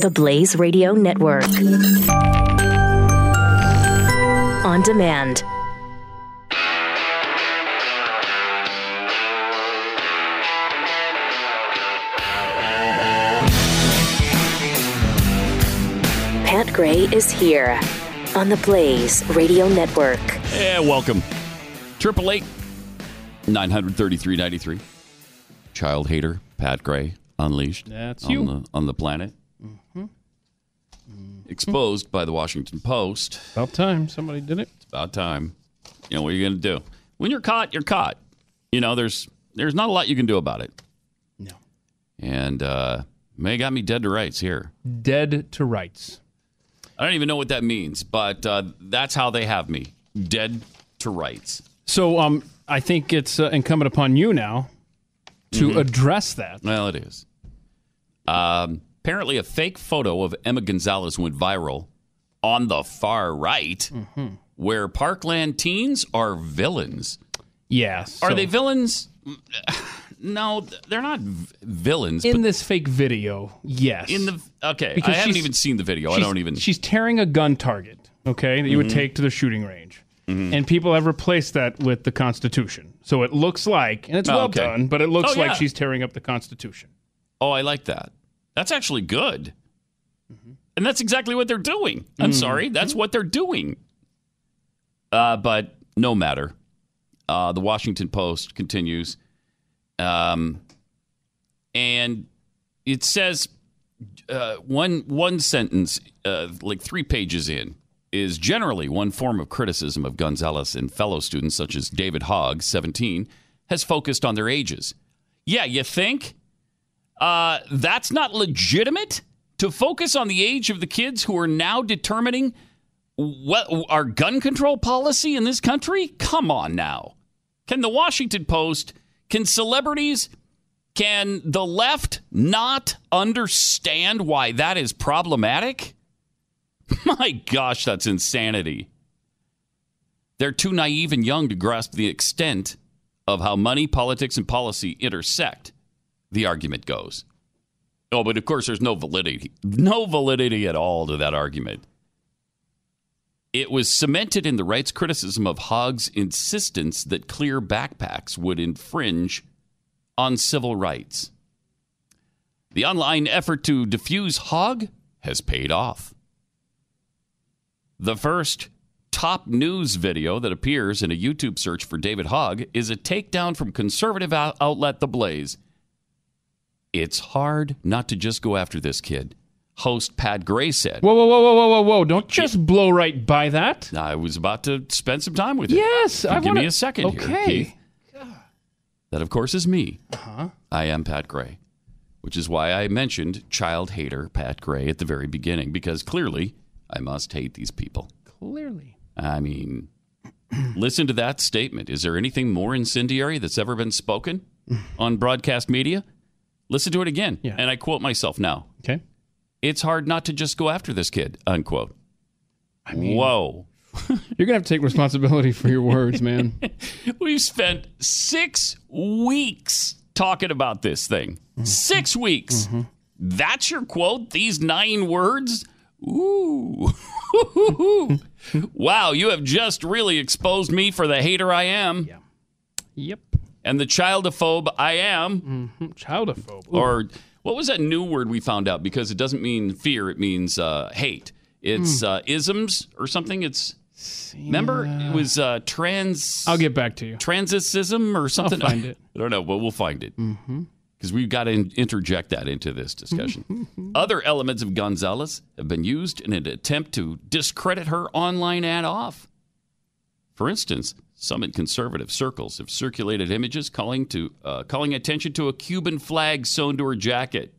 The Blaze Radio Network. On demand. Pat Gray is here on the Blaze Radio Network. Hey, welcome. 888-933-93. Child hater Pat Gray unleashed. That's on you. On the planet. Mm-hmm. Exposed by the Washington Post. About time somebody did it. It's about time. You know, what are you going to do? When you're caught, you're caught. You know, there's not a lot you can do about it. No. And May got me dead to rights here. Dead to rights. I don't even know what that means, but that's how they have me. Dead to rights. So I think it's incumbent upon you now to address that. Well, it is. Apparently, a fake photo of Emma Gonzalez went viral on the far right, where Parkland teens are villains. Yes. Yeah, so. Are they villains? No, they're not villains. In this fake video, yes. I haven't even seen the video. She's tearing a gun target, okay, that you would take to the shooting range. Mm-hmm. And people have replaced that with the Constitution. So it looks like, and it's done, but it looks like she's tearing up the Constitution. Oh, I like that. That's actually good. Mm-hmm. And that's exactly what they're doing. I'm sorry. That's what they're doing. But no matter. The Washington Post continues. And it says one sentence, like 3 pages in, is generally one form of criticism of Gonzalez and fellow students such as David Hogg, 17, has focused on their ages. Yeah, you think? That's not legitimate to focus on the age of the kids who are now determining what our gun control policy in this country? Come on now. Can the Washington Post... Can celebrities, can the left not understand why that is problematic? My gosh, that's insanity. They're too naive and young to grasp the extent of how money, politics, and policy intersect, the argument goes. Oh, but of course, there's no validity at all to that argument. It was cemented in the right's criticism of Hogg's insistence that clear backpacks would infringe on civil rights. The online effort to defuse Hogg has paid off. The first top news video that appears in a YouTube search for David Hogg is a takedown from conservative outlet The Blaze. It's hard not to just go after this kid. Host Pat Gray said, Whoa. Don't just blow right by that. I was about to spend some time with you. Yes. Give me a second here, Keith. That, of course, is me. I am Pat Gray, which is why I mentioned child hater Pat Gray at the very beginning, because clearly I must hate these people. Clearly. I mean, listen to that statement. Is there anything more incendiary that's ever been spoken on broadcast media? Listen to it again. Yeah. And I quote myself now. Okay. It's hard not to just go after this kid, unquote. I mean, whoa. You're going to have to take responsibility for your words, man. We've spent 6 weeks talking about this thing. 6 weeks. That's your quote? These 9 words? Ooh. Wow, you have just really exposed me for the hater I am. Yeah. Yep. And the childophobe I am. Childophobe. Ooh. Or... What was that new word we found out? Because it doesn't mean fear. It means hate. It's isms or something. Remember, it was trans... I'll get back to you. Transicism or something. I'll find it. I don't know, but we'll find it. Because we've got to interject that into this discussion. Other elements of Gonzalez have been used in an attempt to discredit her online ad-off. For instance, some in conservative circles have circulated images calling attention to a Cuban flag sewn to her jacket.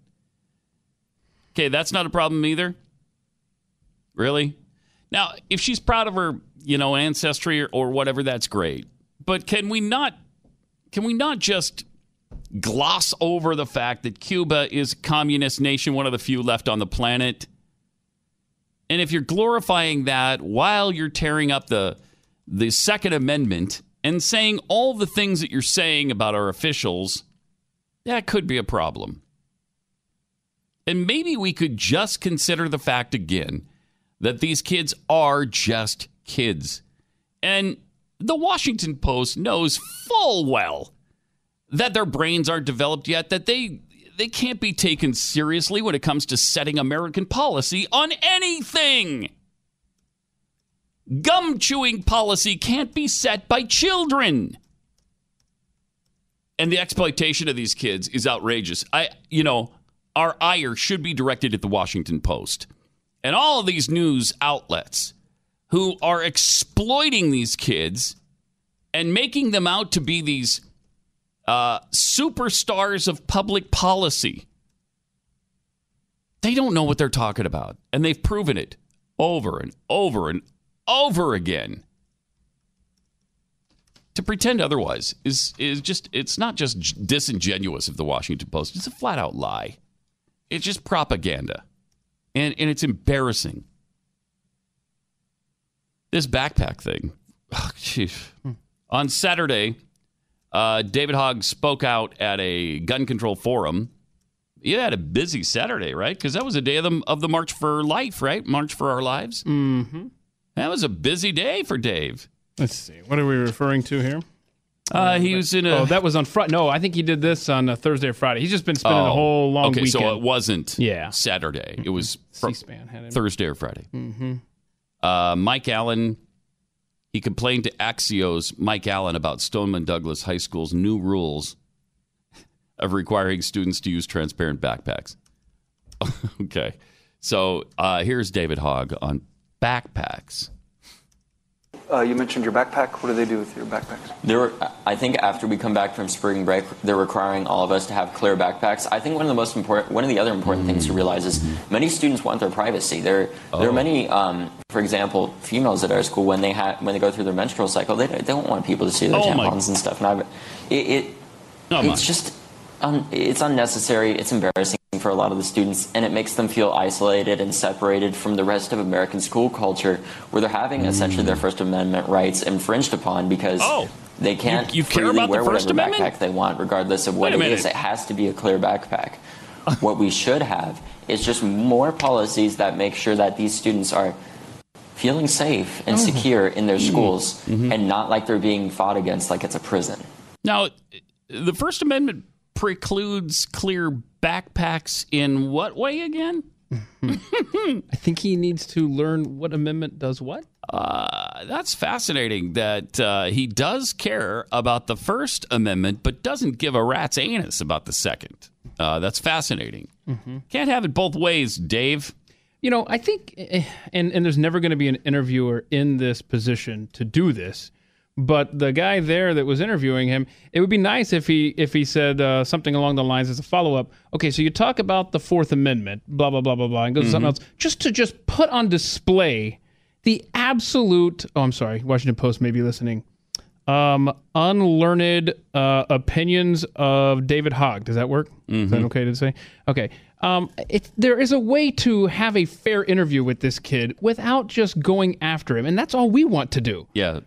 Okay, that's not a problem either. Really? Now, if she's proud of her, ancestry or whatever, that's great. But can we not just gloss over the fact that Cuba is a communist nation, one of the few left on the planet? And if you're glorifying that while you're tearing up the Second Amendment and saying all the things that you're saying about our officials, that could be a problem. then maybe we could just consider the fact again that these kids are just kids. And the Washington Post knows full well that their brains aren't developed yet, that they can't be taken seriously when it comes to setting American policy on anything. Gum-chewing policy can't be set by children. And the exploitation of these kids is outrageous. Our ire should be directed at the Washington Post and all of these news outlets who are exploiting these kids and making them out to be these superstars of public policy. They don't know what they're talking about, and they've proven it over and over and over again. To pretend otherwise is just, it's not just disingenuous of the Washington Post. It's a flat-out lie. It's just propaganda, and it's embarrassing. This backpack thing. Oh, on Saturday, David Hogg spoke out at a gun control forum. You had a busy Saturday, right? Because that was the day of the March for Life, right? March for Our Lives. Mm-hmm. That was a busy day for Dave. Let's see. What are we referring to here? He was in a... Oh, that was on Friday. No, I think he did this on a Thursday or Friday. He's just been spending a whole long weekend. Okay, so it wasn't Saturday. Mm-hmm. It was C-SPAN had him. Thursday or Friday. Mm-hmm. Mike Allen, he complained to Axios, Mike Allen, about Stoneman Douglas High School's new rules of requiring students to use transparent backpacks. Okay. So here's David Hogg on backpacks. You mentioned your backpack. What do they do with your backpacks? I think after we come back from spring break, they're requiring all of us to have clear backpacks. I think one of the other important things to realize is many students want their privacy. There are many, for example, females at our school when they go through their menstrual cycle, they don't want people to see their tampons and stuff. And it's unnecessary. It's embarrassing for a lot of the students, and it makes them feel isolated and separated from the rest of American school culture, where they're having essentially their First Amendment rights infringed upon because they can't freely wear whatever backpack they want, regardless of what it is. It has to be a clear backpack. What we should have is just more policies that make sure that these students are feeling safe and secure in their schools and not like they're being fought against like it's a prison. Now, the First Amendment precludes clear backpacks in what way again? I think he needs to learn what amendment does what. That's fascinating that he does care about the First Amendment, but doesn't give a rat's anus about the Second. That's fascinating. Mm-hmm. Can't have it both ways, Dave. I think, and there's never going to be an interviewer in this position to do this. But the guy there that was interviewing him, it would be nice if he said something along the lines as a follow-up. Okay, so you talk about the Fourth Amendment, blah, blah, blah, blah, blah, and go to something else. Just put on display the absolute, Washington Post may be listening, unlearned opinions of David Hogg. Does that work? Mm-hmm. Is that okay to say? Okay. There is a way to have a fair interview with this kid without just going after him, and that's all we want to do. Yeah,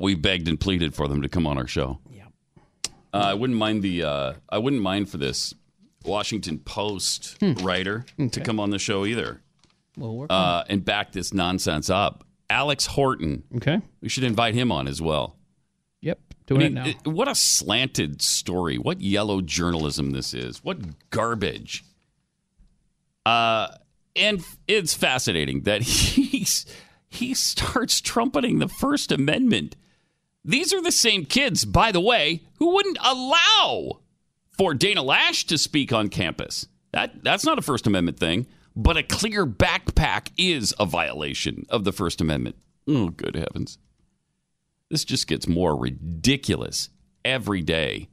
we begged and pleaded for them to come on our show. Yeah, I wouldn't mind for this Washington Post writer to come on the show either. We'll work and back this nonsense up. Alex Horton. Okay, we should invite him on as well. Yep, doing it now. What a slanted story! What yellow journalism this is! What garbage! And it's fascinating that he starts trumpeting the First Amendment. These are the same kids, by the way, who wouldn't allow for Dana Lash to speak on campus. That's not a First Amendment thing, but a clear backpack is a violation of the First Amendment. Oh, good heavens. This just gets more ridiculous every day.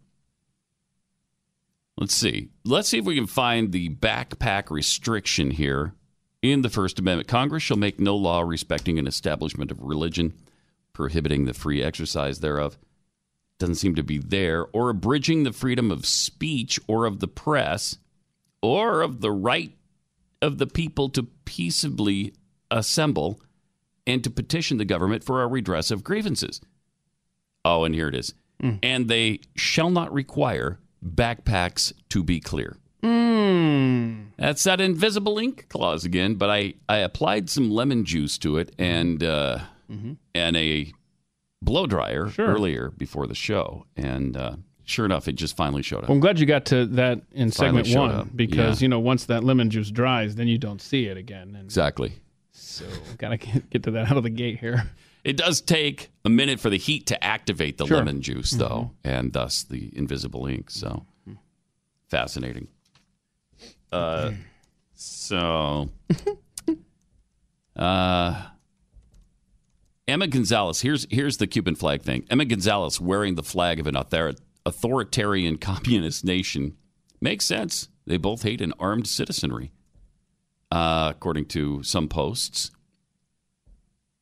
Let's see if we can find the backpack restriction here in the First Amendment. Congress shall make no law respecting an establishment of religion, prohibiting the free exercise thereof. Doesn't seem to be there. Or abridging the freedom of speech or of the press or of the right of the people to peaceably assemble and to petition the government for a redress of grievances. Oh, and here it is. And they shall not require backpacks to be clear. That's that invisible ink clause again, but I applied some lemon juice to it and a blow dryer earlier before the show, and sure enough, it just finally showed up. Well, I'm glad you got to that in finally segment one because, you know, once that lemon juice dries, then you don't see it again. And exactly. So got to get to that out of the gate here. It does take a minute for the heat to activate the lemon juice, though, and thus the invisible ink. So fascinating. Emma Gonzalez, here's the Cuban flag thing. Emma Gonzalez wearing the flag of an authoritarian communist nation makes sense. They both hate an armed citizenry, according to some posts.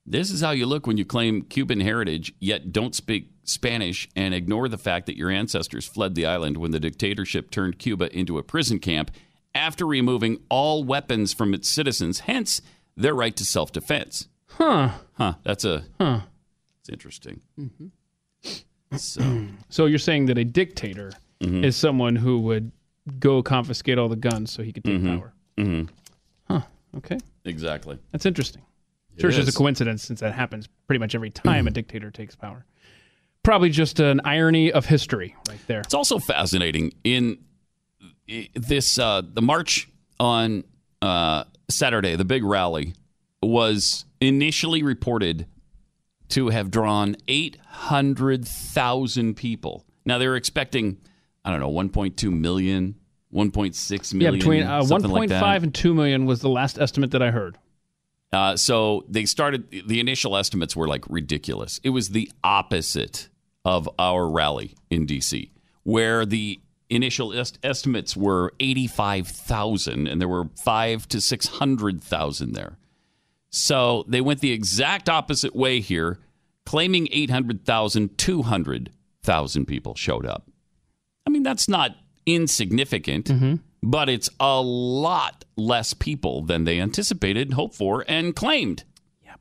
This is how you look when you claim Cuban heritage, yet don't speak Spanish and ignore the fact that your ancestors fled the island when the dictatorship turned Cuba into a prison camp after removing all weapons from its citizens, hence their right to self-defense. It's interesting. So you're saying that a dictator is someone who would go confiscate all the guns so he could take power. Okay. Exactly. That's interesting. Sure, it's just a coincidence since that happens pretty much every time a dictator takes power. Probably just an irony of history right there. It's also fascinating. In this, the march on Saturday, the big rally, was initially reported to have drawn 800,000 people. Now, they were expecting, I don't know, 1.2 million, 1.6 million. Yeah, between 1.5 and 2 million was the last estimate that I heard. So they started, the initial estimates were like ridiculous. It was the opposite of our rally in D.C., where the initial estimates were 85,000, and there were 5 to 600,000 there. So they went the exact opposite way here, claiming 800,000, 200,000 people showed up. I mean, that's not insignificant. But it's a lot less people than they anticipated, hoped for, and claimed. Yep.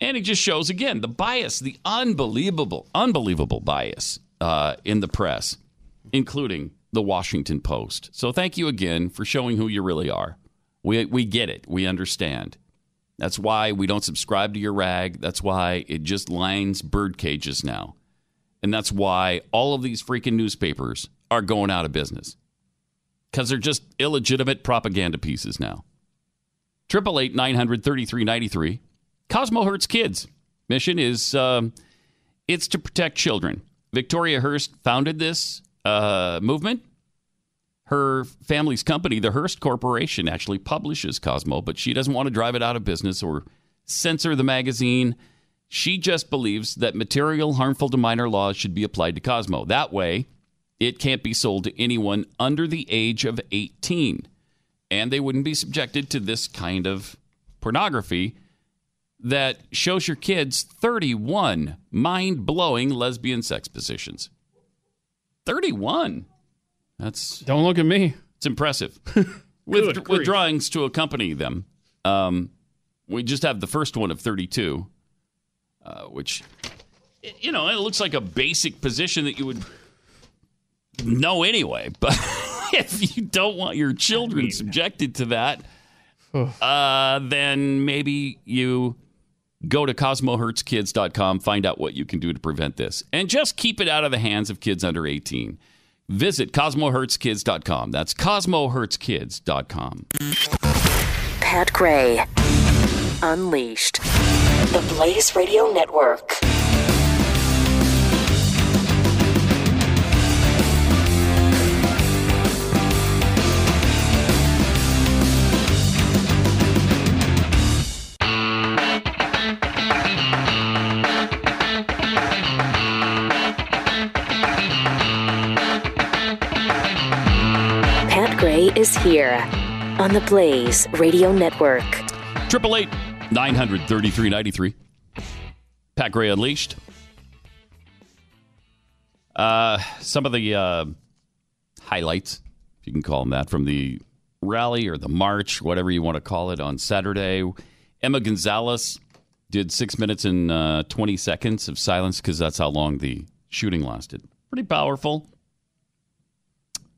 And it just shows, again, the bias, the unbelievable bias in the press, including the Washington Post. So thank you again for showing who you really are. We get it. We understand. That's why we don't subscribe to your rag. That's why it just lines bird cages now. And that's why all of these freaking newspapers are going out of business. Because they're just illegitimate propaganda pieces now. 888-900-3393. Cosmo Hertz Kids. Mission is, it's to protect children. Victoria Hearst founded this movement. Her family's company, the Hearst Corporation, actually publishes Cosmo, but she doesn't want to drive it out of business or censor the magazine. She just believes that material harmful to minor laws should be applied to Cosmo. That way, it can't be sold to anyone under the age of 18. And they wouldn't be subjected to this kind of pornography that shows your kids 31 mind-blowing lesbian sex positions. 31. That's... Don't look at me. It's impressive. with drawings to accompany them. We just have the first one of 32, which, you know, it looks like a basic position that you would... No, anyway, but if you don't want your children subjected to that, then maybe you go to cosmohertzkids.com, find out what you can do to prevent this, and just keep it out of the hands of kids under 18. Visit cosmohertzkids.com. That's cosmohertzkids.com. Pat Gray, Unleashed, the Blaze Radio Network. Is here on the Blaze Radio Network. 888-900-3393. Pat Gray Unleashed. Some of the highlights, if you can call them that, from the rally or the march, whatever you want to call it, on Saturday. Emma Gonzalez did 6 minutes and 20 seconds of silence because that's how long the shooting lasted. Pretty powerful.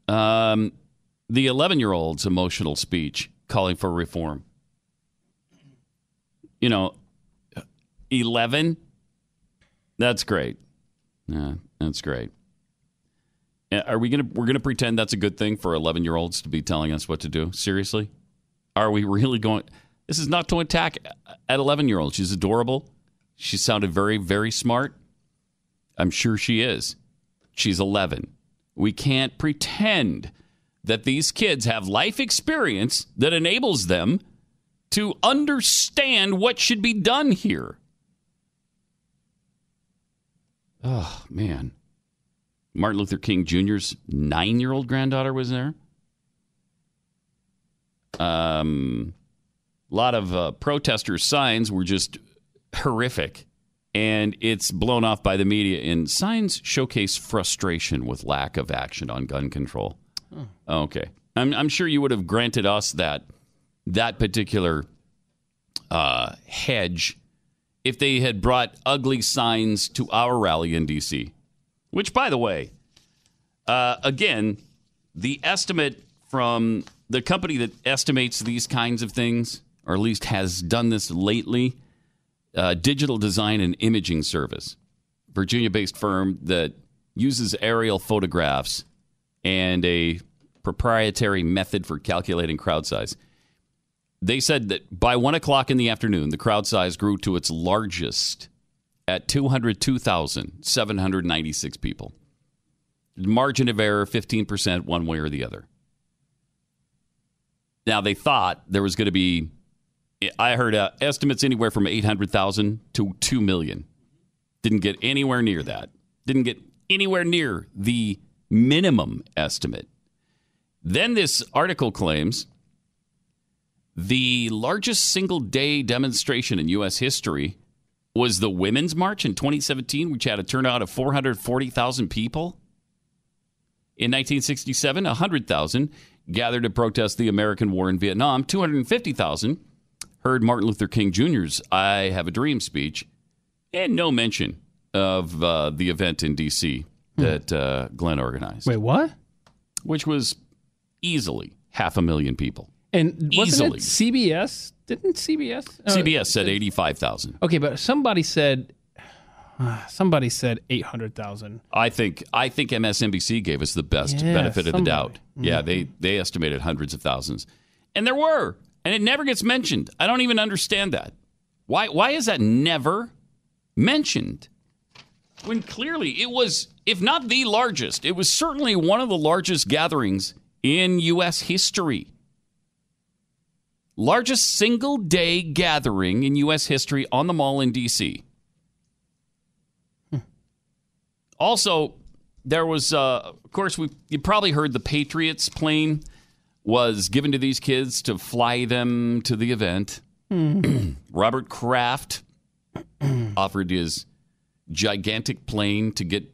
The 11-year-old's emotional speech calling for reform. You know, 11? That's great. Yeah, that's great. Are we gonna pretend that's a good thing for 11-year-olds to be telling us what to do? Seriously? Are we really going? This is not to attack at 11-year-olds. She's adorable. She sounded very, very smart. I'm sure she is. She's 11. We can't pretend that these kids have life experience that enables them to understand what should be done here. Oh, man. Martin Luther King Jr.'s 9-year-old granddaughter was there. A lot of protesters' signs were just horrific. And it's blown off by the media. And signs showcase frustration with lack of action on gun control. Huh. Okay. I'm sure you would have granted us that particular hedge if they had brought ugly signs to our rally in D.C. Which, by the way, again, the estimate from the company that estimates these kinds of things, or at least has done this lately, Digital Design and Imaging Service, Virginia-based firm that uses aerial photographs and a proprietary method for calculating crowd size. They said that by 1 o'clock in the afternoon, the crowd size grew to its largest at 202,796 people. Margin of error, 15% one way or the other. Now, they thought there was going to be, I heard estimates anywhere from 800,000 to 2 million. Didn't get anywhere near that. Didn't get anywhere near the minimum estimate. Then this article claims the largest single-day demonstration in U.S. history was the Women's March in 2017, which had a turnout of 440,000 people. In 1967, 100,000 gathered to protest the American war in Vietnam. 250,000 heard Martin Luther King Jr.'s I Have a Dream speech, and no mention of the event in D.C. that Glenn organized. Wait, what? Which was easily 500,000 people. And wasn't it CBS? Didn't CBS? CBS said 85,000. Okay, but somebody said 800,000. I think MSNBC gave us the best benefit of the doubt. Mm-hmm. Yeah, they estimated hundreds of thousands. And there were. And it never gets mentioned. I don't even understand that. Why is that never mentioned? When clearly it was, if not the largest, it was certainly one of the largest gatherings in U.S. history. Largest single-day gathering in U.S. history on the Mall in D.C. Also, there was, of course, you probably heard the Patriots plane was given to these kids to fly them to the event. Robert Kraft offered his gigantic plane to get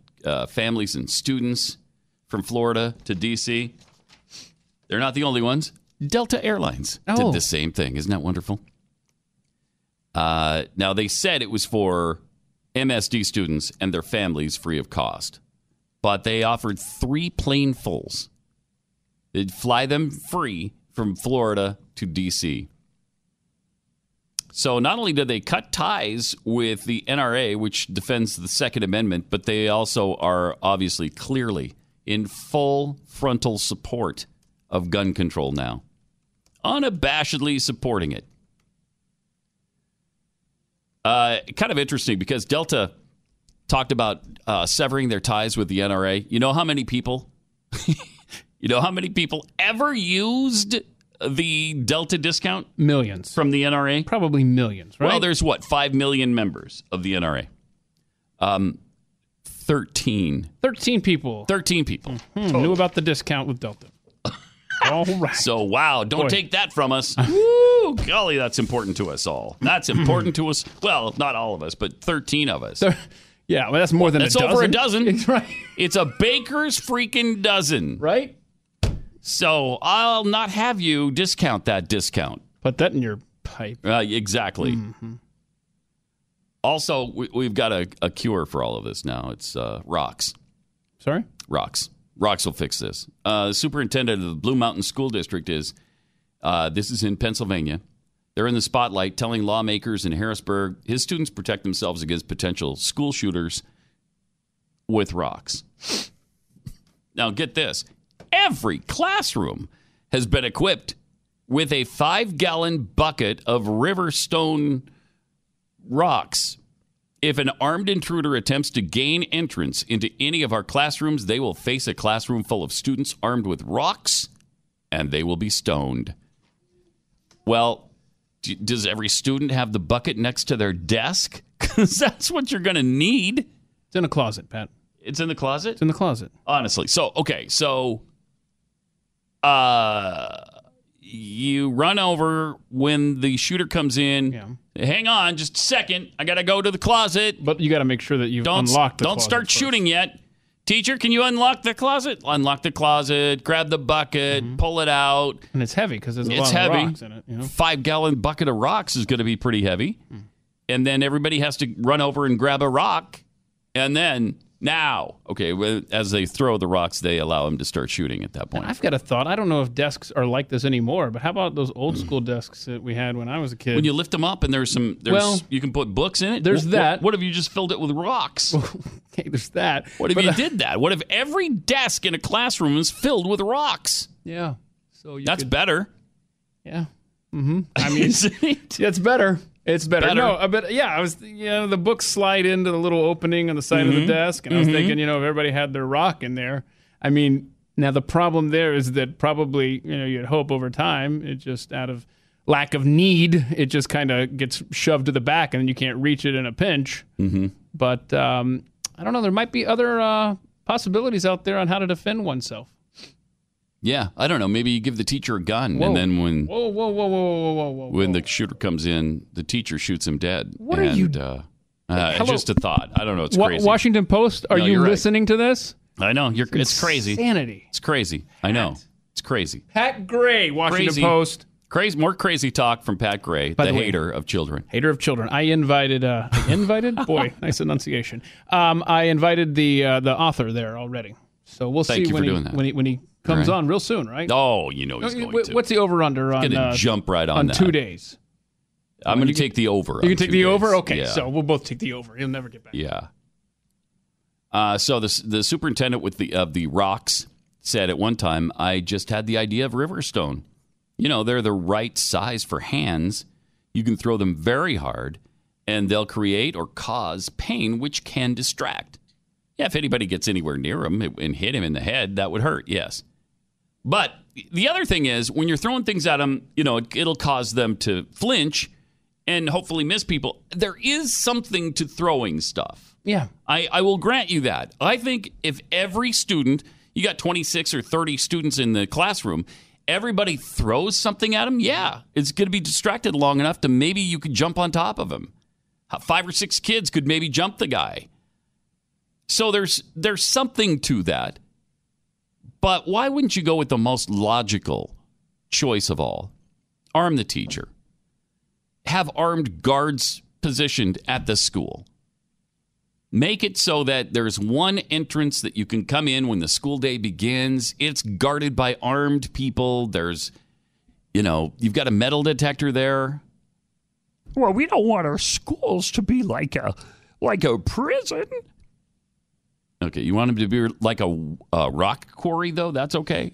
families and students from Florida to D.C. They're not the only ones. Delta Airlines did the same thing. Isn't that wonderful? Now, they said it was for MSD students and their families free of cost. But they offered 3 planefuls. They'd fly them free from Florida to D.C. So not only did they cut ties with the NRA, which defends the Second Amendment, but they also are obviously clearly in full frontal support of gun control now. Unabashedly supporting it. Kind of interesting because Delta talked about severing their ties with the NRA. You know how many people? You know how many people ever used the Delta discount? Millions. From the NRA? Probably millions, right? Well, there's 5 million members of the NRA? 13. 13 people. 13 people. Mm-hmm. Knew about the discount with Delta. All right. So, wow, don't take that from us. Woo, golly, that's important to us all. That's important to us. Well, not all of us, but 13 of us. Yeah, well, that's more than a dozen. That's over a dozen. It's right. It's a baker's freaking dozen. Right? So I'll not have you discount that discount. Put that in your pipe. Exactly. Mm-hmm. Also, we've got a cure for all of this now. It's rocks. Sorry? Rocks. Rox will fix this. The superintendent of the Blue Mountain School District is, this is in Pennsylvania. They're in the spotlight telling lawmakers in Harrisburg his students protect themselves against potential school shooters with rocks. Now, get this. Every classroom has been equipped with a 5-gallon bucket of river stone rocks. If an armed intruder attempts to gain entrance into any of our classrooms, they will face a classroom full of students armed with rocks, and they will be stoned. Well, does every student have the bucket next to their desk? Because that's what you're going to need. It's in a closet, Pat. It's in the closet? It's in the closet. Honestly. So, okay. So, you run over when the shooter comes in. Yeah. Hang on just a second. I got to go to the closet. But you got to make sure that you've unlocked the closet. Don't start shooting yet. Teacher, can you unlock the closet? Unlock the closet. Grab the bucket. Mm-hmm. Pull it out. And it's heavy because there's a lot of rocks in it. You know? 5-gallon bucket of rocks is going to be pretty heavy. Mm. And then everybody has to run over and grab a rock. And then... Now, okay, as they throw the rocks, they allow them to start shooting at that point. And I've got a thought. I don't know if desks are like this anymore, but how about those old school desks that we had when I was a kid? When you lift them up and you can put books in it? There's that. What if you just filled it with rocks? Okay, there's that. What if you did that? What if every desk in a classroom is filled with rocks? Yeah. So that's better. Yeah. Mm-hmm. I mean, that's better. It's better. No, but yeah, I was, the books slide into the little opening on the side of the desk, and I was thinking, if everybody had their rock in there. I mean, now the problem there is that probably, you'd hope over time, it just out of lack of need, it just kind of gets shoved to the back, and you can't reach it in a pinch. Mm-hmm. But I don't know. There might be other possibilities out there on how to defend oneself. Yeah, I don't know. Maybe you give the teacher a gun, and then when the shooter comes in, the teacher shoots him dead. What are you? Just a thought. I don't know. It's crazy. Washington Post, are you listening to this? I know. It's crazy. Insanity. It's crazy. I know. It's crazy. Pat Gray, Washington Post. Crazy. More crazy talk from Pat Gray, the hater of children. Hater of children. I invited. Boy, nice enunciation. I invited the author there already. So we'll see when he comes on real soon, right? Oh, he's going to. What's the over-under on... He's going to jump right on that. On 2 days. I'm going to take the over. You can take the over? Okay, yeah. So we'll both take the over. He'll never get back. Yeah. So the superintendent of the rocks said at one time, I just had the idea of Riverstone. They're the right size for hands. You can throw them very hard, and they'll create or cause pain, which can distract. Yeah, if anybody gets anywhere near him and hit him in the head, that would hurt, yes. But the other thing is, when you're throwing things at them, it'll cause them to flinch and hopefully miss people. There is something to throwing stuff. Yeah. I will grant you that. I think if every student, you got 26 or 30 students in the classroom, everybody throws something at them, yeah, it's going to be distracted long enough to maybe you could jump on top of them. 5 or 6 kids could maybe jump the guy. So there's something to that. But why wouldn't you go with the most logical choice of all? Arm the teacher. Have armed guards positioned at the school. Make it so that there's one entrance that you can come in when the school day begins. It's guarded by armed people. There's, you've got a metal detector there. Well, we don't want our schools to be like a prison. Okay, you want them to be like a rock quarry, though? That's okay?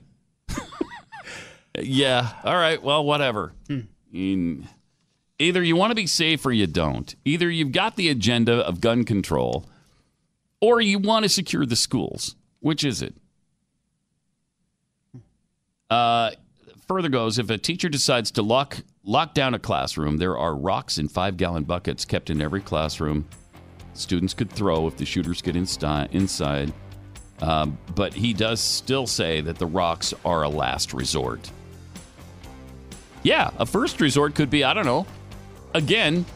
Yeah, all right, well, whatever. Either you want to be safe or you don't. Either you've got the agenda of gun control or you want to secure the schools. Which is it? Further goes, if a teacher decides to lock down a classroom, there are rocks in 5-gallon buckets kept in every classroom. Students could throw if the shooters get inside. But he does still say that the rocks are a last resort. Yeah, a first resort could be, I don't know, again,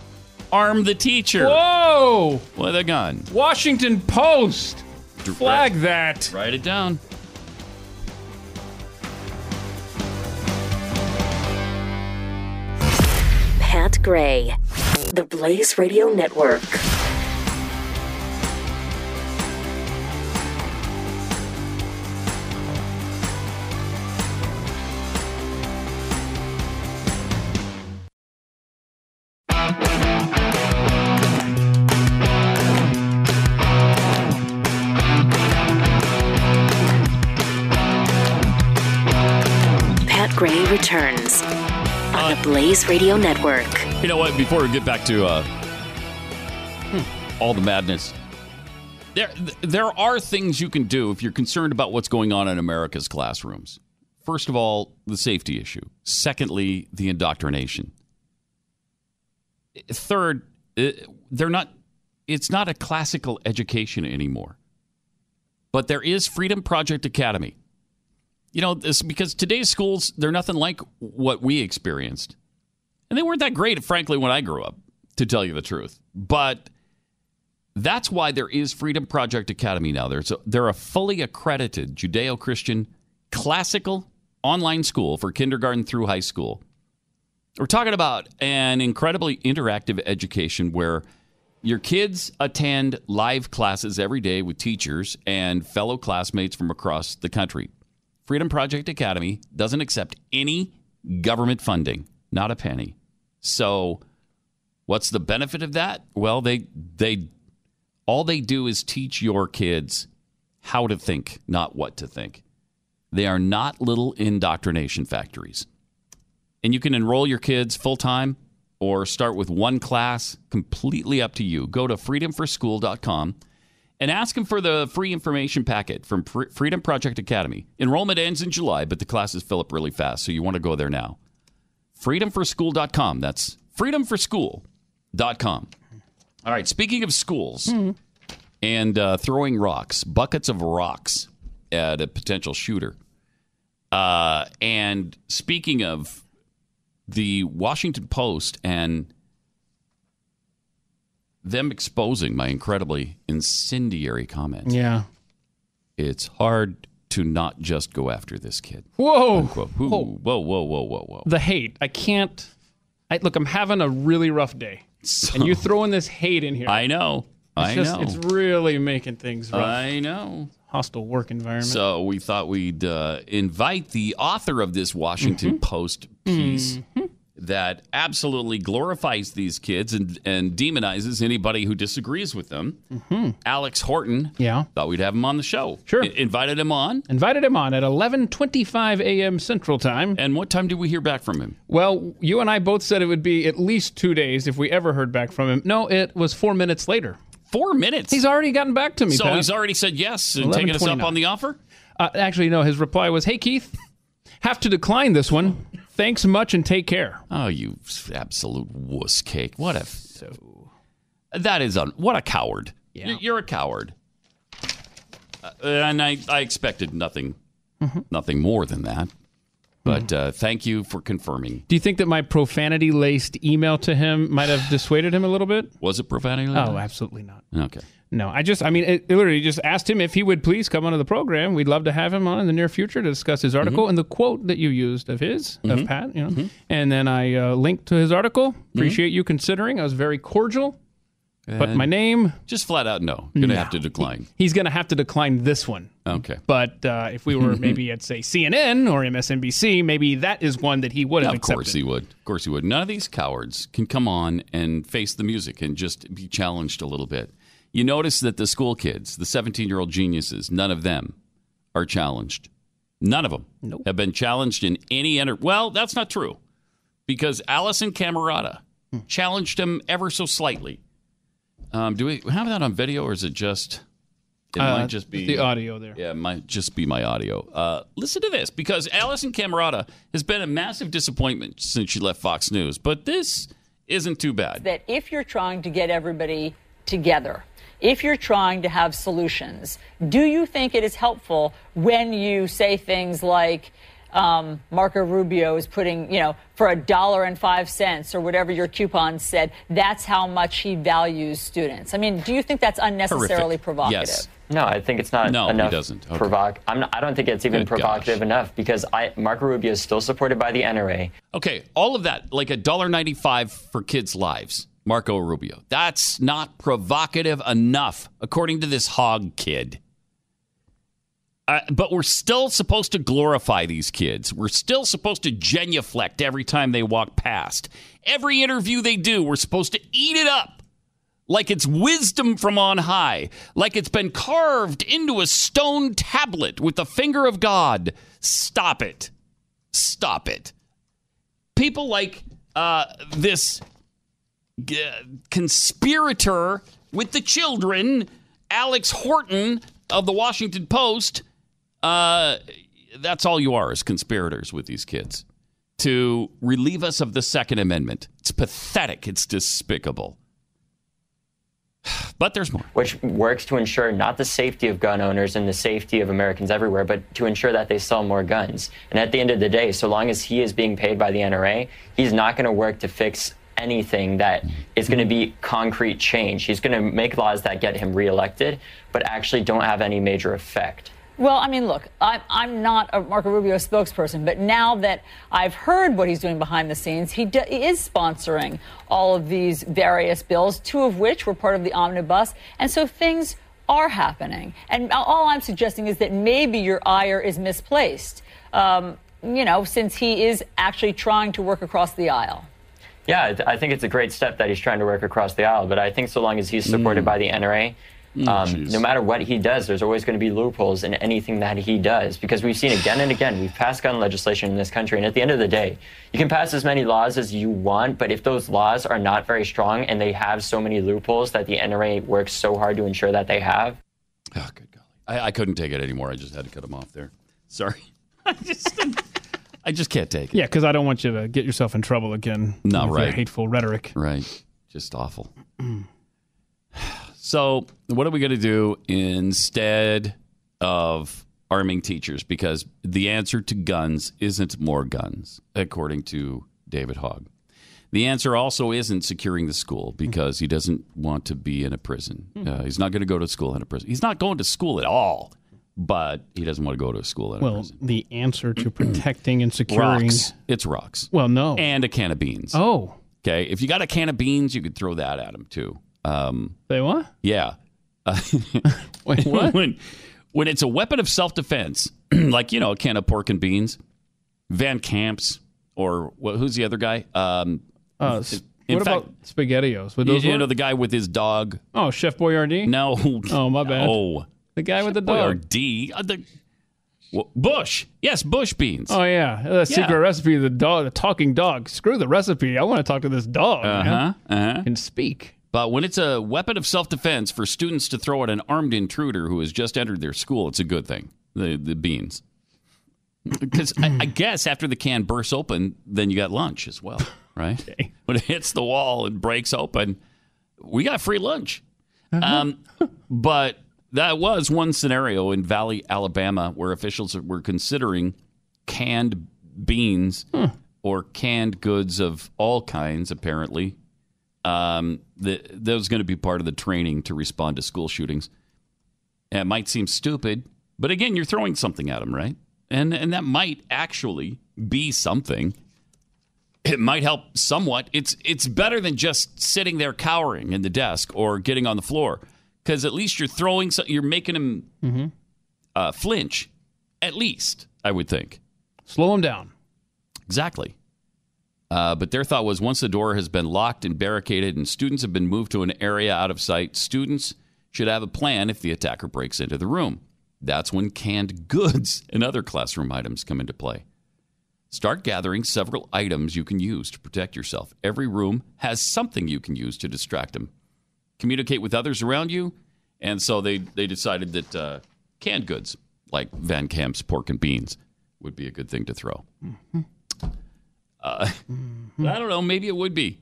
arm the teacher. Whoa! With a gun. Washington Post! Flag that. Write it down. Pat Gray, The Blaze Radio Network. on the Blaze Radio Network. You know what? Before we get back to all the madness, there are things you can do if you're concerned about what's going on in America's classrooms. First of all, the safety issue. Secondly, the indoctrination. Third, it's not a classical education anymore. But there is Freedom Project Academy. You know, this because today's schools, they're nothing like what we experienced. And they weren't that great, frankly, when I grew up, to tell you the truth. But that's why there is Freedom Project Academy now. They're a fully accredited Judeo-Christian classical online school for kindergarten through high school. We're talking about an incredibly interactive education where your kids attend live classes every day with teachers and fellow classmates from across the country. Freedom Project Academy doesn't accept any government funding, not a penny. So what's the benefit of that? Well, they do is teach your kids how to think, not what to think. They are not little indoctrination factories. And you can enroll your kids full-time or start with one class, completely up to you. Go to freedomforschool.com and ask them for the free information packet from Freedom Project Academy. Enrollment ends in July, but the classes fill up really fast, so you want to go there now. freedomforschool.com. That's freedomforschool.com. All right, speaking of schools and throwing rocks, buckets of rocks at a potential shooter, and speaking of the Washington Post and them exposing my incredibly incendiary comments. Yeah. It's hard to not just go after this kid. Whoa. Whoa. Whoa, whoa, whoa, whoa, whoa. The hate. I can't. Look, I'm having a really rough day. So, and you're throwing this hate in here. I know. I know. It's really making things rough. I know. Hostile work environment. So we thought we'd invite the author of this Washington Post piece that absolutely glorifies these kids and demonizes anybody who disagrees with them. Alex Horton. Yeah. Thought we'd have him on the show. Sure. Invited him on. Invited him on at 11:25 a.m. Central Time. And what time did we hear back from him? Well, you and I both said it would be at least 2 days if we ever heard back from him. No, it was 4 minutes later. 4 minutes. He's already gotten back to me, so Pat. He's already said yes and taken us up on the offer? Actually, no. His reply was, "Hey, Keith, have to decline this one. Thanks much and take care." Oh, you absolute wuss cake. What a... So... That is... What a coward. Yeah. You're a coward. And I expected nothing more than that. But thank you for confirming. Do you think that my profanity-laced email to him might have dissuaded him a little bit? Was it profanity-laced? Oh, absolutely not. Okay. No, I literally just asked him if he would please come onto the program. We'd love to have him on in the near future to discuss his article and the quote that you used of his, of Pat, you know. And then I linked to his article. Appreciate you considering. I was very cordial. But my name... Just flat out no. Going to have to decline. He's going to have to decline this one. Okay. But if we were maybe at, say, CNN or MSNBC, maybe that is one that he would have accepted. Of course he would. Of course he would. None of these cowards can come on and face the music and just be challenged a little bit. You notice that the school kids, the 17-year-old geniuses, none of them are challenged. None of them have been challenged in any... Well, that's not true. Because Allison Camerata challenged him ever so slightly. Do we have that on video, or is it just... It might just be... the audio there. Yeah, it might just be my audio. Listen to this, because Allison Camerata has been a massive disappointment since she left Fox News, but this isn't too bad. That if you're trying to get everybody together, if you're trying to have solutions, do you think it is helpful when you say things like... Marco Rubio is putting, for $1.05 or whatever your coupon said, that's how much he values students. I mean, do you think that's unnecessarily provocative? Yes. No, I think it's not enough. He doesn't. Okay. I don't think it's even provocative enough because Marco Rubio is still supported by the NRA. Okay, all of that, like $1.95 for kids' lives, Marco Rubio. That's not provocative enough, according to this Hogg kid. But we're still supposed to glorify these kids. We're still supposed to genuflect every time they walk past. Every interview they do, we're supposed to eat it up like it's wisdom from on high, like it's been carved into a stone tablet with the finger of God. Stop it. people like this conspirator with the children, Alex Horton of the Washington Post. That's all you are, is conspirators with these kids to relieve us of the Second Amendment. It's pathetic. It's despicable. But there's more. Which works to ensure not the safety of gun owners and the safety of Americans everywhere, but to ensure that they sell more guns. And at the end of the day, so long as he is being paid by the NRA, he's not going to work to fix anything that is going to be concrete change. He's going to make laws that get him reelected, but actually don't have any major effect. Well, I mean, look, I'm not a Marco Rubio spokesperson, but now that I've heard what he's doing behind the scenes, he is sponsoring all of these various bills, two of which were part of the omnibus. And so things are happening. And all I'm suggesting is that maybe your ire is misplaced, since he is actually trying to work across the aisle. Yeah, I think it's a great step that he's trying to work across the aisle. But I think so long as he's supported by the NRA, no matter what he does, there's always going to be loopholes in anything that he does, because we've seen again and again, we've passed gun legislation in this country. And at the end of the day, you can pass as many laws as you want, but if those laws are not very strong and they have so many loopholes that the NRA works so hard to ensure that they have. Oh, good golly. I couldn't take it anymore. I just had to cut him off there. Sorry. I just can't take it. Yeah, because I don't want you to get yourself in trouble again. Not right. Your hateful rhetoric. Right. Just awful. So what are we going to do instead of arming teachers? Because the answer to guns isn't more guns, according to David Hogg. The answer also isn't securing the school, because he doesn't want to be in a prison. He's not going to go to school in a prison. He's not going to school at all, but he doesn't want to go to school in a prison. Well, the answer to protecting and securing... Rocks. It's rocks. Well, no. And a can of beans. Oh. Okay. If you got a can of beans, you could throw that at him, too. They what? Yeah. Wait, what? When it's a weapon of self-defense, like, a can of pork and beans, Van Camp's, or who's the other guy? What about SpaghettiOs? Would those the guy with his dog. Oh, Chef Boyardee? No. Oh, my bad. Oh. The guy with the dog. Boyardee. Bush. Yes, Bush beans. Oh, yeah. The secret recipe of the talking dog. Screw the recipe. I want to talk to this dog. And speak. But when it's a weapon of self-defense for students to throw at an armed intruder who has just entered their school, it's a good thing, the beans. Because I guess after the can bursts open, then you got lunch as well, right? Okay. When it hits the wall and breaks open, we got free lunch. But that was one scenario in Valley, Alabama, where officials were considering canned beans or canned goods of all kinds, apparently. That was going to be part of the training to respond to school shootings. And it might seem stupid, but again, you're throwing something at them, right? And that might actually be something. It might help somewhat. It's better than just sitting there cowering in the desk or getting on the floor, because at least you're throwing something. You're making them flinch. At least, I would think. Slow them down. Exactly. But their thought was, once the door has been locked and barricaded and students have been moved to an area out of sight, students should have a plan if the attacker breaks into the room. That's when canned goods and other classroom items come into play. Start gathering several items you can use to protect yourself. Every room has something you can use to distract them. Communicate with others around you. And so they decided that canned goods, like Van Camp's pork and beans, would be a good thing to throw. Mm-hmm. I don't know. Maybe it would be.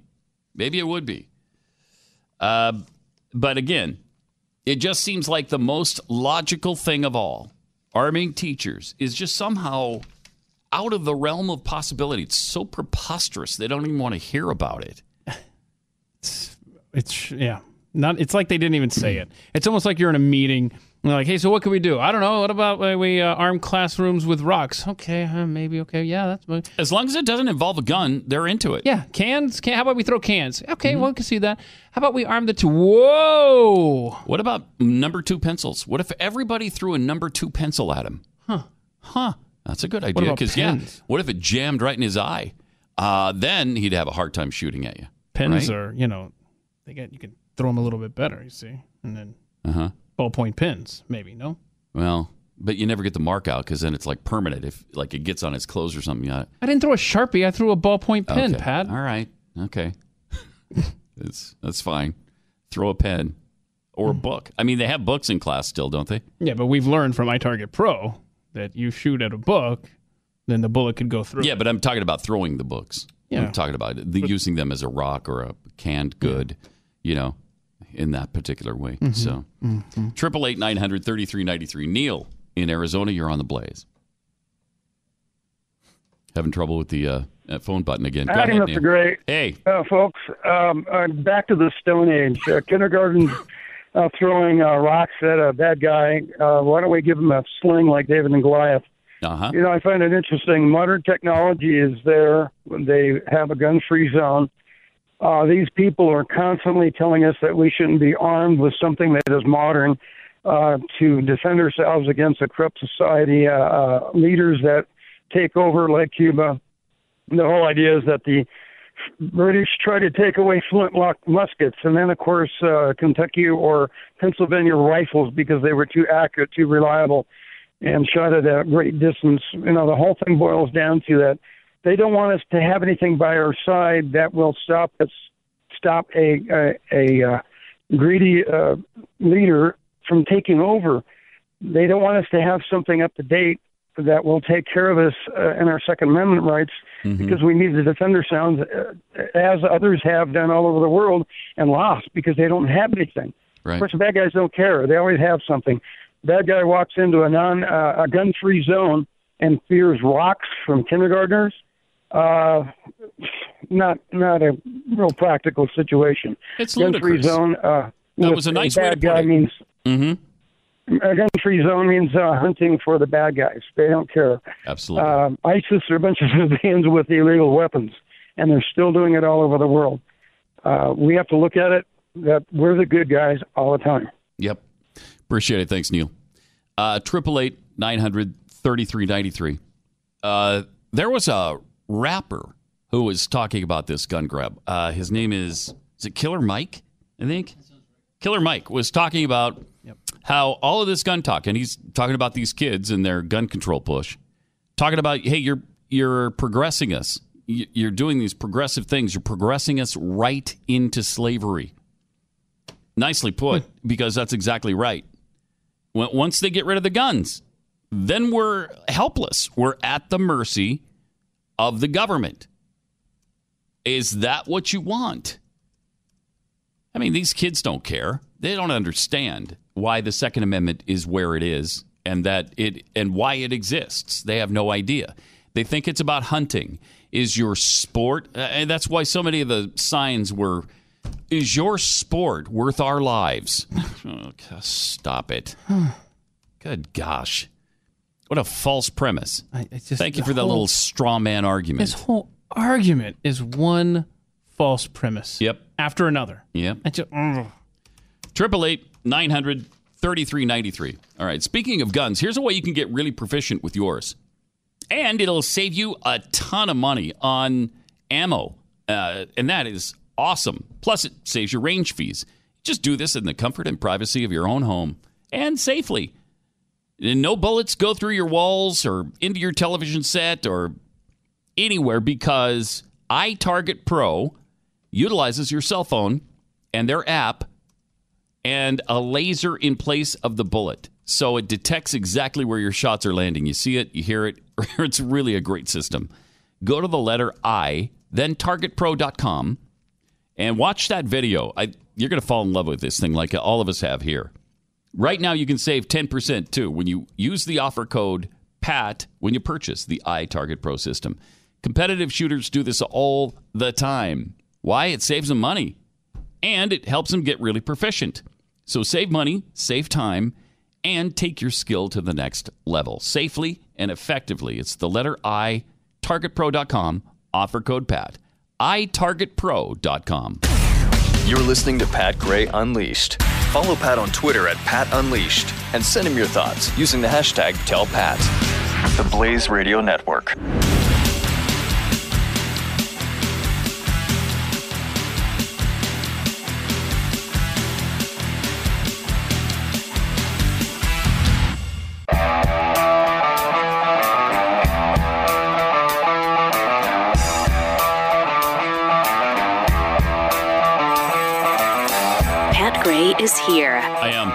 But again, it just seems like the most logical thing of all. Arming teachers is just somehow out of the realm of possibility. It's so preposterous. They don't even want to hear about it. It's like they didn't even say it. It's almost like you're in a meeting. They're like, hey, so what can we do? I don't know. What about we arm classrooms with rocks? Okay, maybe. Okay, yeah. As long as it doesn't involve a gun, they're into it. Yeah, cans. How about we throw cans? Okay, well, we can see that. How about we arm whoa! What about No. 2 pencils? What if everybody threw a No. 2 pencil at him? Huh. That's a good idea. Because, what if it jammed right in his eye? Then he'd have a hard time shooting at you. Pens are, you can throw them a little bit better, you see. And then... Ballpoint pens, maybe, no? Well, But you never get the mark out because then it's like permanent. If like it gets on his clothes or something. I didn't throw a Sharpie. I threw a ballpoint pen, okay. Pat. All right. Okay. That's fine. Throw a pen or a book. I mean, they have books in class still, don't they? Yeah, but we've learned from iTarget Pro that you shoot at a book, then the bullet could go through. Yeah, but I'm talking about throwing the books. Yeah. I'm talking about using them as a rock or a canned good, you know, in that particular way. Mm-hmm. So 888-900-3393. Neil in Arizona, you're on the Blaze. Having trouble with the phone button again. Go ahead, Mr. Gray. Hey. Folks, I'm back to the Stone Age. Kindergarten throwing rocks at a bad guy. Why don't we give him a sling like David and Goliath? Uh-huh. You know, I find it interesting. Modern technology is there. They have a gun-free zone. These people are constantly telling us that we shouldn't be armed with something that is modern. To defend ourselves against a corrupt society, leaders that take over like Cuba. The whole idea is that the British try to take away flintlock muskets and then, of course, Kentucky or Pennsylvania rifles because they were too accurate, too reliable, and shot at a great distance. You know, the whole thing boils down to that. They don't want us to have anything by our side that will stop us, stop a greedy leader from taking over. They don't want us to have something up to date that will take care of us and our Second Amendment rights because we need to defend ourselves as others have done all over the world and lost because they don't have anything. Right. Of course, the bad guys don't care. They always have something. Bad guy walks into a gun-free zone and fears rocks from kindergartners. Not a real practical situation. It's ludicrous. Gun-free zone. That was a nice way to put it. Means a gun-free zone means hunting for the bad guys. They don't care. Absolutely. ISIS are a bunch of civilians with illegal weapons, and they're still doing it all over the world. We have to look at it that we're the good guys all the time. Yep. Appreciate it. Thanks, Neil. 888-900-3393. There was a rapper who was talking about this gun grab. His name is it Killer Mike, I think? Killer Mike was talking about how all of this gun talk, and he's talking about these kids and their gun control push, talking about, hey, you're progressing us. You're doing these progressive things. You're progressing us right into slavery. Nicely put, because that's exactly right. Once they get rid of the guns, then we're helpless. We're at the mercy of the government. Is that what you want? I mean, these kids don't care. They don't understand why the Second Amendment is where it is and that it and why it exists. They have no idea. They think it's about hunting. Is your sport? And that's why so many of the signs were, is your sport worth our lives? Oh, gosh, stop it. Good gosh. What a false premise. Thank you for that little straw man argument. This whole argument is one false premise. Yep. After another. Yep. 888-900-3393. All right. Speaking of guns, here's a way you can get really proficient with yours. And it'll save you a ton of money on ammo. And that is awesome. Plus, it saves your range fees. Just do this in the comfort and privacy of your own home and safely. And no bullets go through your walls or into your television set or anywhere because iTarget Pro utilizes your cell phone and their app and a laser in place of the bullet. So it detects exactly where your shots are landing. You see it, you hear it. It's really a great system. Go to the letter I, then targetpro.com, and watch that video. You're going to fall in love with this thing like all of us have here. Right now, you can save 10% too when you use the offer code PAT when you purchase the iTarget Pro system. Competitive shooters do this all the time. Why? It saves them money, and it helps them get really proficient. So save money, save time, and take your skill to the next level safely and effectively. It's the letter I, targetpro.com, offer code PAT, itargetpro.com. You're listening to Pat Gray Unleashed. Follow Pat on Twitter at Pat Unleashed, and send him your thoughts using the hashtag TellPat. The Blaze Radio Network. Gray is here. I am.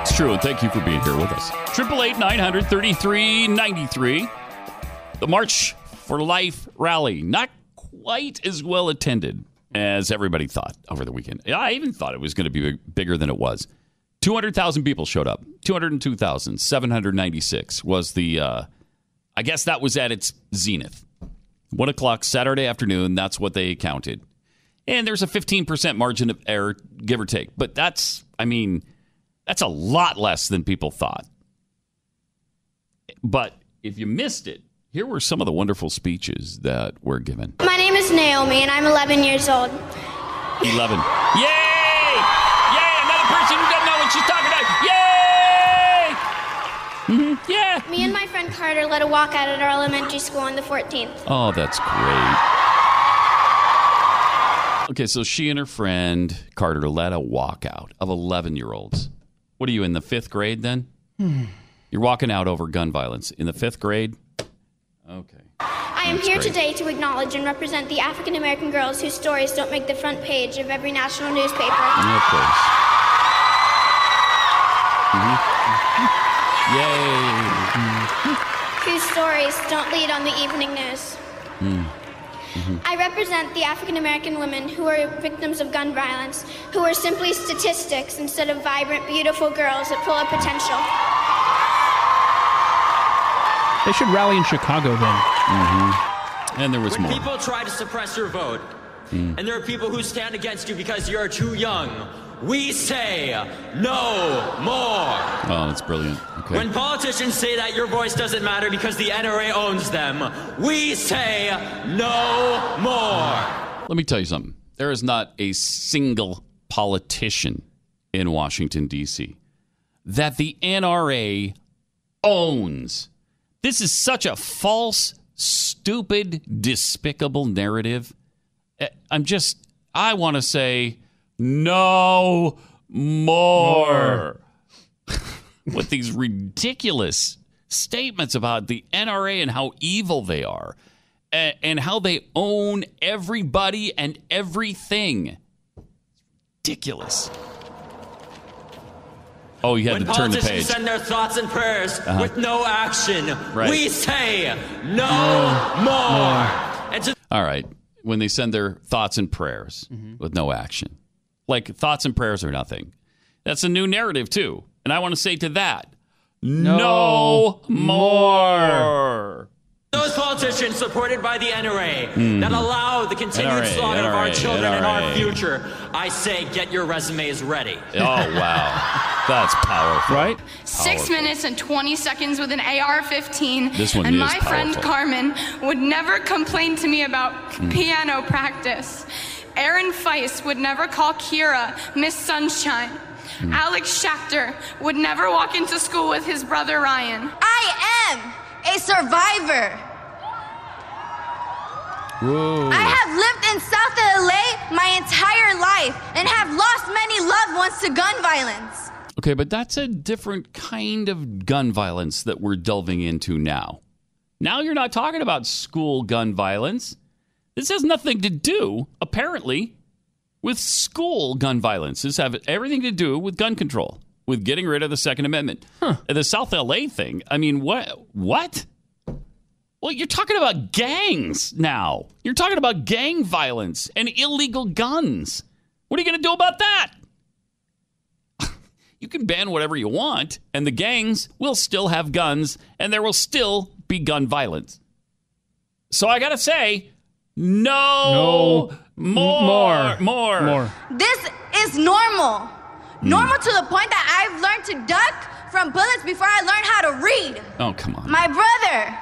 It's true, and thank you for being here with us. 888-900-3393. The March for Life rally, not quite as well attended as everybody thought over the weekend. I even thought it was going to be bigger than it was. 200,000 people showed up. 202,796 was the, I guess that was at its zenith. 1 o'clock Saturday afternoon, that's what they counted. And there's a 15% margin of error, give or take. But that's, I mean, that's a lot less than people thought. But if you missed it, here were some of the wonderful speeches that were given. My name is Naomi, and I'm 11 years old. 11. Yay! Yay! Another person who doesn't know what she's talking about. Yay! Mm-hmm. Yeah. Me and my friend Carter led a walkout at our elementary school on the 14th. Oh, that's great. Okay, so she and her friend Carter led a walkout of 11-year-olds. What are you, in the 5th grade then? You're walking out over gun violence in the 5th grade? Okay. I am here today to acknowledge and represent the African American girls whose stories don't make the front page of every national newspaper. Of course. Mm-hmm. Yay. Mm-hmm. Whose stories don't lead on the evening news. Mm-hmm. I represent the African American women who are victims of gun violence, who are simply statistics instead of vibrant, beautiful girls that full of potential. They should rally in Chicago then. Mm-hmm. And there was more. When people try to suppress your vote, and there are people who stand against you because you're too young, we say no more. Oh, that's brilliant. Okay. When politicians say that your voice doesn't matter because the NRA owns them, we say no more. Let me tell you something. There is not a single politician in Washington, D.C. that the NRA owns. This is such a false, stupid, despicable narrative. I want to say no more with these ridiculous statements about the NRA and how evil they are and how they own everybody and everything. Ridiculous. Oh, you had to turn the page. When politicians send their thoughts and prayers with no action, we say no more. And all right. When they send their thoughts and prayers with no action. Like, thoughts and prayers are nothing. That's a new narrative, too. And I want to say to that, no more. Those politicians supported by the NRA that allow the continued slaughter of our children and our future, I say get your resumes ready. Oh, wow. That's powerful. Right? 6 minutes and 20 seconds with an AR-15. This one is powerful. And my friend Carmen would never complain to me about piano practice. Aaron Feist would never call Kira Miss Sunshine. Alex Schachter would never walk into school with his brother Ryan. I am a survivor. Whoa. I have lived in South LA my entire life and have lost many loved ones to gun violence. Okay, but that's a different kind of gun violence that we're delving into now. Now you're not talking about school gun violence. This has nothing to do, apparently, with school gun violence. This has everything to do with gun control. With getting rid of the Second Amendment. The South LA thing. I mean, what? Well, you're talking about gangs now. You're talking about gang violence and illegal guns. What are you going to do about that? You can ban whatever you want, and the gangs will still have guns, and there will still be gun violence. So I got to say, no more. This is normal. Normal to the point that I've learned to duck from bullets before I learned how to read. Oh, come on. My brother.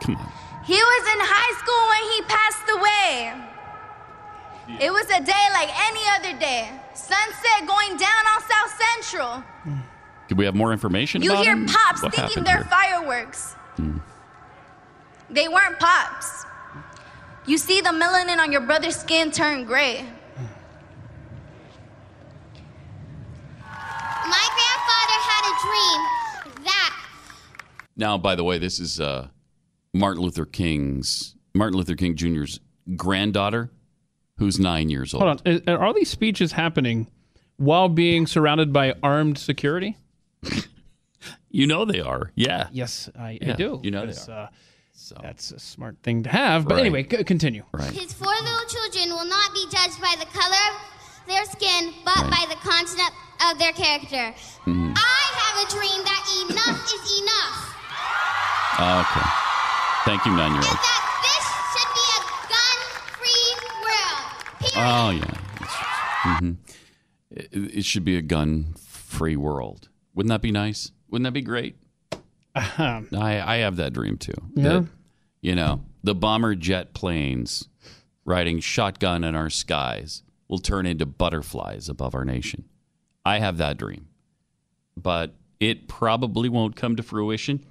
Come on. He was in high school when he passed away. Yeah. It was a day like any other day. Sunset going down on South Central. Did we have more information about him? You hear pops thinking they're fireworks. They weren't pops. You see the melanin on your brother's skin turn gray. My grandfather had a dream that... Now, by the way, this is Martin Luther King Jr.'s granddaughter, who's 9 years old. Hold on. Are all these speeches happening while being surrounded by armed security? You know they are, yeah. Yes, I do. You know they are. That's a smart thing to have. But anyway, continue. Right. His four little children will not be judged by the color of their skin, but by the content of their character. Mm-hmm. I have a dream that enough is enough. Okay. Thank you, 9-year-old. And that this should be a gun-free world. Period. Oh, yeah. Mm-hmm. It should be a gun-free world. Wouldn't that be nice? Wouldn't that be great? I have that dream, too. Yeah. That, you know, the bomber jet planes riding shotgun in our skies will turn into butterflies above our nation. I have that dream. But it probably won't come to fruition.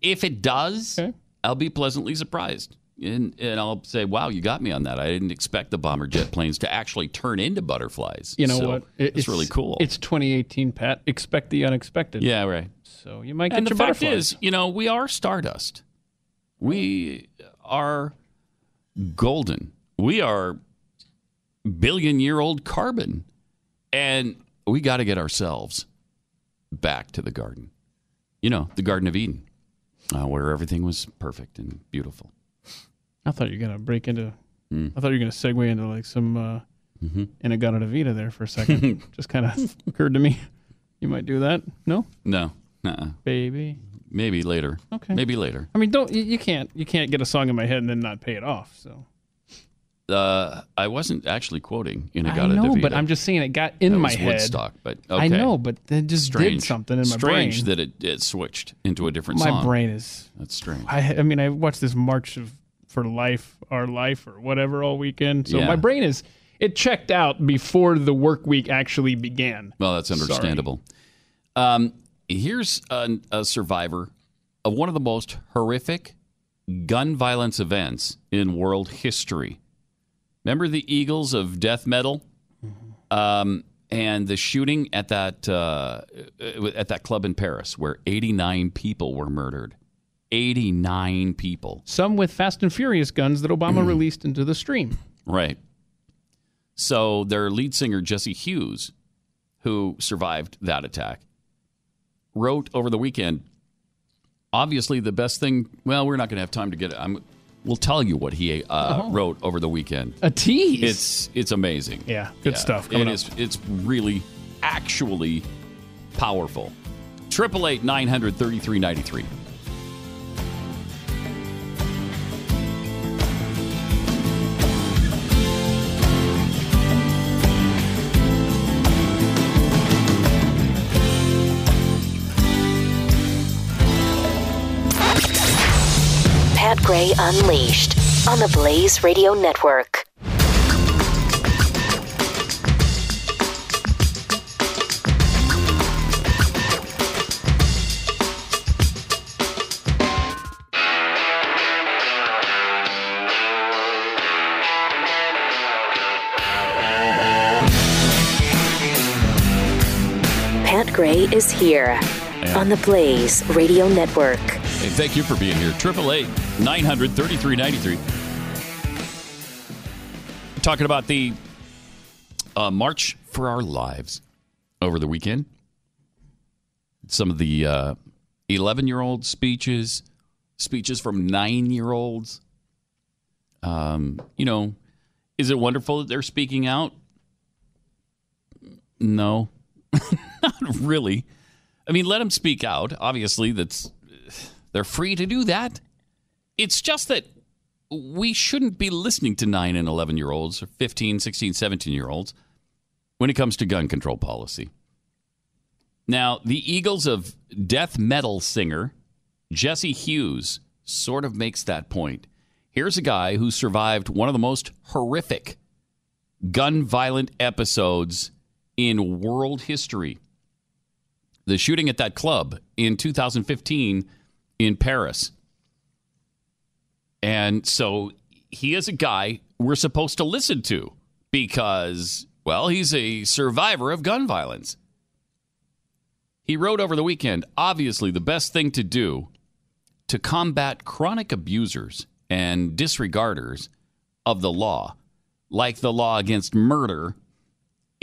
If it does, okay, I'll be pleasantly surprised. And I'll say, wow, you got me on that. I didn't expect the bomber jet planes to actually turn into butterflies. You know so what? It's really cool. It's 2018, Pat. Expect the unexpected. Yeah, right. So you might get your butterflies. And the fact is, you know, we are stardust. We are golden. We are billion-year-old carbon. And we got to get ourselves back to the garden. You know, the Garden of Eden, where everything was perfect and beautiful. I thought you were gonna break into. I thought you were gonna segue into like some Inagata de Vita there for a second. Just kind of occurred to me, you might do that. No, baby. Maybe later. Okay, maybe later. I mean, don't you can't get a song in my head and then not pay it off. So, I wasn't actually quoting Inagata de Vita. I know, but I'm just saying it got in my head. Woodstock, but okay. I know, but it just did something in my brain. Strange that it switched into a different song. My brain is that's strange. I mean, I watched this March of. For life, our life, or whatever all weekend. So my brain it checked out before the work week actually began. Well, that's understandable. Here's a survivor of one of the most horrific gun violence events in world history. Remember the Eagles of Death Metal? And the shooting at that club in Paris where 89 people were murdered. 89 people. Some with Fast and Furious guns that Obama released into the stream. Right. So their lead singer, Jesse Hughes, who survived that attack, wrote over the weekend, obviously the best thing... Well, we're not going to have time to get it. We'll tell you what he wrote over the weekend. A tease. It's amazing. Yeah, good stuff. It's really, actually powerful. 888-900-3393. Gray Unleashed on the Blaze Radio Network. Pat Gray is here on the Blaze Radio Network. Hey, thank you for being here. 888-900-3393. We're talking about the March for Our Lives over the weekend. Some of the 11-year-old speeches from 9-year-olds. You know, is it wonderful that they're speaking out? No, not really. I mean, let them speak out. Obviously, they're free to do that. It's just that we shouldn't be listening to 9 and 11-year-olds or 15, 16, 17-year-olds when it comes to gun control policy. Now, the Eagles of Death Metal singer Jesse Hughes sort of makes that point. Here's a guy who survived one of the most horrific gun-violent episodes in world history. The shooting at that club in 2015 in Paris. And so he is a guy we're supposed to listen to because, well, he's a survivor of gun violence. He wrote over the weekend, obviously the best thing to do to combat chronic abusers and disregarders of the law, like the law against murder,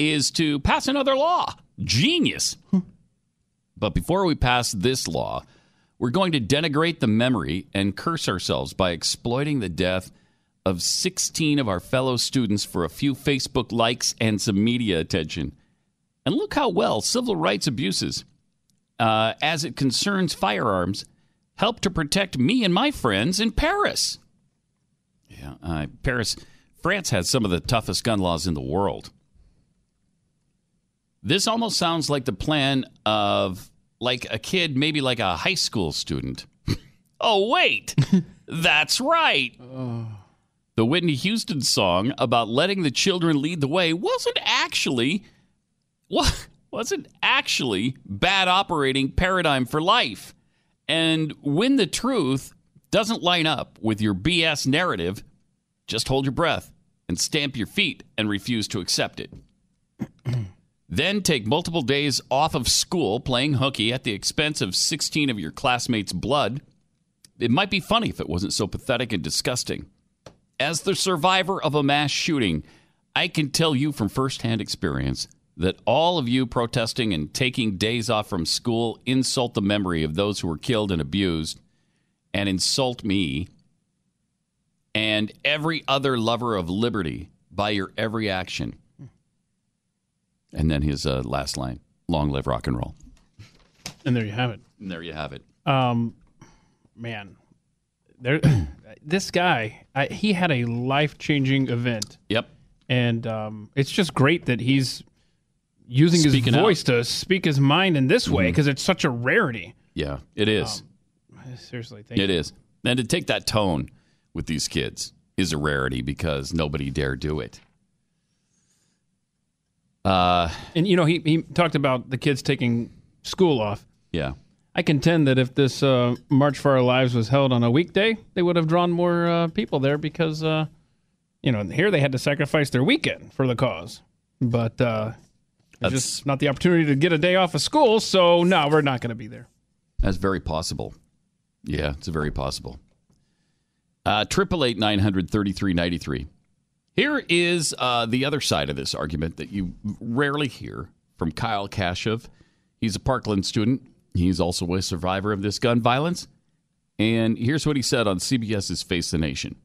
is to pass another law. Genius. But before we pass this law, we're going to denigrate the memory and curse ourselves by exploiting the death of 16 of our fellow students for a few Facebook likes and some media attention. And look how well civil rights abuses, as it concerns firearms, help to protect me and my friends in Paris. Yeah, Paris, France has some of the toughest gun laws in the world. This almost sounds like the plan of like a kid, maybe like a high school student. Oh, wait. That's right. Oh. The Whitney Houston song about letting the children lead the way wasn't actually bad operating paradigm for life. And when the truth doesn't line up with your BS narrative, just hold your breath and stamp your feet and refuse to accept it. Then take multiple days off of school playing hooky at the expense of 16 of your classmates' blood. It might be funny if it wasn't so pathetic and disgusting. As the survivor of a mass shooting, I can tell you from firsthand experience that all of you protesting and taking days off from school insult the memory of those who were killed and abused and insult me and every other lover of liberty by your every action. And then his last line, long live rock and roll. And there you have it. And there you have it. Man, there, this guy, he had a life-changing event. Yep. And it's just great that he's using Speaking his voice out. To speak his mind in this way because it's such a rarity. Yeah, it is. Seriously, thank you. It is. And to take that tone with these kids is a rarity because nobody dare do it. And, you know, he talked about the kids taking school off. Yeah. I contend that if this March for Our Lives was held on a weekday, they would have drawn more people there because, you know, here they had to sacrifice their weekend for the cause. But that's just not the opportunity to get a day off of school, so no, we're not going to be there. That's very possible. Yeah, it's very possible. 888-900-3393. Here is the other side of this argument that you rarely hear from Kyle Kashev. He's a Parkland student. He's also a survivor of this gun violence. And here's what he said on CBS's Face the Nation.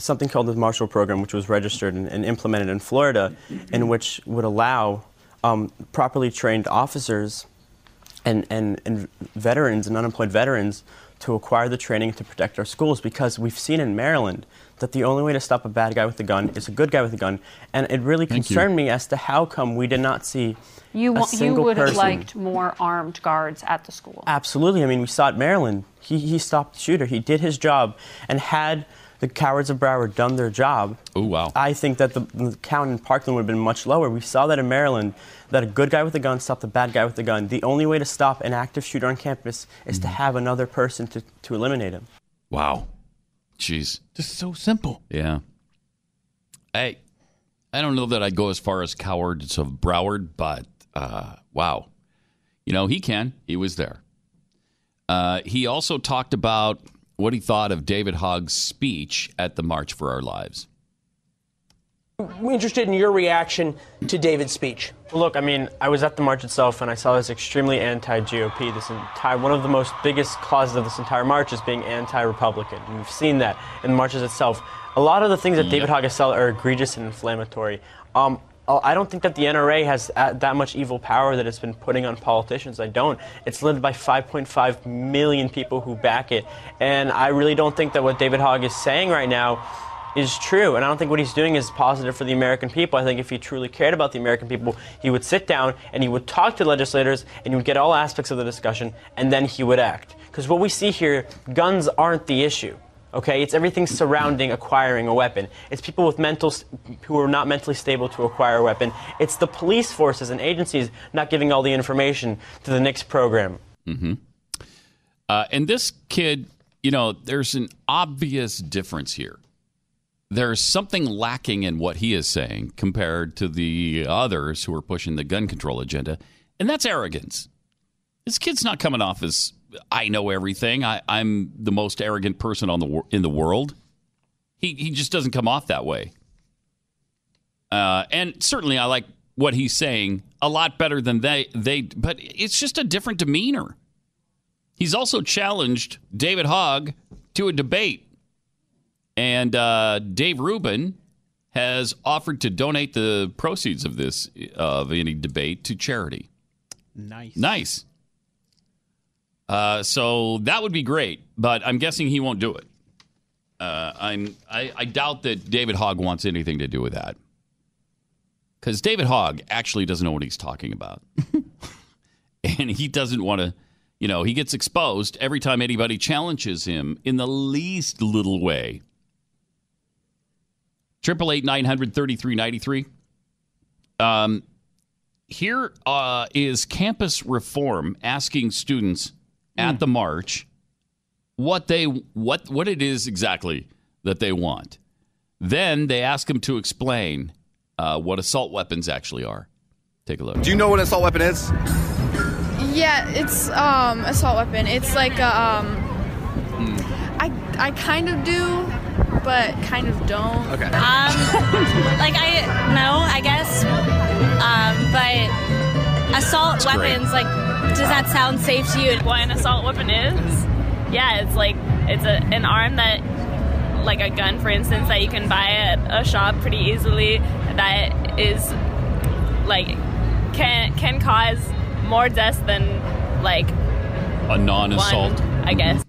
Something called the Marshall Program, which was registered and implemented in Florida, and which would allow properly trained officers and veterans and unemployed veterans to acquire the training to protect our schools, because we've seen in Maryland that the only way to stop a bad guy with a gun is a good guy with a gun. And it really concerned me as to how come we did not see a single person. You would have liked more armed guards at the school. Absolutely. I mean, we saw it in Maryland. He stopped the shooter. He did his job. And had the cowards of Broward done their job, I think that the count in Parkland would have been much lower. We saw that in Maryland, that a good guy with a gun stopped a bad guy with a gun. The only way to stop an active shooter on campus is to have another person to eliminate him. Wow. Jeez. Just so simple. Yeah. I don't know that I'd go as far as cowards of Broward, but wow. You know, he can. He was there. He also talked about what he thought of David Hogg's speech at the March for Our Lives. I'm interested in your reaction to David's speech. Look, I mean, I was at the march itself, and I saw this extremely anti-GOP. One of the most biggest causes of this entire march is being anti-Republican, and we've seen that in the marches itself. A lot of the things that David Hogg has said are egregious and inflammatory. I don't think that the NRA has that much evil power that it's been putting on politicians. I don't. It's led by 5.5 million people who back it. And I really don't think that what David Hogg is saying right now is true. And I don't think what he's doing is positive for the American people. I think if he truly cared about the American people, he would sit down and he would talk to legislators and he would get all aspects of the discussion and then he would act. Because what we see here, guns aren't the issue. Okay, it's everything surrounding acquiring a weapon. It's people with who are not mentally stable to acquire a weapon. It's the police forces and agencies not giving all the information to the NICS program. Mm-hmm. And this kid, you know, there's an obvious difference here. There's something lacking in what he is saying compared to the others who are pushing the gun control agenda, and that's arrogance. This kid's not coming off as I know everything. I'm the most arrogant person in the world. He just doesn't come off that way. And certainly I like what he's saying a lot better than they but it's just a different demeanor. He's also challenged David Hogg to a debate. And Dave Rubin has offered to donate the proceeds of this, of any debate, to charity. Nice. So that would be great, but I'm guessing he won't do it. I doubt that David Hogg wants anything to do with that. Because David Hogg actually doesn't know what he's talking about. And he doesn't want to, you know, he gets exposed every time anybody challenges him in the least little way. 888-900-3393. Here is Campus Reform asking students at the march what it is exactly that they want. Then they ask them to explain what assault weapons actually are. Take a look. Do you know what an assault weapon is? Yeah, it's assault weapon. It's like a, I kind of do, but kind of don't. Okay. Like I know, I guess. But assault weapons, like, does that sound safe to you? What an assault weapon is? Yeah, it's like it's an arm that, like a gun, for instance, that you can buy at a shop pretty easily, that is like can cause more deaths than like a non-assault one, I guess.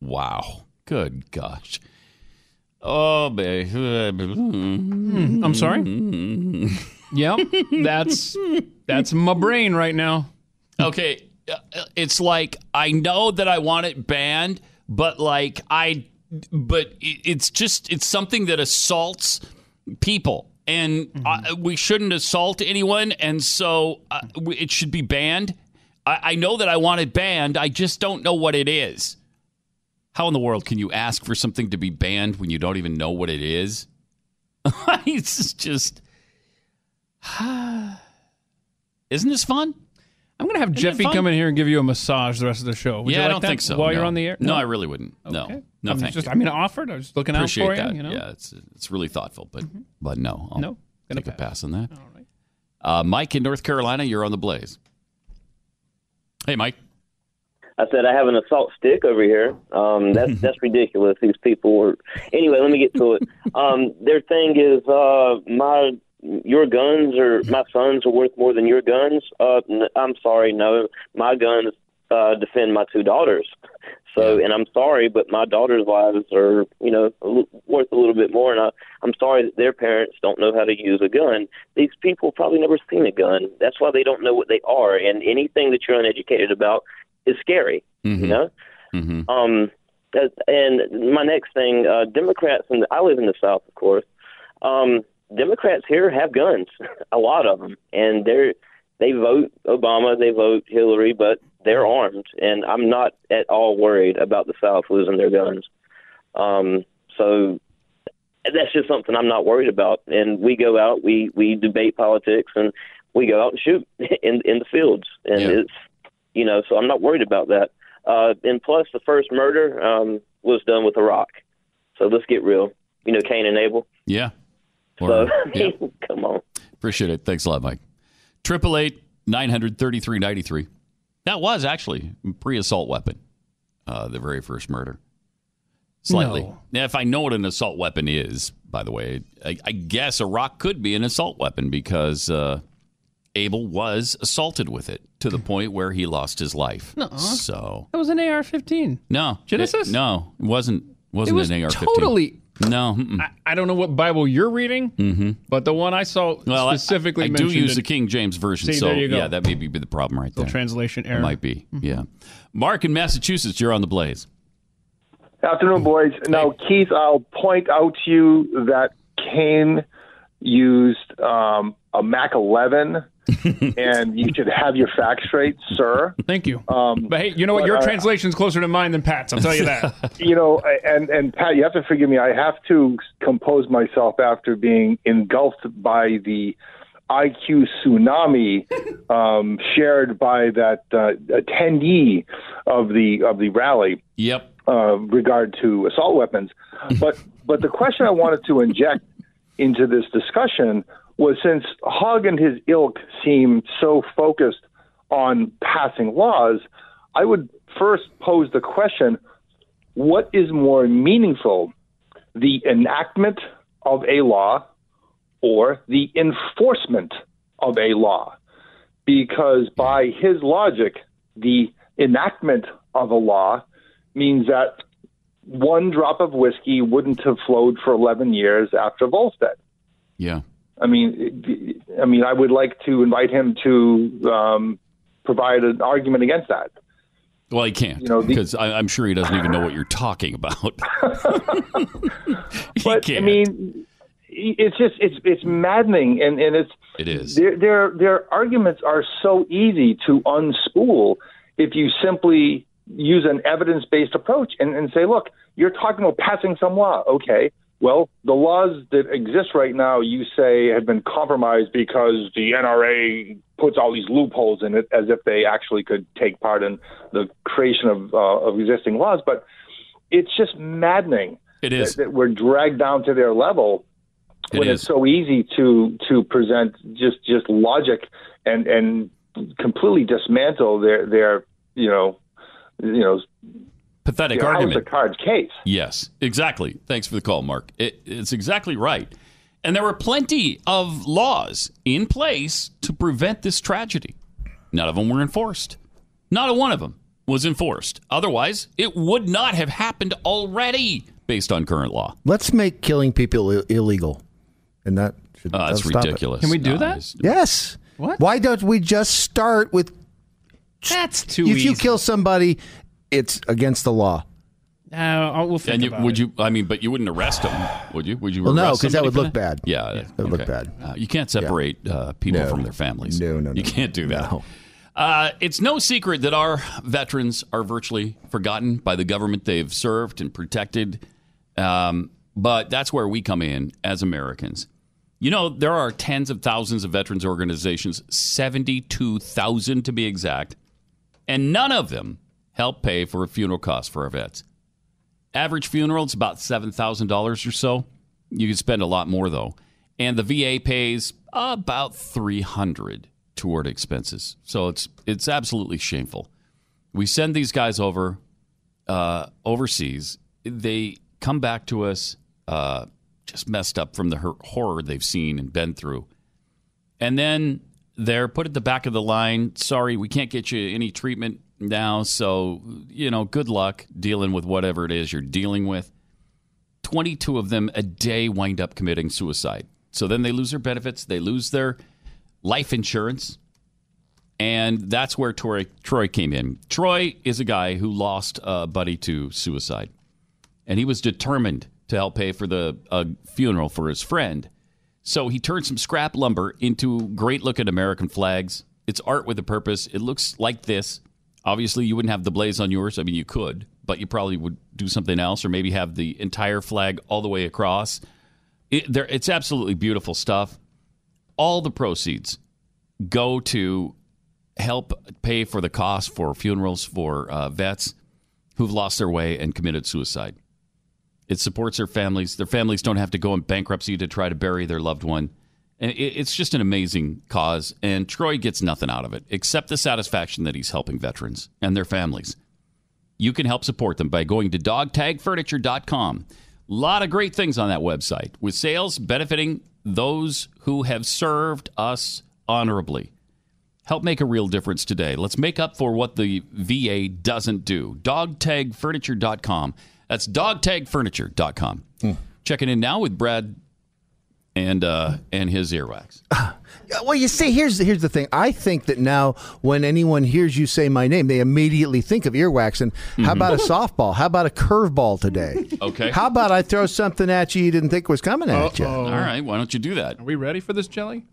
Wow. Good gosh. Oh, babe. I'm sorry. Yep. That's my brain right now. Okay. It's like I know that I want it banned, but like it's something that assaults people, and we shouldn't assault anyone, and so it should be banned. I know that I want it banned. I just don't know what it is. How in the world can you ask for something to be banned when you don't even know what it is? It's just... Isn't this fun? I'm going to have Jeffy come in here and give you a massage the rest of the show. Would you like I don't think so. While you're on the air? No, I really wouldn't. Okay. No, thank you. I mean, I offered. I was looking out for that. You. You know? Yeah, it's really thoughtful, but no. I'll take a pass on that. All right. Mike in North Carolina, you're on The Blaze. Hey, Mike. I said I have an assault stick over here. That's ridiculous. These people were... Anyway, let me get to it. Their thing is your guns or my sons are worth more than your guns. I'm sorry, no. My guns defend my two daughters. So, and I'm sorry, but my daughters' lives are, you know, worth a little bit more. And I'm sorry that their parents don't know how to use a gun. These people probably never seen a gun. That's why they don't know what they are. And anything that you're uneducated about is scary, you know? Mm-hmm. And my next thing, Democrats, and I live in the South, of course, Democrats here have guns, a lot of them, and they vote Obama, they vote Hillary, but they're armed, and I'm not at all worried about the South losing their guns. So that's just something I'm not worried about, and we go out, we debate politics, and we go out and shoot in the fields, and it's, you know, so I'm not worried about that. And plus, the first murder was done with a rock, so let's get real. You know, Cain and Abel. Yeah. So, come on. Appreciate it. Thanks a lot, Mike. 888-900-3393. That was actually a pre-assault weapon, the very first murder. Slightly. No. Now, if I know what an assault weapon is, by the way, I guess a rock could be an assault weapon because Abel was assaulted with it to the point where he lost his life. No. So that was an AR-15. No. Genesis? No, it wasn't an AR-15. Totally. No. I don't know what Bible you're reading, but the one I saw specifically mentioned. I do use the King James Version, so yeah, that may be the problem right there. The translation error. It might be, yeah. Mark in Massachusetts, you're on The Blaze. Afternoon, boys. Now, Keith, I'll point out to you that Cain used a Mac 11, and you should have your facts straight, sir. Thank you. But hey, you know what? Your translation's closer to mine than Pat's. I'll tell you that. You know, and Pat, you have to forgive me. I have to compose myself after being engulfed by the IQ tsunami shared by that attendee of the rally. Yep. Regard to assault weapons, but the question I wanted to inject into this discussion was since Hogg and his ilk seem so focused on passing laws, I would first pose the question, what is more meaningful, the enactment of a law or the enforcement of a law? Because by his logic, the enactment of a law means that one drop of whiskey wouldn't have flowed for 11 years after Volstead. Yeah. I mean, I would like to invite him to provide an argument against that. Well, he can't, because I'm sure he doesn't even know what you're talking about. But I mean, it's just it's maddening, and it is. Their arguments are so easy to unspool if you simply use an evidence-based approach and say, look, you're talking about passing some law, okay? Well, the laws that exist right now, you say, have been compromised because the NRA puts all these loopholes in it as if they actually could take part in the creation of existing laws. But it's just maddening that we're dragged down to their level when it's so easy to present just logic and completely dismantle their pathetic argument. It's a card case. Yes, exactly. Thanks for the call, Mark. It's exactly right. And there were plenty of laws in place to prevent this tragedy. None of them were enforced. Not a one of them was enforced. Otherwise, it would not have happened already based on current law. Let's make killing people illegal. And that should that's ridiculous. Can we do that? Yes. What? Why don't we just start with... That's too easy. If you kill somebody... It's against the law. We'll think about it. But you wouldn't arrest them, would you? Well, no, because that would look bad. Yeah, that would look bad. You can't separate people from their families. No. You can't do that. No. It's no secret that our veterans are virtually forgotten by the government they've served and protected. But that's where we come in as Americans. You know, there are tens of thousands of veterans organizations, 72,000 to be exact, and none of them help pay for a funeral cost for our vets. Average funeral, it's about $7,000 or so. You can spend a lot more, though. And the VA pays about $300 toward expenses. So it's absolutely shameful. We send these guys over overseas. They come back to us just messed up from the horror they've seen and been through. And then they're put at the back of the line. Sorry, we can't get you any treatment now, so, good luck dealing with whatever it is you're dealing with. 22 of them a day wind up committing suicide. So then they lose their benefits, they lose their life insurance, and that's where Troy came in. Troy is a guy who lost a buddy to suicide, and he was determined to help pay for the funeral for his friend. So he turned some scrap lumber into great-looking American flags. It's art with a purpose. It looks like this. Obviously, you wouldn't have the blaze on yours. I mean, you could, but you probably would do something else or maybe have the entire flag all the way across. It's absolutely beautiful stuff. All the proceeds go to help pay for the cost for funerals for vets who've lost their way and committed suicide. It supports their families. Their families don't have to go in bankruptcy to try to bury their loved one. And it's just an amazing cause, and Troy gets nothing out of it except the satisfaction that he's helping veterans and their families. You can help support them by going to dogtagfurniture.com. A lot of great things on that website, with sales benefiting those who have served us honorably. Help make a real difference today. Let's make up for what the VA doesn't do. Dogtagfurniture.com. That's dogtagfurniture.com. Checking in now with Brad... and his earwax. Well, you see, here's the thing. I think that now when anyone hears you say my name, they immediately think of earwax. And how about a softball? How about a curveball today? Okay. How about I throw something at you didn't think was coming at you? All right. Why don't you do that? Are we ready for this, Jelly?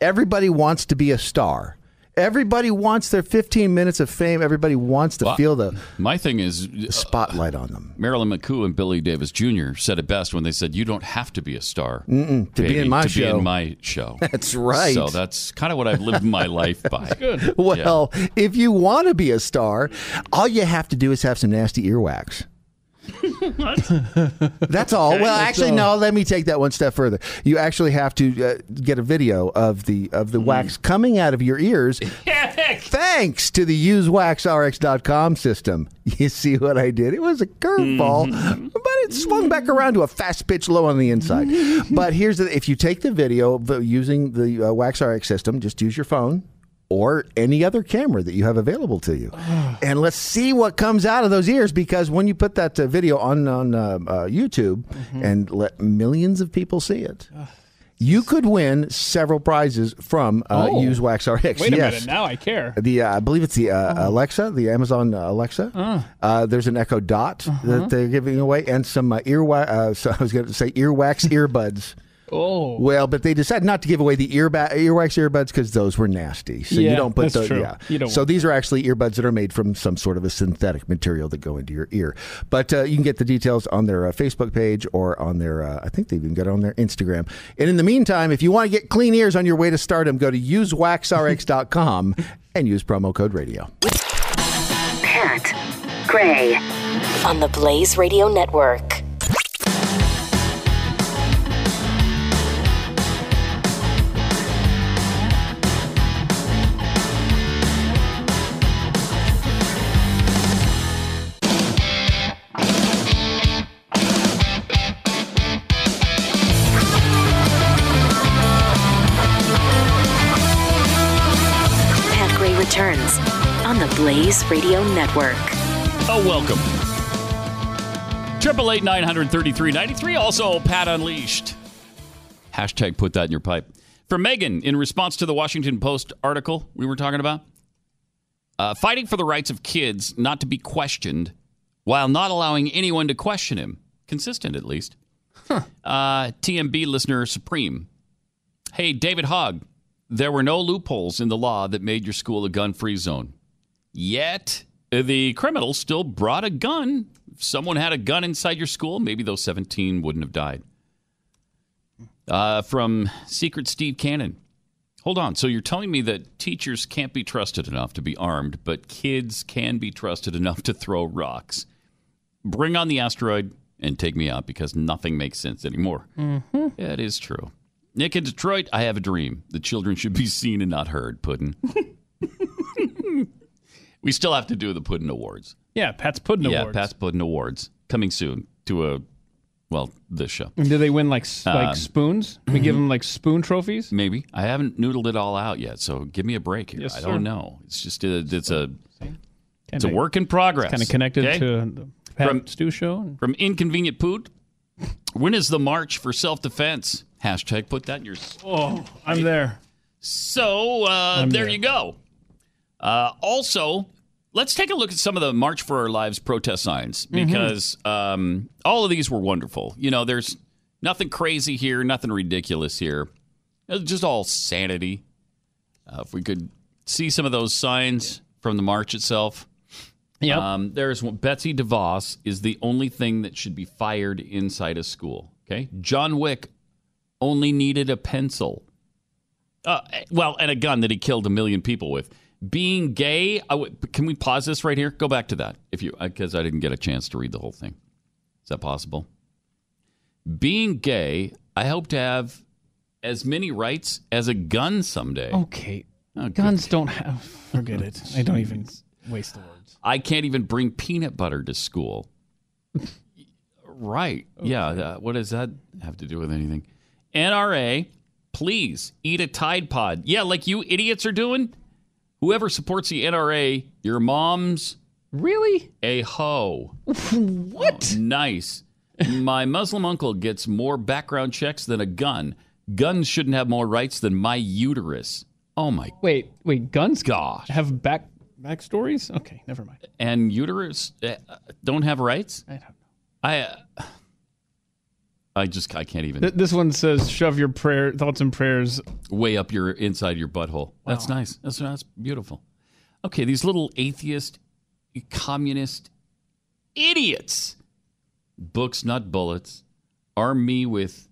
Everybody wants to be a star. Everybody wants their 15 minutes of fame. Everybody wants to feel the spotlight on them. Marilyn McCoo and Billy Davis Jr. said it best when they said, you don't have to be a star to be in my show. That's right. So that's kind of what I've lived my life by. Good. Well, if you want to be a star, all you have to do is have some nasty earwax. What? That's all. Okay, well, actually, no. Let me take that one step further. You actually have to get a video of the wax coming out of your ears. Heck. Thanks to the usewaxrx.com system. You see what I did? It was a curveball, but it swung back around to a fast pitch low on the inside. But here's the: if you take the video using the WaxRx system, just use your phone or any other camera that you have available to you. And let's see what comes out of those ears, because when you put that video on YouTube and let millions of people see it, you could win several prizes from UseWaxRx. Wait a minute, now I care. The I believe it's the Alexa, the Amazon Alexa. There's an Echo Dot that they're giving away, and some so I was going to say earwax earbuds. Oh. Well, but they decided not to give away the earwax earbuds because those were nasty. So you don't put those. Yeah. So these are actually earbuds that are made from some sort of a synthetic material that go into your ear. But you can get the details on their Facebook page or on their, I think they've even got it on their Instagram. And in the meantime, if you want to get clean ears on your way to stardom, go to usewaxrx.com and use promo code radio. Pat Gray on the Blaze Radio Network. Turns on the Blaze Radio Network. Oh, welcome. 888-933-93. Also, Pat Unleashed. Hashtag put that in your pipe. From Megan, in response to the Washington Post article we were talking about. Fighting for the rights of kids not to be questioned while not allowing anyone to question him. Consistent, at least. TMB listener Supreme. Hey, David Hogg. There were no loopholes in the law that made your school a gun-free zone. Yet, the criminals still brought a gun. If someone had a gun inside your school, maybe those 17 wouldn't have died. From Secret Steve Cannon. Hold on. So you're telling me that teachers can't be trusted enough to be armed, but kids can be trusted enough to throw rocks. Bring on the asteroid and take me out, because nothing makes sense anymore. Mm-hmm. Yeah, it is true. Nick in Detroit, I have a dream. The children should be seen and not heard, Puddin'. We still have to do the Puddin' Awards. Yeah, Pat's Puddin' Awards. Yeah, Pat's Puddin' Awards. Coming soon to this show. And do they win like spoons? Can we give them like spoon trophies? Maybe. I haven't noodled it all out yet, so give me a break here. Yes, I don't know. It's just it's a work in progress. Kind of connected to the Pat and Stu show. From Inconvenient Poot, when is the march for self-defense? Hashtag put that in your... Oh, I'm there. So, there you go. Also, let's take a look at some of the March for Our Lives protest signs, because all of these were wonderful. You know, there's nothing crazy here, nothing ridiculous here. It's just all sanity. If we could see some of those signs from the march itself. Yep. There's Betsy DeVos is the only thing that should be fired inside a school. Okay, John Wick only needed a pencil. And a gun that he killed a million people with. Being gay, can we pause this right here? Go back to that, because I didn't get a chance to read the whole thing. Is that possible? Being gay, I hope to have as many rights as a gun someday. Okay. Oh, guns don't have... Forget it. I don't even waste the words. I can't even bring peanut butter to school. Right. Okay. Yeah. What does that have to do with anything? NRA, please eat a Tide Pod. Yeah, like you idiots are doing. Whoever supports the NRA, your mom's really a hoe. What? Oh, nice. My Muslim uncle gets more background checks than a gun. Guns shouldn't have more rights than my uterus. Oh my. Wait. Guns gosh. Have backstories? Okay, never mind. And uterus don't have rights? I don't know. I can't even. This one says, shove your thoughts and prayers way up your inside your butthole. Wow. That's nice. That's beautiful. Okay, these little atheist, communist idiots. Books, not bullets. Arm me with,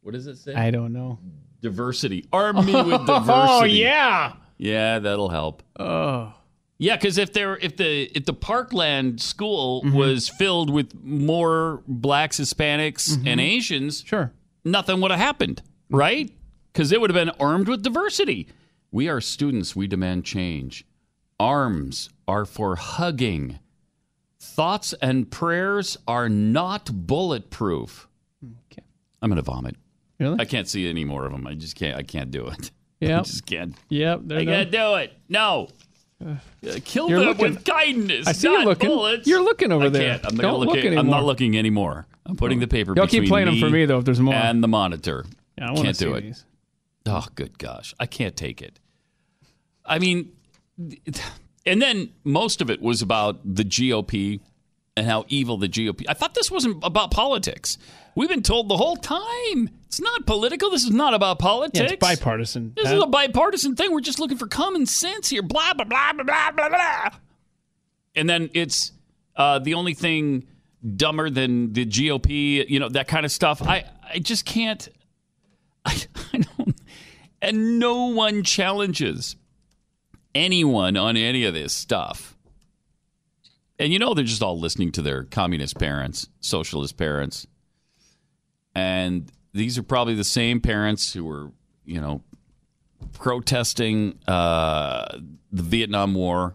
what does it say? I don't know. Diversity. Arm me with diversity. Oh, yeah. Yeah, that'll help. Oh. Yeah, because if the Parkland school mm-hmm. was filled with more blacks, Hispanics, mm-hmm. and Asians, sure, nothing would have happened, right? Because it would have been armed with diversity. We are students. We demand change. Arms are for hugging. Thoughts and prayers are not bulletproof. Okay. I'm gonna vomit. Really? I can't see any more of them. I just can't. I can't do it. Yeah. I just can't. Yep. I can't do it. No. Kill them looking. With kindness, I see not you looking. Bullets. You're looking over there. I can't. I'm Don't look anymore. I'm not looking anymore. I'm putting the paper Y'all between keep playing me them for me, though, if there's more. And the monitor. Yeah, I want to see it. These. Oh, good gosh. I can't take it. I mean, and then most of it was about the GOP and how evil the GOP. I thought this wasn't about politics. We've been told the whole time. It's not political. This is not about politics. Yeah, it's bipartisan. This is a bipartisan thing. We're just looking for common sense here. Blah, blah, blah, blah, blah, blah, blah. And then it's the only thing dumber than the GOP, you know, that kind of stuff. I just can't. I don't. And no one challenges anyone on any of this stuff. And you know they're just all listening to their communist parents, socialist parents. And these are probably the same parents who were, you know, protesting the Vietnam War.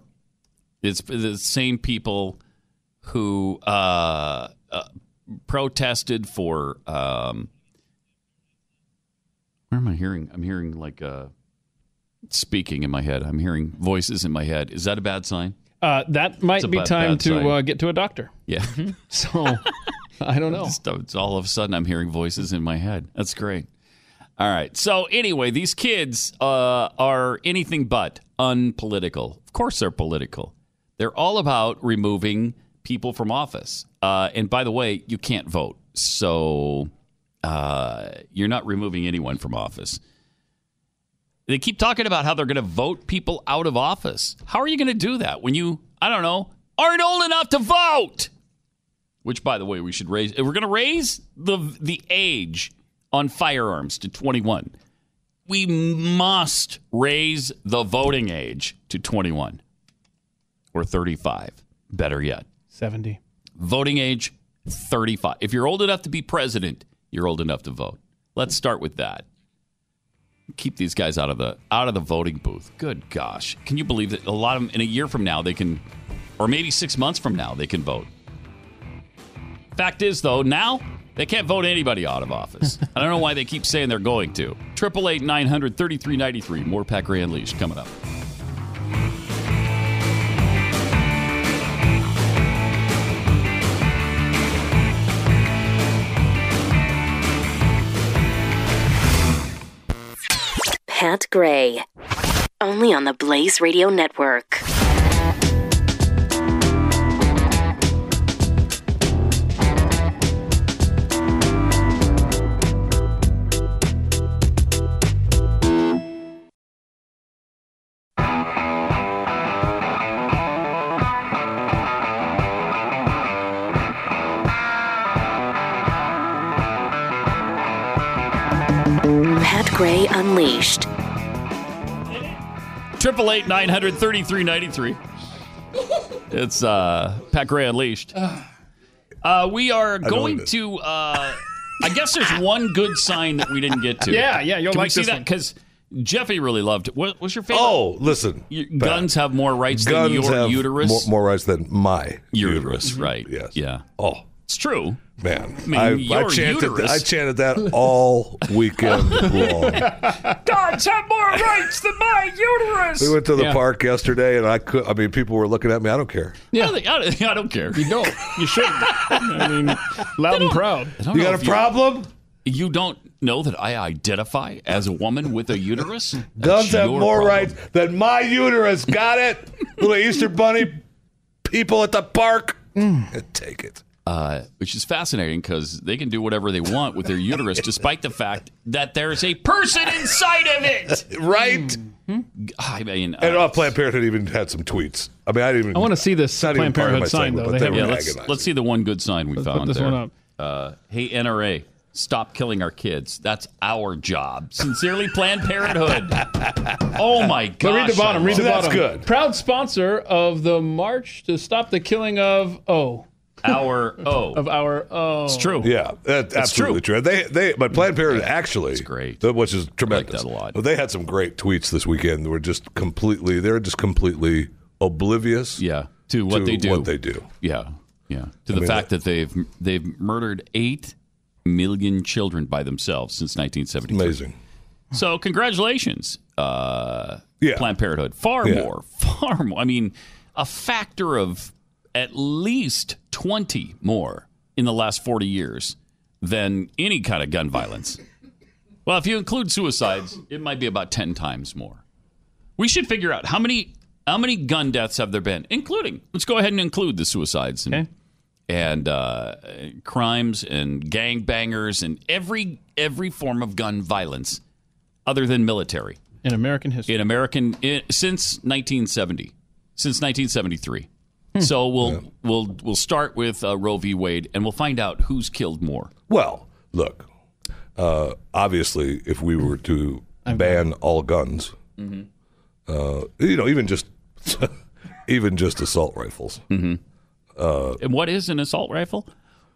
It's the same people who protested for. Where am I hearing? I'm hearing like speaking in my head. I'm hearing voices in my head. Is that a bad sign? That might be time to get to a doctor. Yeah. So. I don't know. It's all of a sudden, I'm hearing voices in my head. That's great. All right. So anyway, these kids are anything but unpolitical. Of course they're political. They're all about removing people from office. And by the way, you can't vote. So you're not removing anyone from office. They keep talking about how they're going to vote people out of office. How are you going to do that when you, I don't know, aren't old enough to vote? Which, by the way, we should raise. We're going to raise the age on firearms to 21. We must raise the voting age to 21 or 35. Better yet, 70. Voting age, 35. If you're old enough to be president, you're old enough to vote. Let's start with that. Keep these guys out of the voting booth. Good gosh, can you believe that a lot of them in a year from now they can, or maybe 6 months from now they can vote. Fact is, though, now they can't vote anybody out of office. I don't know why they keep saying they're going to. 888-900-3393. More Pat Gray Unleashed coming up. Pat Gray, only on the Blaze Radio Network. Gray Unleashed. 888-900-3393. It's Pat Gray Unleashed. We are going to. I guess there's one good sign that we didn't get to. Yeah, you'll Can like we see this that because Jeffy really loved it. What was your favorite? Oh, listen, guns have more rights than your uterus. More rights than my uterus. Right? Yes. Yeah. Oh, it's true. Man, I chanted that all weekend long. Dogs have more rights than my uterus. We went to the park yesterday, and people were looking at me. I don't care. Yeah, I don't care. You don't. You shouldn't. I mean, loud and proud. You got a problem? You don't know that I identify as a woman with a uterus? Dogs have more rights than my uterus. Got it? Little Easter Bunny people at the park. Take it. Which is fascinating because they can do whatever they want with their uterus, despite the fact that there is a person inside of it, right? Mm-hmm. I mean, Planned Parenthood even had some tweets. I mean, I want to see this Planned Parenthood sign, though. Let's see the one good sign we found there. Hey, NRA, stop killing our kids. That's our job. Sincerely, Planned Parenthood. Oh, my gosh. But read the bottom. Read the bottom. That's good. Proud sponsor of the March to Stop the Killing of O. Our O. Of our O. It's true. Yeah, that's absolutely true. But Planned Parenthood actually, it's great. Which is tremendous. I like that a lot. But they had some great tweets this weekend that were just completely, they're just completely oblivious to what they do. Yeah, yeah. To the fact that they've murdered 8 million children by themselves since 1973. Amazing. So congratulations, Planned Parenthood. Far more. I mean, a factor of at least 20 more in the last 40 years than any kind of gun violence. Well, if you include suicides, it might be about 10 times more. We should figure out how many gun deaths have there been, including, let's go ahead and include the suicides and crimes and gangbangers and every form of gun violence other than military. In American history. Since 1970. Since 1973. So we'll start with Roe v. Wade, and we'll find out who's killed more. Well, look, obviously, if we were to ban all guns, even just assault rifles. Mm-hmm. And what is an assault rifle?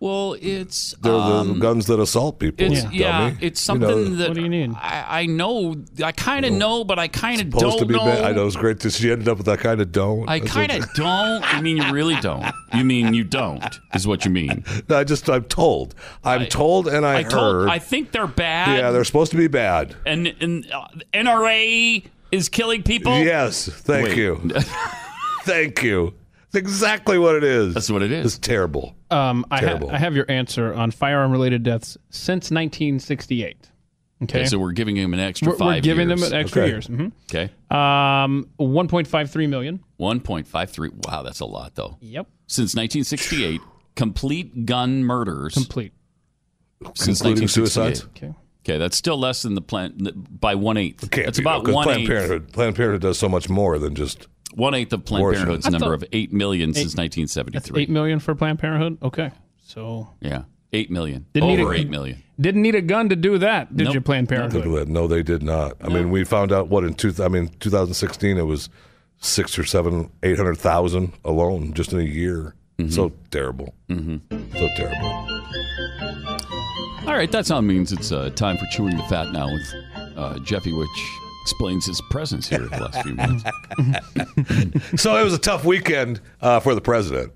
Well, it's they're the guns that assault people. It's something that what do you need? I know. I kind of know, but I kind of don't know. I know it's great that she ended up with that kind of don't. I kind of don't. You mean you really don't? You mean you don't is what you mean? No, I'm told. I heard. I think they're bad. Yeah, they're supposed to be bad. And NRA is killing people. Yes, thank you. Thank you. Exactly what it is. That's what it is. It's terrible. I have your answer on firearm-related deaths since 1968. Okay, so we're giving them an extra 5 years. We're giving them an extra 5 years. Mm-hmm. Okay. 1.53 million. 1.53. Wow, that's a lot, though. Yep. Since 1968, complete gun murders. Complete. Since including suicides. Okay, that's still less than the plan by 1/8. That's about 1/8. Planned Parenthood does so much more than just... 1/8 of Planned Parenthood's number of 8 million since 1973. 8 million for Planned Parenthood? Okay. So. Yeah. 8 million. Over 8 million. Didn't need a gun to do that, did you, Planned Parenthood? No, they did not. I mean, we found out 2016, it was 800,000 alone just in a year. Mm-hmm. So terrible. Mm-hmm. So terrible. All right. That sound means it's time for Chewing the Fat now with Jeffy, which explains his presence here the last few minutes. So it was a tough weekend for the president.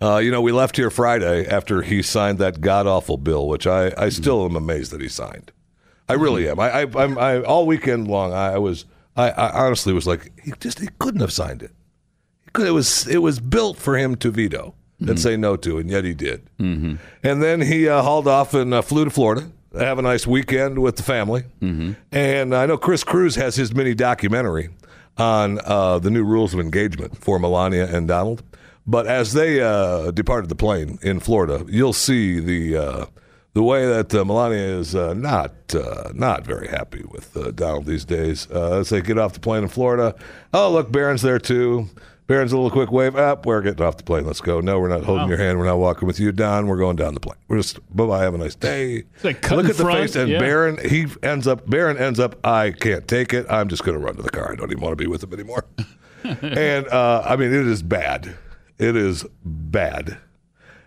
We left here Friday after he signed that god-awful bill, which I still am amazed that he signed. I really am. I'm all weekend long. I honestly was like, he couldn't have signed it. It was built for him to veto and say no to, and yet he did. Mm-hmm. And then he hauled off and flew to Florida. Have a nice weekend with the family. Mm-hmm. And I know Chris Cruz has his mini documentary on the new rules of engagement for Melania and Donald. But as they departed the plane in Florida, you'll see the way that Melania is not very happy with Donald these days. As they get off the plane in Florida, oh, look, Barron's there too. Barron's a little quick wave. Up, we're getting off the plane. Let's go. No, we're not holding your hand. We're not walking with you, Don. We're going down the plane. We're just bye-bye. Have a nice day. Like look at the face, and Barron. Barron ends up. I can't take it. I'm just going to run to the car. I don't even want to be with him anymore. And I mean, it is bad. It is bad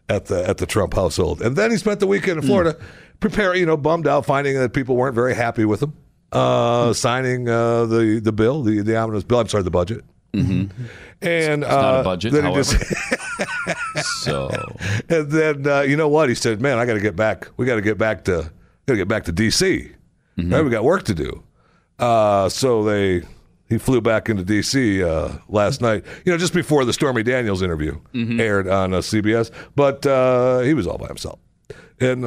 at the Trump household. And then he spent the weekend in Florida, preparing. Bummed out, finding that people weren't very happy with him signing the bill, the ominous bill. I'm sorry, the budget. Mm-hmm. And it's not a budget, then however. So and then you know what he said? Man, I got to get back. We got to get back to D.C. Mm-hmm. Right? We got work to do. So he flew back into D.C. Last night. Just before the Stormy Daniels interview aired on CBS. But he was all by himself, and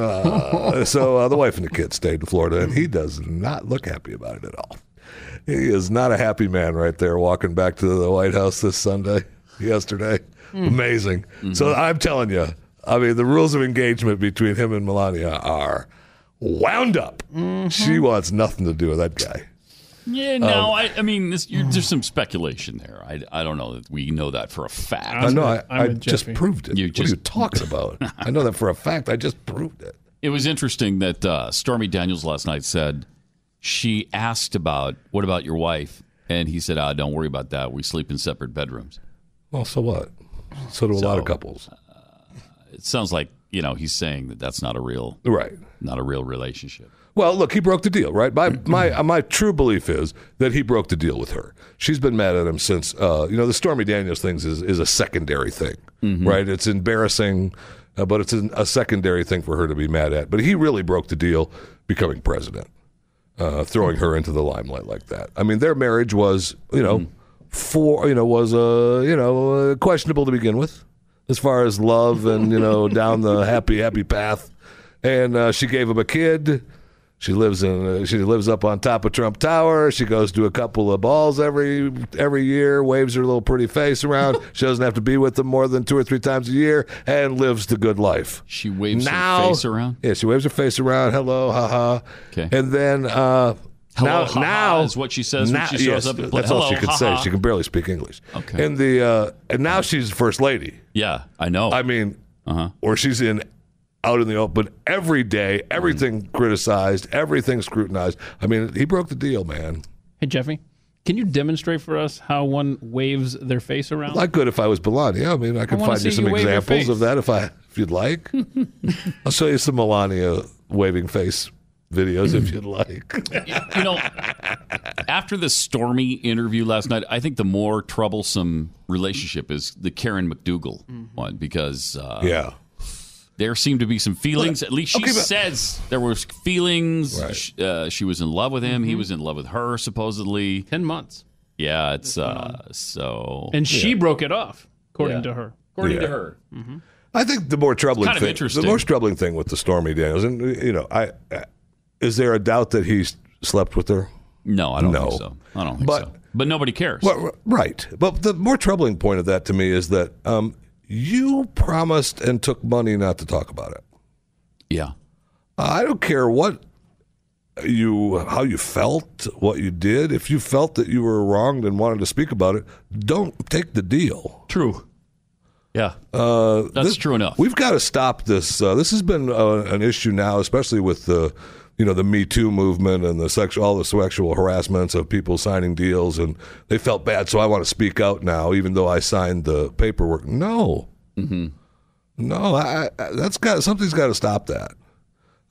so the wife and the kids stayed in Florida, and he does not look happy about it at all. He is not a happy man right there walking back to the White House yesterday. Mm. Amazing. Mm-hmm. So I'm telling you, I mean, the rules of engagement between him and Melania are wound up. Mm-hmm. She wants nothing to do with that guy. Yeah, no, I mean, there's some speculation there. I don't know that we know that for a fact. I know, I just proved it. What are you talking about? I know that for a fact. I just proved it. It was interesting that Stormy Daniels last night said she asked about, what about your wife? And he said, don't worry about that. We sleep in separate bedrooms. Well, so what? So do a lot of couples. It sounds like, you know, he's saying that that's not a real, not a real relationship. Well, look, he broke the deal, right? My true belief is that he broke the deal with her. She's been mad at him since, the Stormy Daniels thing is a secondary thing, right? It's embarrassing, but it's a secondary thing for her to be mad at. But he really broke the deal becoming president, throwing her into the limelight like that. I mean, their marriage was, questionable to begin with as far as love and, down the happy path. And she gave him a kid. She lives in. She lives up on top of Trump Tower. She goes to a couple of balls every year. Waves her little pretty face around. She doesn't have to be with them more than 2 or 3 times a year, and lives the good life. She waves her face around. Yeah, she waves her face around. Hello, haha. Okay. And then hello, now is what she says when she shows up. At that's all she can say. She can barely speak English. Okay. And the and now she's first lady. Yeah, I know. I mean, or she's in. Out in the open every day, everything criticized, everything scrutinized. I mean, he broke the deal, man. Hey, Jeffy, can you demonstrate for us how one waves their face around? Well, I could if I was Melania. I mean, I could find you some examples of that if you'd like. I'll show you some Melania waving face videos if you'd like. You know, after the Stormy interview last night, I think the more troublesome relationship is the Karen McDougal one because... There seemed to be some feelings. At least she says there were feelings. Right. She was in love with him. He was in love with her, supposedly. 10 months. Yeah, it's so. And she broke it off, according to her. According to her. Mm-hmm. I think the more troubling thing, the most troubling thing with the Stormy Daniels, and is there a doubt that he slept with her? No, I don't think so. I don't think so. But nobody cares. Well, right. But the more troubling point of that to me is that. You promised and took money not to talk about it. Yeah. I don't care how you felt, what you did. If you felt that you were wronged and wanted to speak about it, don't take the deal. True. Yeah. That's true enough. We've got to stop this. This has been an issue now, especially with the... the Me Too movement and all the sexual harassments of people signing deals, and they felt bad, so I want to speak out now, even though I signed the paperwork. No. Mm-hmm. No, something's got to stop that.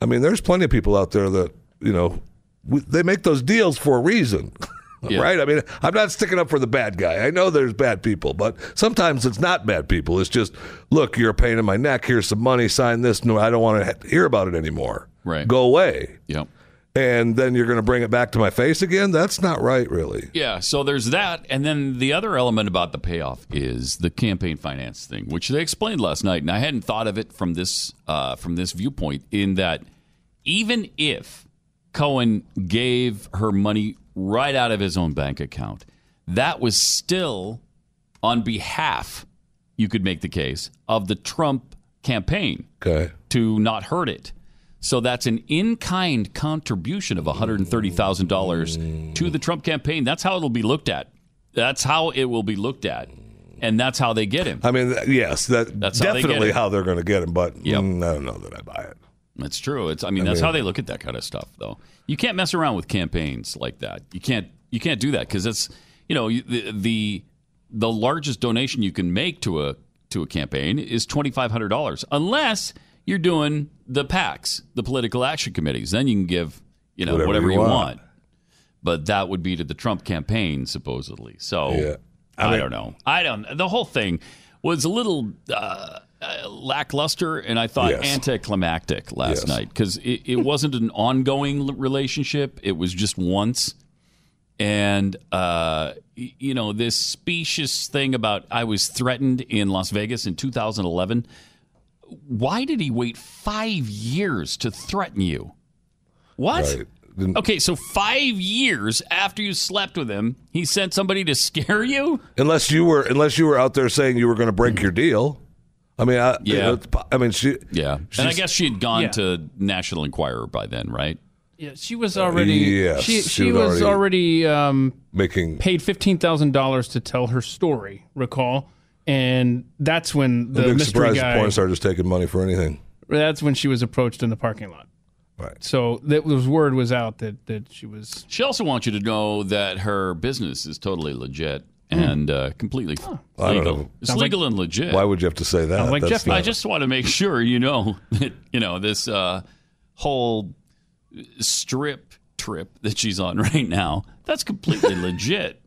I mean, there's plenty of people out there that, they make those deals for a reason, right? I mean, I'm not sticking up for the bad guy. I know there's bad people, but sometimes it's not bad people. It's just, look, you're a pain in my neck. Here's some money. Sign this. No, I don't want to hear about it anymore. Right. Go away. Yep. And then you're going to bring it back to my face again? That's not right, really. Yeah, so there's that. And then the other element about the payoff is the campaign finance thing, which they explained last night. And I hadn't thought of it from this viewpoint, in that even if Cohen gave her money right out of his own bank account, that was still on behalf, you could make the case, of the Trump campaign to not hurt it. So that's an in-kind contribution of $130,000 to the Trump campaign. That's how it'll be looked at. That's how it will be looked at. And that's how they get him. I mean, yes, that's definitely how they're going to get him, but I don't know that I buy it. That's true. That's how they look at that kind of stuff, though. You can't mess around with campaigns like that. You can't do that, because that's, the largest donation you can make to a campaign is $2,500, unless... You're doing the PACs, the political action committees. Then you can give, whatever you want. But that would be to the Trump campaign, supposedly. So I don't know. The whole thing was a little lackluster, and I thought anticlimactic last night, because it wasn't an ongoing relationship. It was just once. And, this specious thing about I was threatened in Las Vegas in 2011. Why did he wait 5 years to threaten you? What? Right. Okay, so 5 years after you slept with him, he sent somebody to scare you? Unless you were out there saying you were going to break your deal. I mean, she. Yeah, and I guess she had gone to National Enquirer by then, right? Yeah, she was already. Yes, she was already making paid $15,000 to tell her story. Recall. And that's when the mystery guy started just taking money for anything. That's when she was approached in the parking lot. Right. So that was, word was out that she was. She also wants you to know that her business is totally legit and completely legal. I don't know. It's sounds legal, like, and legit. Why would you have to say that? Like, Jeff, I just want to make sure you know that, you know, this whole strip trip that she's on right now, that's completely legit.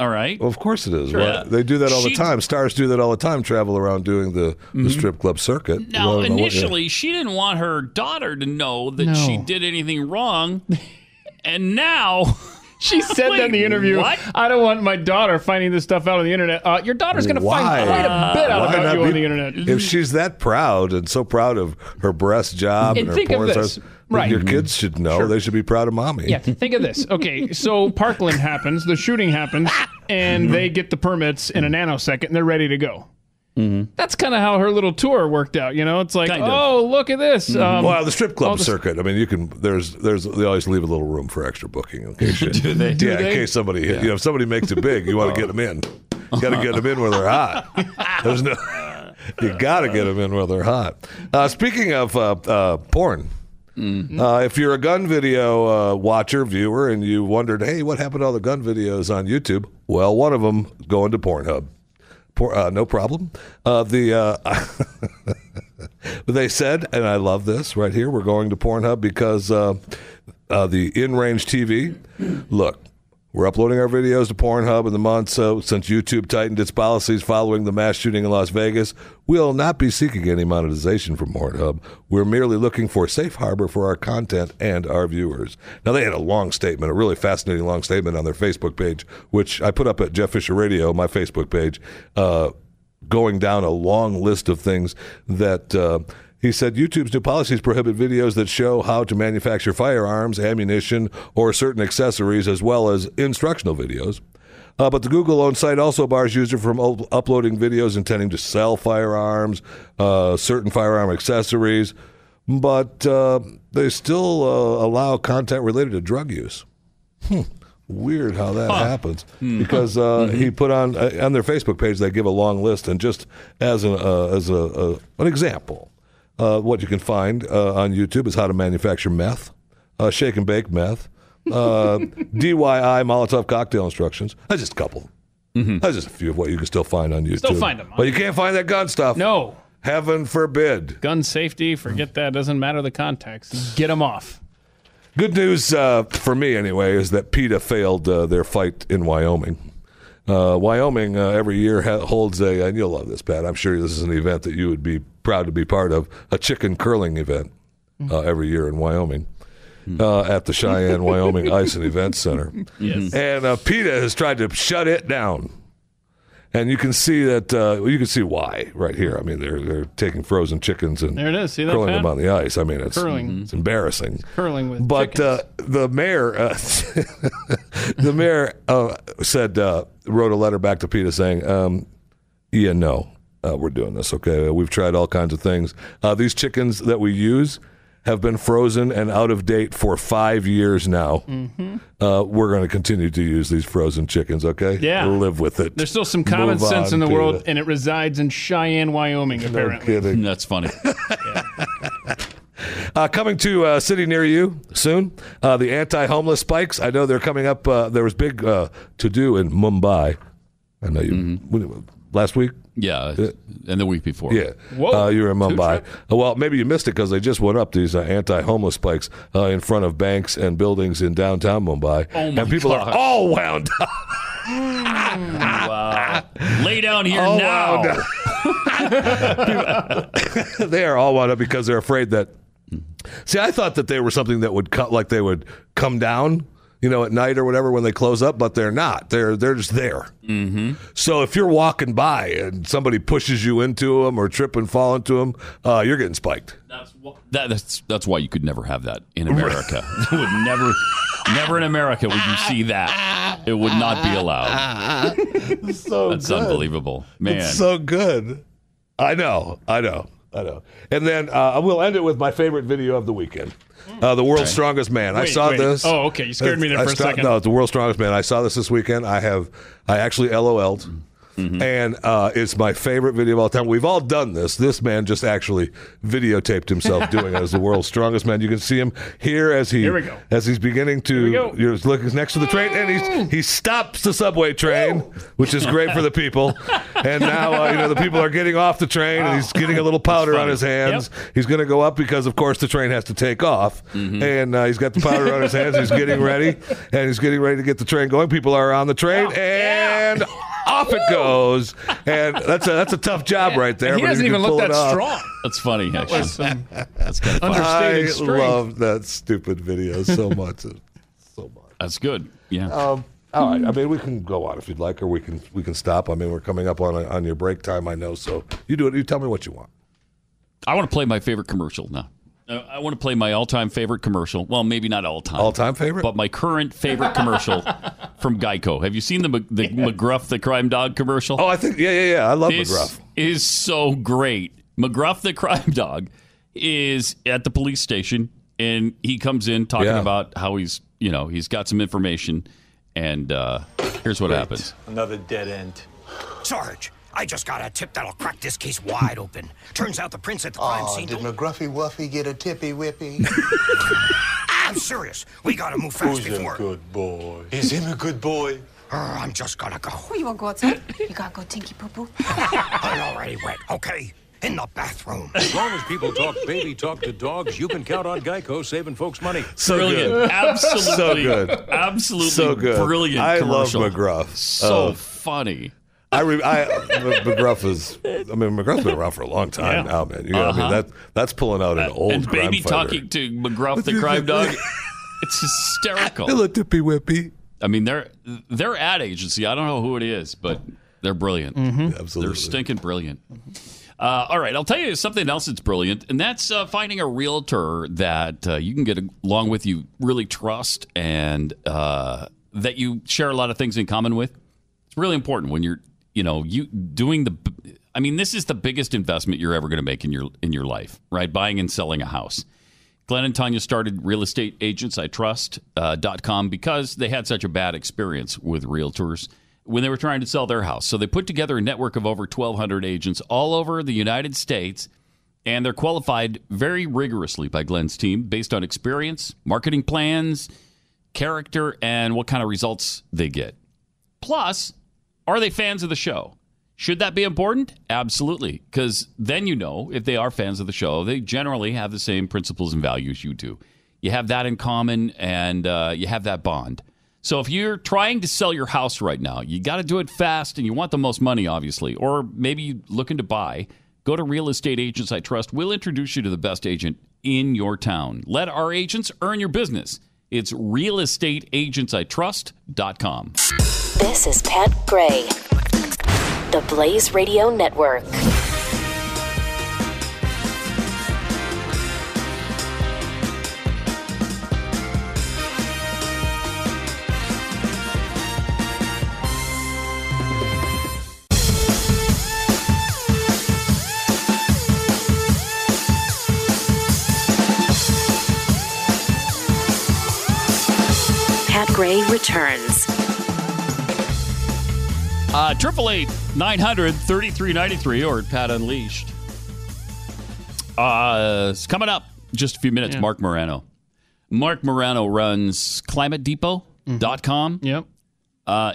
All right. Well, of course it is. Sure. Well, they do that all the time. Stars do that all the time, travel around doing the strip club circuit. Now, initially, she didn't want her daughter to know that she did anything wrong. And now... She said that in the interview, what? I don't want my daughter finding this stuff out on the internet. Your daughter's going to find quite a bit out about you on the internet. If she's that proud and so proud of her breast job and her porn stars, right. Your kids should know. Sure. They should be proud of mommy. Yeah, think of this. Okay, so Parkland happens, the shooting happens, and they get the permits in a nanosecond, and they're ready to go. Mm-hmm. That's kind of how her little tour worked out, you know. It's like, look at this. Mm-hmm. Well, the strip club circuit. I mean, you can. They always leave a little room for extra booking in case. Do they? Yeah, in case somebody. Yeah. You know, if somebody makes it big, you want to get them in. You got to get them in where they're hot. There's no. You got to get them in where they're hot. Speaking of porn. Mm-hmm. If you're a gun video watcher, viewer, and you wondered, hey, what happened to all the gun videos on YouTube? Well, one of them going to Pornhub. No problem. They said, and I love this right here, we're going to Pornhub because the in-range TV, look, we're uploading our videos to Pornhub in the months since YouTube tightened its policies following the mass shooting in Las Vegas. We'll not be seeking any monetization from Pornhub. We're merely looking for safe harbor for our content and our viewers. Now, they had a long statement, a really fascinating long statement on their Facebook page, which I put up at Jeff Fisher Radio, my Facebook page, going down a long list of things that... He said YouTube's new policies prohibit videos that show how to manufacture firearms, ammunition, or certain accessories, as well as instructional videos. But the Google-owned site also bars users from uploading videos intending to sell firearms, certain firearm accessories, but they still allow content related to drug use. Weird how that happens, because he put on their Facebook page, they give a long list, and just as an example. What you can find on YouTube is how to manufacture meth, shake and bake meth, DIY Molotov cocktail instructions. That's just a couple. Mm-hmm. That's just a few of what you can still find on YouTube. Still find them. But you can't find that gun stuff. No. Heaven forbid. Gun safety, forget that. Doesn't matter the context. Get them off. Good news for me, anyway, is that PETA failed their fight in Wyoming. Wyoming every year holds a, and you'll love this, Pat, I'm sure this is an event that you would be proud to be part of, a chicken curling event every year in Wyoming at the Cheyenne, Wyoming Ice and Events Center. Yes. And PETA has tried to shut it down. And you can see that you can see why right here. I mean, they're taking frozen chickens and curling them on the ice. I mean, it's curling. It's embarrassing. It's curling with chickens. But the mayor said wrote a letter back to PETA saying, we're doing this. Okay, we've tried all kinds of things. These chickens that we use have been frozen and out of date for 5 years now. Mm-hmm. We're going to continue to use these frozen chickens, okay? Yeah. Live with it. There's still some common sense in the world, and it resides in Cheyenne, Wyoming, apparently. No kidding. That's funny. Yeah. Coming to a city near you soon, the anti-homeless spikes. I know they're coming up. There was big to-do in Mumbai. I know you... Mm-hmm. Last week? Yeah, and the week before. Yeah. Whoa. You were in Mumbai. Well, maybe you missed it because they just went up, these anti-homeless spikes in front of banks and buildings in downtown Mumbai. Oh, my And people gosh. Are all wound up. Wow. Lay down here all now. They are all wound up because they're afraid that... See, I thought that they were something that would come down. You know, at night or whatever when they close up, but they're not. They're just there. Mm-hmm. So if you're walking by and somebody pushes you into them or trip and fall into them, you're getting spiked. That's why you could never have that in America. Would never in America would you see that. It would not be allowed. So that's good. Unbelievable, man. It's so good. I know. And then we'll end it with my favorite video of the weekend. The World's Strongest Man. I saw this. Oh, okay. You scared me there for a second. No, The World's Strongest Man. I saw this weekend. I actually LOL'd. Mm-hmm. And it's my favorite video of all time. We've all done this. This man just actually videotaped himself doing it as the world's strongest man. You can see him here as he as he's beginning to. You're looking next to the train, and he stops the subway train, which is great for the people. And now you know the people are getting off the train, and he's getting a little powder on his hands. Yep. He's going to go up because, of course, the train has to take off, and he's got the powder on his hands. He's getting ready, and he's getting ready to get the train going. People are on the train, and. Off it goes, and that's a tough job right there. And he doesn't even look that strong. That's funny, actually. That's kind of funny. I love that stupid video so much, so much. That's good. Yeah. All right. I mean, we can go on if you'd like, or we can stop. I mean, we're coming up on your break time. I know, so you do it. You tell me what you want. I want to play my favorite commercial now. I want to play my all-time favorite commercial. Well, maybe not all-time. All-time favorite? But my current favorite commercial from Geico. Have you seen the McGruff, the crime dog commercial? Oh, I think, yeah. I love McGruff. Is so great. McGruff, the crime dog, is at the police station, and he comes in talking about how he's got some information, and here's what happens. Another dead end. Sarge. I just got a tip that'll crack this case wide open. Turns out the prints at the crime scene... did McGruffy Wuffy get a tippy-whippy? I'm serious. We gotta move fast before... Who's a good boy? Is him a good boy? I'm just gonna go. Oh, you won't go outside? You gotta go tinky-poo-poo? I'm already wet, okay? In the bathroom. As long as people talk baby talk to dogs, you can count on Geico saving folks money. So brilliant. Good. Absolutely. So good. Absolutely so good. Brilliant commercial. I love McGruff. So funny. McGruff is. I mean, McGruff's been around for a long time now, man. You know, I mean, that's pulling out an old. And crime baby fighter. Talking to McGruff, the crime dog. It's hysterical. Hello, Tippy Whippy. I mean, their ad agency. I don't know who it is, but they're brilliant. Mm-hmm. Absolutely, they're stinking brilliant. All right, I'll tell you something else that's brilliant, and that's finding a realtor that you can get along with, you really trust, and that you share a lot of things in common with. It's really important when you're. This is the biggest investment you're ever going to make in your life, right? Buying and selling a house. Glenn and Tanya started RealEstateAgentsITrust.com because they had such a bad experience with realtors when they were trying to sell their house. So they put together a network of over 1,200 agents all over the United States, and they're qualified very rigorously by Glenn's team based on experience, marketing plans, character, and what kind of results they get. Plus... are they fans of the show? Should that be important? Absolutely, because then you know if they are fans of the show, they generally have the same principles and values you do. You have that in common, and you have that bond. So if you're trying to sell your house right now, you got to do it fast, and you want the most money, obviously, or maybe you're looking to buy, go to Real Estate Agents I Trust. We'll introduce you to the best agent in your town. Let our agents earn your business. It's realestateagentsitrust.com. This is Pat Gray, the Blaze Radio Network. Pat Gray returns. 888-900-3393 or Pat Unleashed. It's coming up in just a few minutes. Yeah. Marc Morano. Marc Morano runs ClimateDepot.com. Mm-hmm.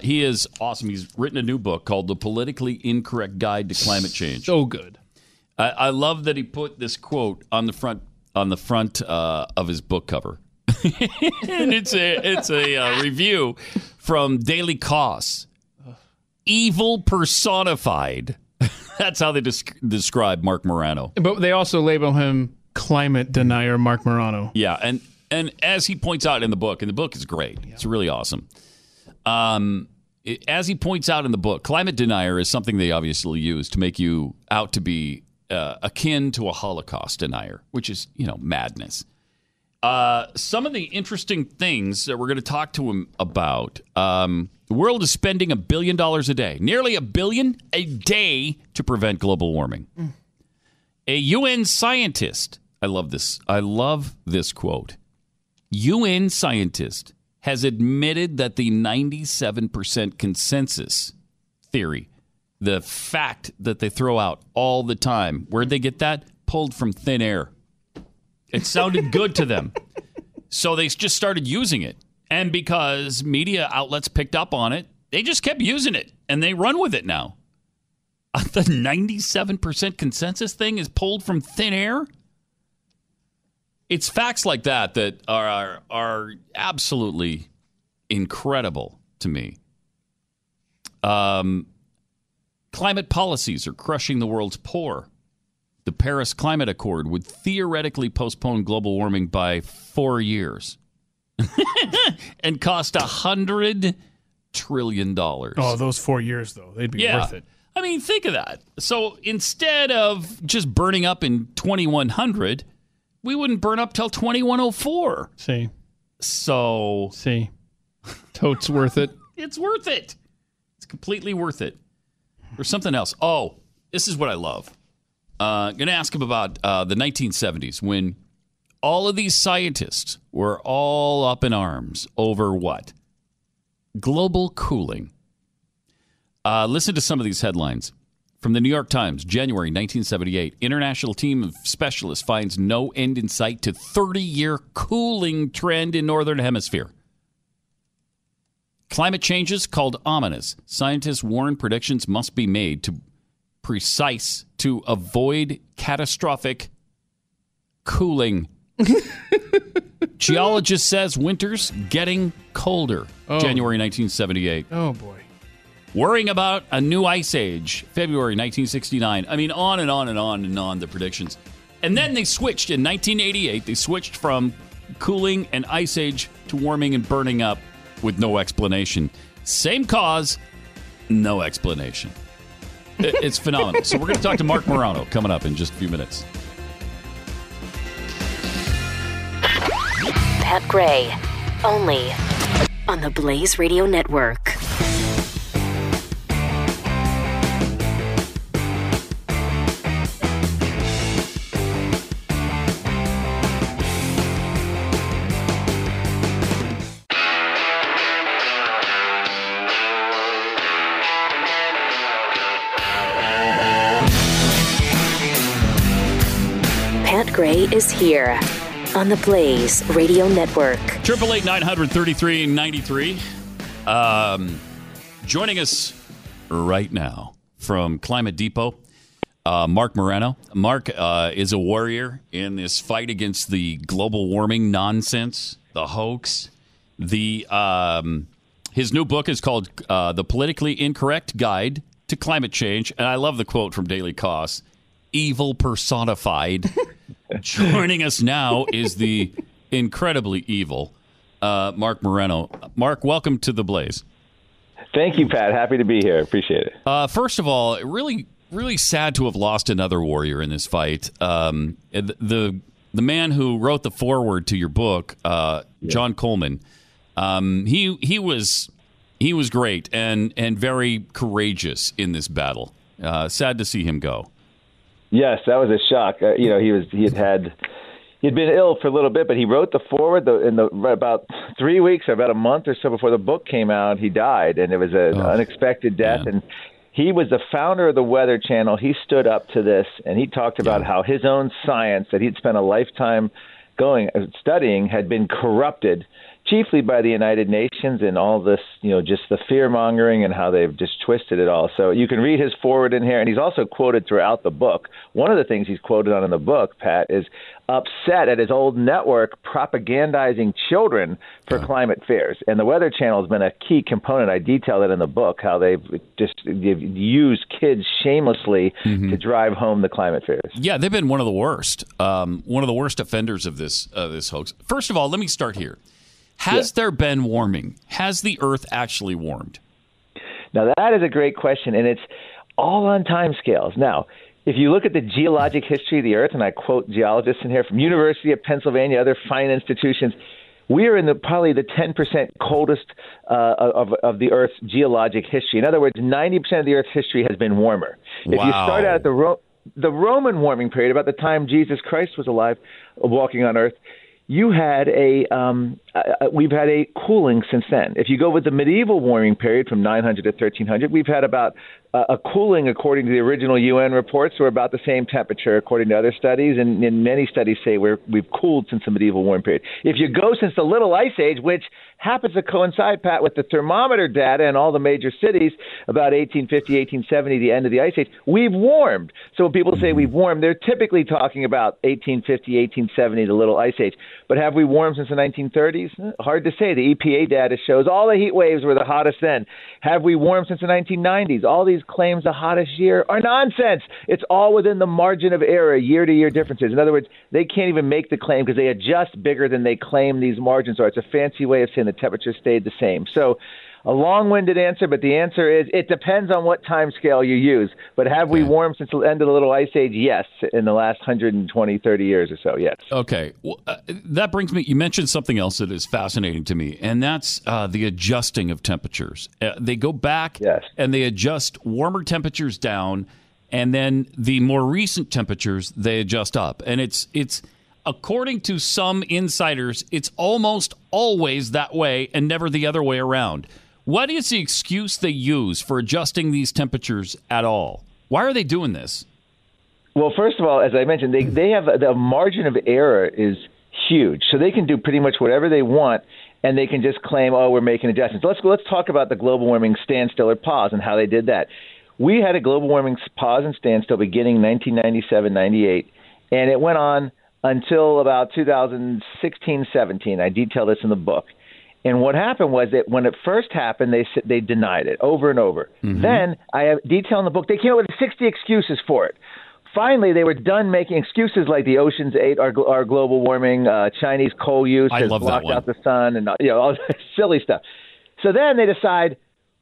Yep. He is awesome. He's written a new book called The Politically Incorrect Guide to Climate Change. So good. I love that he put this quote on the front of his book cover. And it's a review from Daily Kos. Evil personified. That's how they describe Marc Morano. But they also label him climate denier Marc Morano. Yeah, and as he points out in the book, and the book is great. Yeah. It's really awesome. As he points out in the book, climate denier is something they obviously use to make you out to be akin to a Holocaust denier, which is, madness. Some of the interesting things that we're going to talk to him about... the world is spending $1 billion a day, nearly $1 billion a day, to prevent global warming. Mm. A UN scientist, I love this quote. UN scientist has admitted that the 97% consensus theory the fact that they throw out all the time. Where'd they get that? Pulled from thin air. It sounded good to them. So they just started using it. And because media outlets picked up on it, they just kept using it. And they run with it now. The 97% consensus thing is pulled from thin air? It's facts like that that are absolutely incredible to me. Climate policies are crushing the world's poor. The Paris Climate Accord would theoretically postpone global warming by 4 years and cost $100 trillion. Oh, those 4 years, though. They'd be worth it. I mean, think of that. So instead of just burning up in 2100, we wouldn't burn up till 2104. See. So. See. Totes worth it. It's worth it. It's completely worth it. There's something else. Oh, this is what I love. I'm going to ask him about the 1970s when all of these scientists were all up in arms over what? Global cooling. Listen to some of these headlines. From the New York Times, January 1978, international team of specialists finds no end in sight to 30-year cooling trend in northern hemisphere. Climate changes called ominous. Scientists warn predictions must be made to precise to avoid catastrophic cooling. Geologist says winter's getting colder. Oh. January 1978. Oh, boy. Worrying about a new ice age, February 1969. I mean, on and on and on and on, the predictions. And then they switched in 1988. They switched from cooling and ice age to warming and burning up with no explanation. Same cause, no explanation. It's phenomenal. So we're going to talk to Marc Morano coming up in just a few minutes. Pat Gray, only on the Blaze Radio Network. Gray is here on the Blaze Radio Network. 888-900-3393. Joining us right now from Climate Depot, Marc Morano. Marc is a warrior in this fight against the global warming nonsense, the hoax. His new book is called The Politically Incorrect Guide to Climate Change. And I love the quote from Daily Kos, evil personified. Joining us now is the incredibly evil Marc Morano. Marc, welcome to The Blaze. Thank you, Pat. Happy to be here. Appreciate it. First of all, really, really sad to have lost another warrior in this fight. The man who wrote the foreword to your book, John Coleman, he was great and very courageous in this battle. Sad to see him go. Yes, that was a shock. You know, he'd been ill for a little bit, but he wrote the foreword about 3 weeks, or about a month or so before the book came out. He died, and it was an unexpected death. Man. And he was the founder of the Weather Channel. He stood up to this, and he talked about how his own science that he'd spent a lifetime studying had been corrupted, chiefly by the United Nations and all this, you know, just the fear-mongering and how they've just twisted it all. So you can read his foreword in here, and he's also quoted throughout the book. One of the things he's quoted on in the book, Pat, is upset at his old network propagandizing children for climate fears. And the Weather Channel has been a key component. I detail that in the book, how they've used kids shamelessly to drive home the climate fears. Yeah, they've been one of the worst offenders of this hoax. First of all, let me start here. Has there been warming? Has the Earth actually warmed? Now, that is a great question, and it's all on time scales. Now, if you look at the geologic history of the Earth, and I quote geologists in here from University of Pennsylvania, other fine institutions, we are in probably the 10% coldest of the Earth's geologic history. In other words, 90% of the Earth's history has been warmer. Wow. If you start out at the Roman warming period, about the time Jesus Christ was alive, walking on Earth, you had we've had a cooling since then. If you go with the medieval warming period from 900 to 1300, we've had about a cooling, according to the original UN reports, we're about the same temperature, according to other studies. And many studies say we've cooled since the medieval warm period. If you go since the Little Ice Age, which happens to coincide, Pat, with the thermometer data in all the major cities about 1850, 1870, the end of the Ice Age, we've warmed. So when people say we've warmed, they're typically talking about 1850, 1870, the Little Ice Age. But have we warmed since the 1930s? Hard to say. The EPA data shows all the heat waves were the hottest then. Have we warmed since the 1990s? All these claims the hottest year are nonsense. It's all within the margin of error, year-to-year differences. In other words, they can't even make the claim because they adjust bigger than they claim these margins are. It's a fancy way of saying the temperature stayed the same. So a long-winded answer, but the answer is it depends on what time scale you use. But have we warmed since the end of the Little Ice Age? Yes, in the last 120, 30 years or so, yes. Okay. Well, that brings me – you mentioned something else that is fascinating to me, and that's the adjusting of temperatures. They go back and they adjust warmer temperatures down, and then the more recent temperatures, they adjust up. And it's according to some insiders, it's almost always that way and never the other way around. What is the excuse they use for adjusting these temperatures at all? Why are they doing this? Well, first of all, as I mentioned, they have the margin of error is huge. So they can do pretty much whatever they want, and they can just claim, oh, we're making adjustments. Let's talk about the global warming standstill or pause and how they did that. We had a global warming pause and standstill beginning 1997, 98, and it went on until about 2016, 17. I detail this in the book. And what happened was that when it first happened, they denied it over and over. Mm-hmm. Then I have detail in the book. They came up with 60 excuses for it. Finally, they were done making excuses like the oceans ate our global warming, Chinese coal use has blocked out the sun, and all that silly stuff. So then they decide,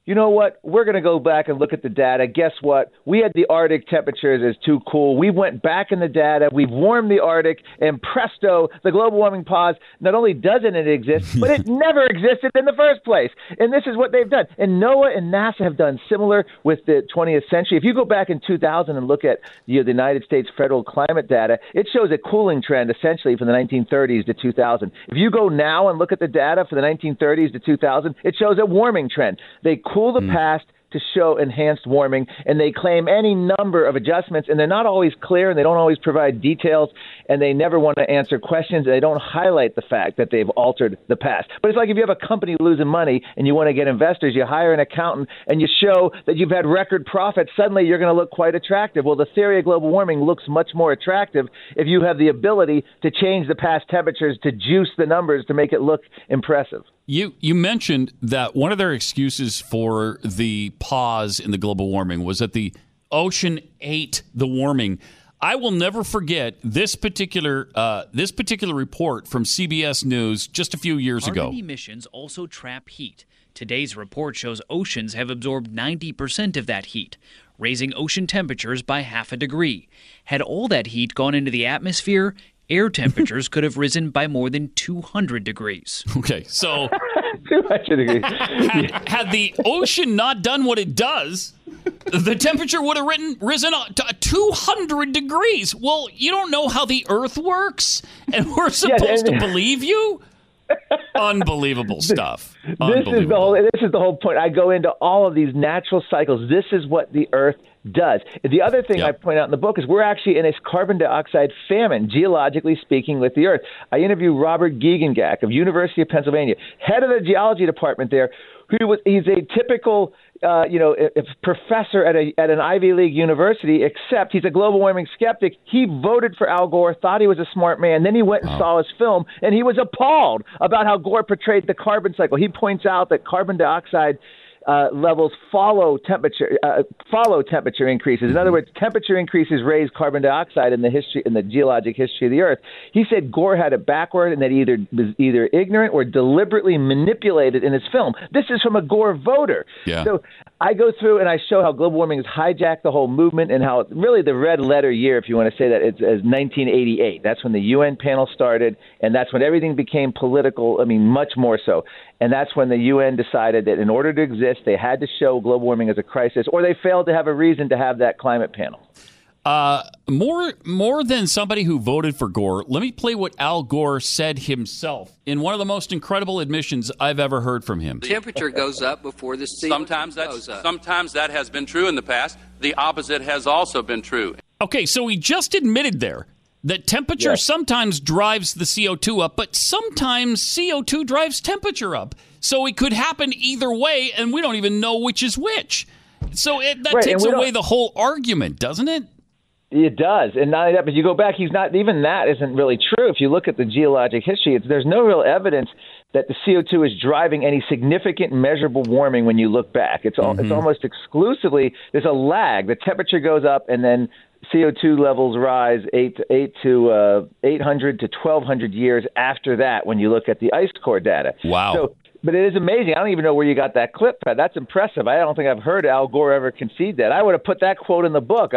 you know what? We're going to go back and look at the data. Guess what? We had the Arctic temperatures as too cool. We went back in the data. We've warmed the Arctic, and presto, the global warming pause, not only doesn't it exist, but it never existed in the first place. And this is what they've done. And NOAA and NASA have done similar with the 20th century. If you go back in 2000 and look at the United States federal climate data, it shows a cooling trend essentially from the 1930s to 2000. If you go now and look at the data for the 1930s to 2000, it shows a warming trend. They cool the past to show enhanced warming, and they claim any number of adjustments, and they're not always clear, and they don't always provide details, and they never want to answer questions, and they don't highlight the fact that they've altered the past. But it's like if you have a company losing money and you want to get investors, you hire an accountant, and you show that you've had record profits, suddenly you're going to look quite attractive. Well, the theory of global warming looks much more attractive if you have the ability to change the past temperatures, to juice the numbers, to make it look impressive. You mentioned that one of their excuses for the pause in the global warming was that the ocean ate the warming. I will never forget this particular report from CBS News just a few years ago. Carbon emissions also trap heat. Today's report shows oceans have absorbed 90% of that heat, raising ocean temperatures by 0.5 degrees. Had all that heat gone into the atmosphere, air temperatures could have risen by more than 200 degrees. Okay, so 200 degrees. Had the ocean not done what it does, the temperature would have risen to 200 degrees. Well, you don't know how the Earth works, and we're supposed to believe you? Unbelievable stuff. This is the whole point. I go into all of these natural cycles. This is what the Earth does. The other thing I point out in the book is we're actually in a carbon dioxide famine, geologically speaking, with the Earth. I interview Robert Giegengack of University of Pennsylvania, head of the geology department there, he's a typical professor at an Ivy League university, except he's a global warming skeptic. He voted for Al Gore, thought he was a smart man. Then he went and saw his film, and he was appalled about how Gore portrayed the carbon cycle. He points out that carbon dioxide levels follow temperature increases. In other words, temperature increases raise carbon dioxide in the geologic history of the Earth. He said Gore had it backward, and that he was either ignorant or deliberately manipulated in his film. This is from a Gore voter. Yeah. So I go through and I show how global warming has hijacked the whole movement, and how really the red letter year, if you want to say that, is 1988. That's when the UN panel started, and that's when everything became political. I mean, much more so. And that's when the UN decided that in order to exist, they had to show global warming as a crisis, or they failed to have a reason to have that climate panel. More than somebody who voted for Gore, let me play what Al Gore said himself in one of the most incredible admissions I've ever heard from him. The temperature goes up before the sea goes up. Sometimes that has been true in the past. The opposite has also been true. Okay, so he just admitted there that temperature sometimes drives the CO2 up, but sometimes CO2 drives temperature up. So it could happen either way, and we don't even know which is which. So that takes away the whole argument, doesn't it? It does, and not only that, but you go back. He's not even that isn't really true. If you look at the geologic history, there's no real evidence that the CO2 is driving any significant measurable warming. When you look back, it's almost exclusively there's a lag. The temperature goes up, and then CO2 levels rise 800 to 1,200 years after that. When you look at the ice core data, wow. But it is amazing. I don't even know where you got that clip, Pat. That's impressive. I don't think I've heard Al Gore ever concede that. I would have put that quote in the book.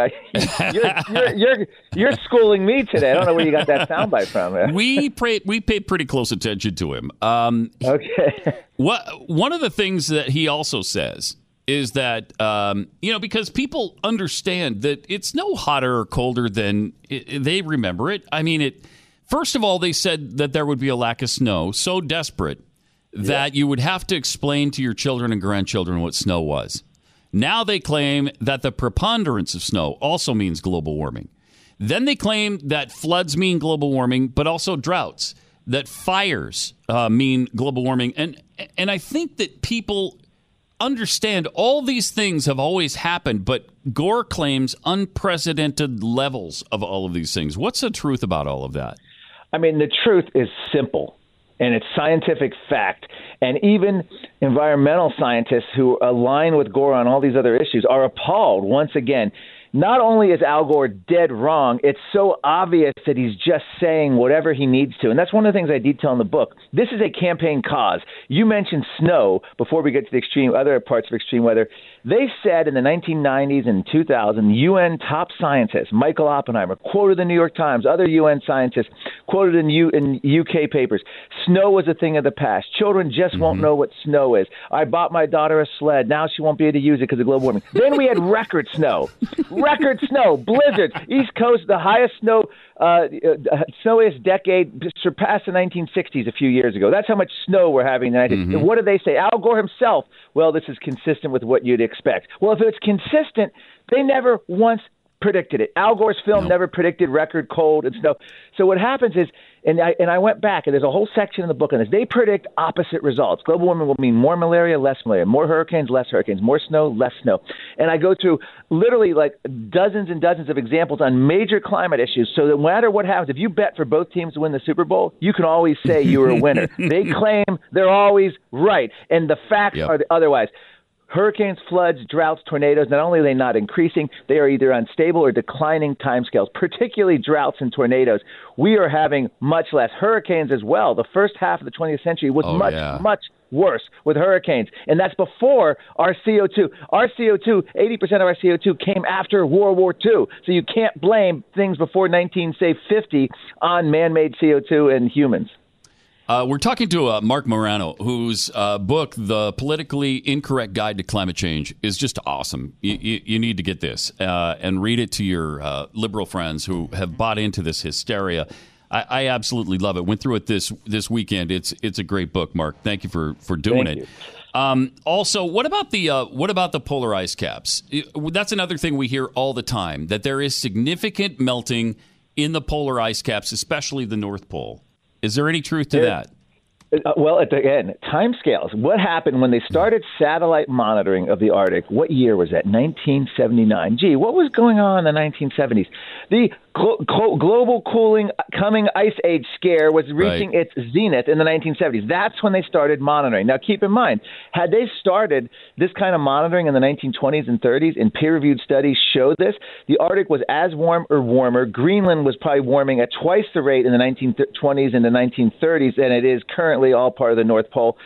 You're schooling me today. I don't know where you got that soundbite from. We pay pretty close attention to him. Okay. One of the things that he also says is that, because people understand that it's no hotter or colder than they remember it. I mean, first of all, they said that there would be a lack of snow, so desperate that you would have to explain to your children and grandchildren what snow was. Now they claim that the preponderance of snow also means global warming. Then they claim that floods mean global warming, but also droughts, that fires mean global warming. And I think that people understand all these things have always happened, but Gore claims unprecedented levels of all of these things. What's the truth about all of that? I mean, the truth is simple. And it's scientific fact. And even environmental scientists who align with Gore on all these other issues are appalled once again. Not only is Al Gore dead wrong, it's so obvious that he's just saying whatever he needs to. And that's one of the things I detail in the book. This is a campaign cause. You mentioned snow before we get to the other parts of extreme weather. They said in the 1990s and 2000, UN top scientist Michael Oppenheimer quoted the New York Times, other UN scientists quoted in UK papers. Snow was a thing of the past. Children just won't know what snow is. I bought my daughter a sled. Now she won't be able to use it because of global warming. Then we had record snow. Record snow, blizzards, East Coast, the highest snowiest decade, surpassed the 1960s a few years ago. That's how much snow we're having in the United States. And what do they say? Al Gore himself, well, this is consistent with what you'd expect. Well, if it's consistent, they never once predicted it. Al Gore's film never predicted record cold and snow. So what happens is, and I went back, and there's a whole section in the book on this, they predict opposite results. Global warming will mean more malaria, less malaria, more hurricanes, less hurricanes, more snow, less snow. And I go through literally like dozens and dozens of examples on major climate issues so that no matter what happens, if you bet for both teams to win the Super Bowl, you can always say you were a winner. They claim they're always right, and the facts are otherwise. Hurricanes, floods, droughts, tornadoes, not only are they not increasing, they are either unstable or declining timescales, particularly droughts and tornadoes. We are having much less hurricanes as well. The first half of the 20th century was much worse with hurricanes. And that's before our CO2. Our CO2, 80% of our CO2 came after World War II. So you can't blame things before 1950 on man-made CO2 and humans. We're talking to Marc Morano, whose book, The Politically Incorrect Guide to Climate Change, is just awesome. You need to get this and read it to your liberal friends who have bought into this hysteria. I absolutely love it. Went through it this weekend. It's a great book, Mark. Thank you for doing it. Also, what about the polar ice caps? That's another thing we hear all the time, that there is significant melting in the polar ice caps, especially the North Pole. Is there any truth to that? Well, at the end, timescales. What happened when they started satellite monitoring of the Arctic? What year was that? 1979. Gee, what was going on in the 1970s? The global cooling coming ice age scare was reaching its zenith in the 1970s. That's when they started monitoring. Now, keep in mind, had they started this kind of monitoring in the 1920s and 30s, and peer-reviewed studies show this, the Arctic was as warm or warmer. Greenland was probably warming at twice the rate in the 1920s and the 1930s than it is currently all part of the North Pole.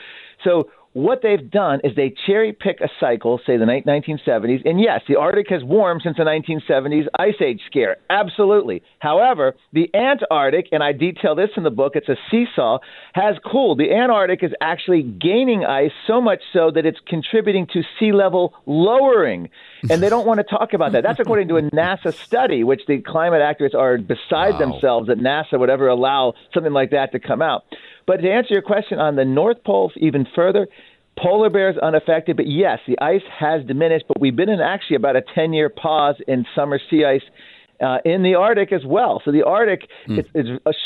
So What they've done is they cherry pick a cycle, say the 1970s. And yes, the Arctic has warmed since the 1970s ice age scare. Absolutely. However, the Antarctic, and I detail this in the book, it's a seesaw, has cooled. The Antarctic is actually gaining ice so much so that it's contributing to sea level lowering. And they don't want to talk about that. That's according to a NASA study, which the climate activists are beside themselves that NASA would ever allow something like that to come out. But to answer your question on the North Pole even further, polar bears unaffected. But yes, the ice has diminished, but we've been in actually about a 10-year pause in summer sea ice in the Arctic as well. So the Arctic is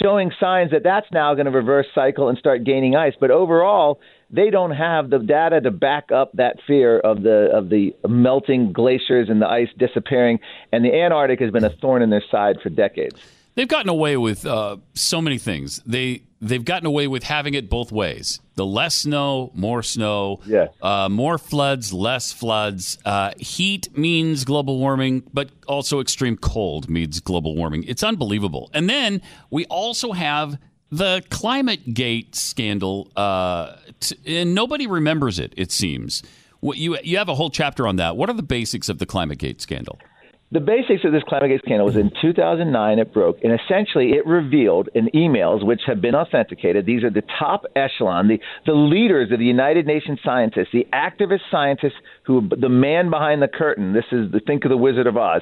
showing signs that that's now going to reverse cycle and start gaining ice. But overall, they don't have the data to back up that fear of the melting glaciers and the ice disappearing. And the Antarctic has been a thorn in their side for decades. They've gotten away with so many things. They've gotten away with having it both ways. The less snow, yes. More floods, less floods. Heat means global warming, but also extreme cold means global warming. It's unbelievable. And then we also have the ClimateGate scandal, and nobody remembers it, it seems. You have a whole chapter on that. What are the basics of the ClimateGate scandal? The basics of this ClimateGate scandal was in 2009 it broke, and essentially it revealed in emails which have been authenticated, these are the top echelon, the leaders of the United Nations scientists, the activist scientists, who the man behind the curtain, this is the think of the Wizard of Oz.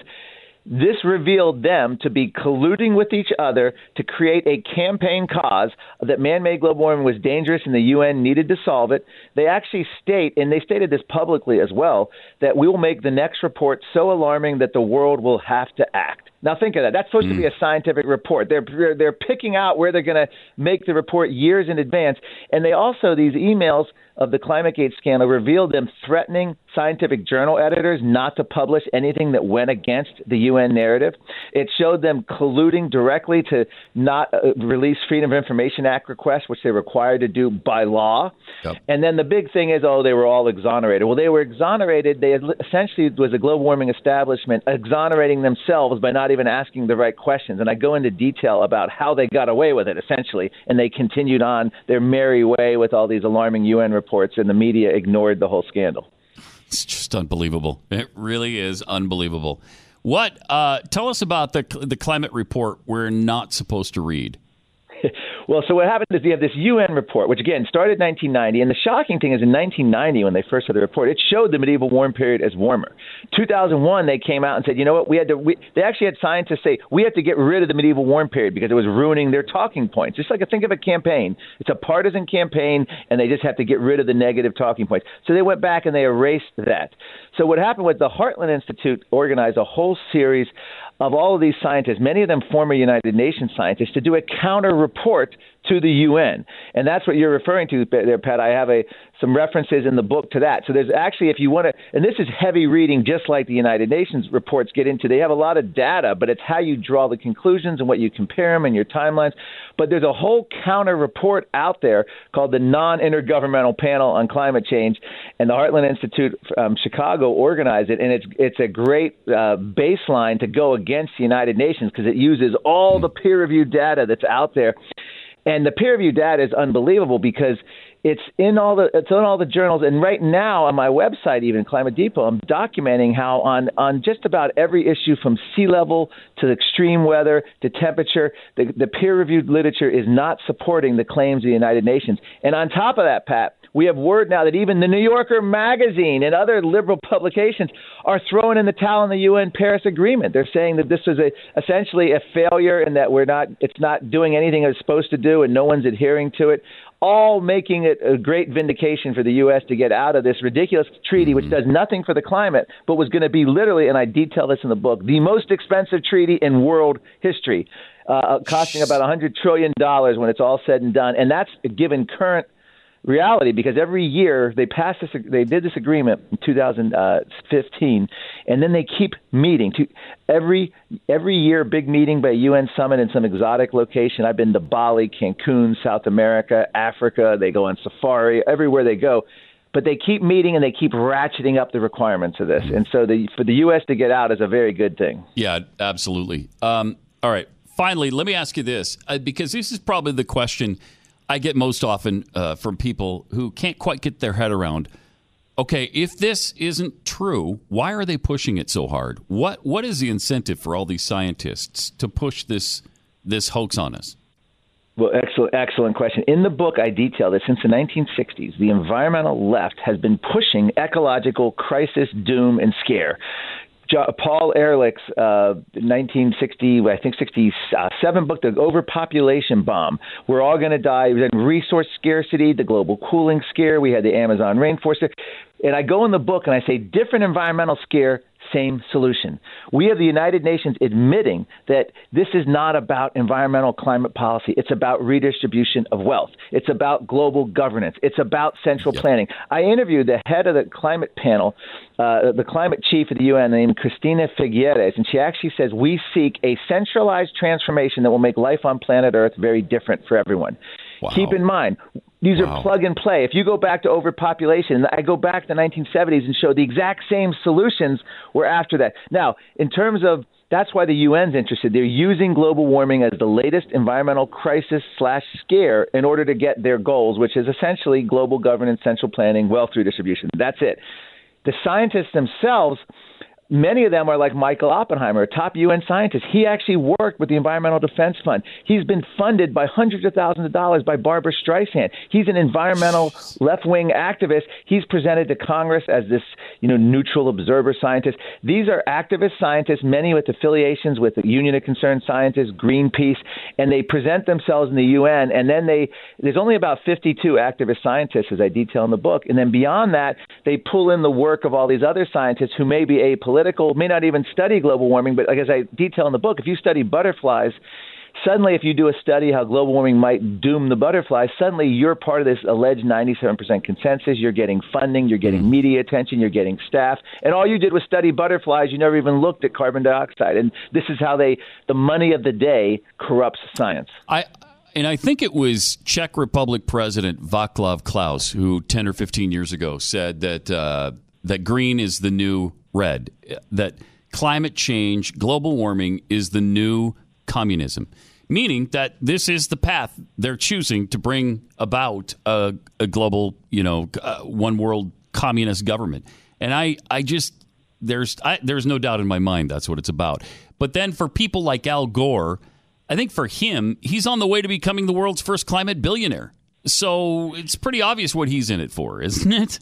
This revealed them to be colluding with each other to create a campaign cause that man-made global warming was dangerous and the UN needed to solve it. They actually state, and they stated this publicly as well, that we will make the next report so alarming that the world will have to act. Now think of that. That's supposed to be a scientific report. They're picking out where they're going to make the report years in advance. And they also, these emails of the ClimateGate scandal revealed them threatening scientific journal editors not to publish anything that went against the UN narrative. It showed them colluding directly to not release Freedom of Information Act requests, which they're required to do by law. Yep. And then the big thing is, they were all exonerated. Well, they were exonerated. They essentially was the global warming establishment exonerating themselves by not even asking the right questions. And I go into detail about how they got away with it, essentially, and they continued on their merry way with all these alarming UN reports, and the media ignored the whole scandal. It's just unbelievable. It really is unbelievable. What? Tell us about the climate report we're not supposed to read. Well, so what happened is you have this UN report, which, again, started in 1990. And the shocking thing is in 1990, when they first had the report, it showed the medieval warm period as warmer. 2001, they came out and said, you know what, they actually had scientists say, we have to get rid of the medieval warm period because it was ruining their talking points. Just like think of a campaign. It's a partisan campaign, and they just have to get rid of the negative talking points. So they went back and they erased that. So what happened was the Heartland Institute organized a whole series of all of these scientists, many of them former United Nations scientists, to do a counter-report to the UN. And that's what you're referring to there, Pat. I have some references in the book to that. So there's actually, if you want to, and this is heavy reading, just like the United Nations reports get into. They have a lot of data, but it's how you draw the conclusions and what you compare them and your timelines. But there's a whole counter-report out there called the Non-Intergovernmental Panel on Climate Change, and the Heartland Institute Chicago organized it, and it's a great baseline to go against the United Nations because it uses all the peer-reviewed data that's out there. And the peer-review data is unbelievable because it's in all the journals. And right now on my website, even Climate Depot, I'm documenting how on just about every issue from sea level to extreme weather to temperature, the peer-reviewed literature is not supporting the claims of the United Nations. And on top of that, Pat, we have word now that even the New Yorker magazine and other liberal publications are throwing in the towel on the UN Paris Agreement. They're saying that this is essentially a failure and that it's not doing anything it's supposed to do and no one's adhering to it, all making it a great vindication for the U.S. to get out of this ridiculous treaty, which does nothing for the climate, but was going to be literally, and I detail this in the book, the most expensive treaty in world history, costing about $100 trillion when it's all said and done. And that's given current reality, because every year they did this agreement in 2015, and then they keep meeting. Every year, big meeting by a UN summit in some exotic location. I've been to Bali, Cancun, South America, Africa. They go on safari, everywhere they go. But they keep meeting and they keep ratcheting up the requirements of this. And so for the U.S. to get out is a very good thing. Yeah, absolutely. All right. Finally, let me ask you this, because this is probably the question – I get most often from people who can't quite get their head around, okay, if this isn't true, why are they pushing it so hard? What is the incentive for all these scientists to push this hoax on us? Well, excellent question. In the book, I detail that since the 1960s, the environmental left has been pushing ecological crisis, doom, and scare. Paul Ehrlich's 1967 book, The Overpopulation Bomb. We're all going to die. We had resource scarcity, the global cooling scare. We had the Amazon rainforest. And I go in the book and I say different environmental scare, same solution. We have the United Nations admitting that this is not about environmental climate policy. It's about redistribution of wealth. It's about global governance. It's about central planning. I interviewed the head of the climate panel, the climate chief of the UN named Cristina Figueres, and she actually says, we seek a centralized transformation that will make life on planet Earth very different for everyone. Wow. Keep in mind, these are plug and play. If you go back to overpopulation, I go back to the 1970s and show the exact same solutions were after that. Now, in terms of, that's why the UN's interested. They're using global warming as the latest environmental crisis/scare in order to get their goals, which is essentially global governance, central planning, wealth redistribution. That's it. The scientists themselves, many of them are like Michael Oppenheimer, a top UN scientist. He actually worked with the Environmental Defense Fund. He's been funded by hundreds of thousands of dollars by Barbara Streisand. He's an environmental left-wing activist. He's presented to Congress as this, neutral observer scientist. These are activist scientists, many with affiliations with the Union of Concerned Scientists, Greenpeace, and they present themselves in the UN. And then there's only about 52 activist scientists, as I detail in the book. And then beyond that, they pull in the work of all these other scientists who may be apolitical, may not even study global warming, but like as I detail in the book, if you study butterflies, suddenly if you do a study how global warming might doom the butterflies, suddenly you're part of this alleged 97% consensus. You're getting funding, you're getting media attention, you're getting staff, and all you did was study butterflies. You never even looked at carbon dioxide, and this is how the money of the day corrupts science. I think it was Czech Republic President Václav Klaus who 10 or 15 years ago said that green is the new red, that climate change, global warming is the new communism, meaning that this is the path they're choosing to bring about a global, one world communist government. And there's no doubt in my mind that's what it's about. But then for people like Al Gore, I think for him, he's on the way to becoming the world's first climate billionaire. So it's pretty obvious what he's in it for, isn't it?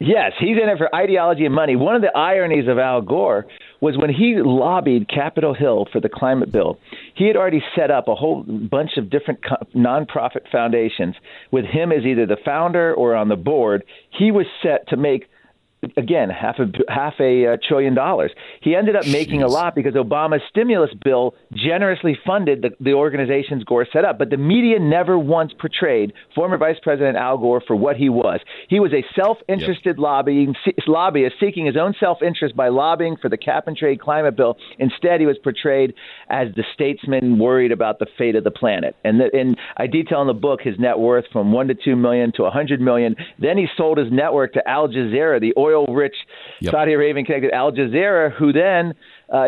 Yes, he's in it for ideology and money. One of the ironies of Al Gore was when he lobbied Capitol Hill for the climate bill, he had already set up a whole bunch of different nonprofit foundations with him as either the founder or on the board. He was set to make, again, half a trillion dollars. He ended up making a lot because Obama's stimulus bill generously funded the organizations Gore set up. But the media never once portrayed former Vice President Al Gore for what he was. He was a self-interested lobbyist seeking his own self-interest by lobbying for the cap-and-trade climate bill. Instead, he was portrayed as the statesman worried about the fate of the planet. And I detail in the book his net worth from $1 to $2 million to $100 million. Then he sold his network to Al Jazeera, the oil-rich Saudi Arabian connected Al Jazeera, who then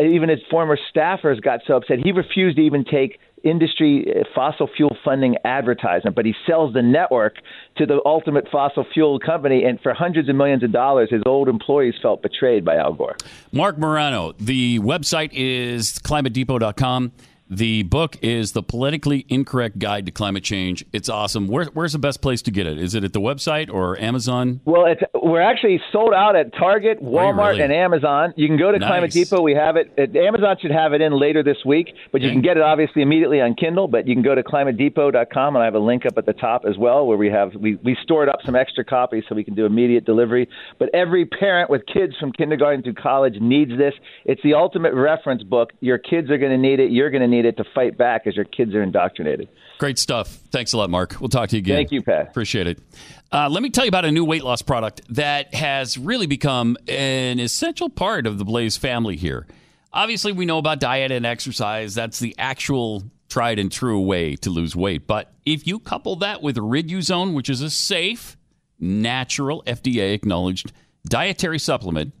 even his former staffers got so upset he refused to even take industry fossil fuel funding advertisement, but he sells the network to the ultimate fossil fuel company, and for hundreds of millions of dollars his old employees felt betrayed by Al Gore. Marc Morano, the website is ClimateDepot.com. The book is The Politically Incorrect Guide to Climate Change. It's awesome. Where's the best place to get it? Is it at the website or Amazon? Well, we're actually sold out at Target, Walmart, and Amazon. You can go to Climate Depot. We have it. Amazon should have it in later this week, but you can get it obviously immediately on Kindle. But you can go to ClimateDepot.com, and I have a link up at the top as well where we stored up some extra copies so we can do immediate delivery. But every parent with kids from kindergarten through college needs this. It's the ultimate reference book. Your kids are going to need it. You're going to need it to fight back as your kids are indoctrinated. Great stuff. Thanks a lot, Mark. We'll talk to you again. Thank you, Pat. Appreciate it. Let me tell you about a new weight loss product that has really become an essential part of the Blaze family here. Obviously, we know about diet and exercise. That's the actual tried and true way to lose weight. But if you couple that with Riduzone, which is a safe, natural, FDA-acknowledged dietary supplement,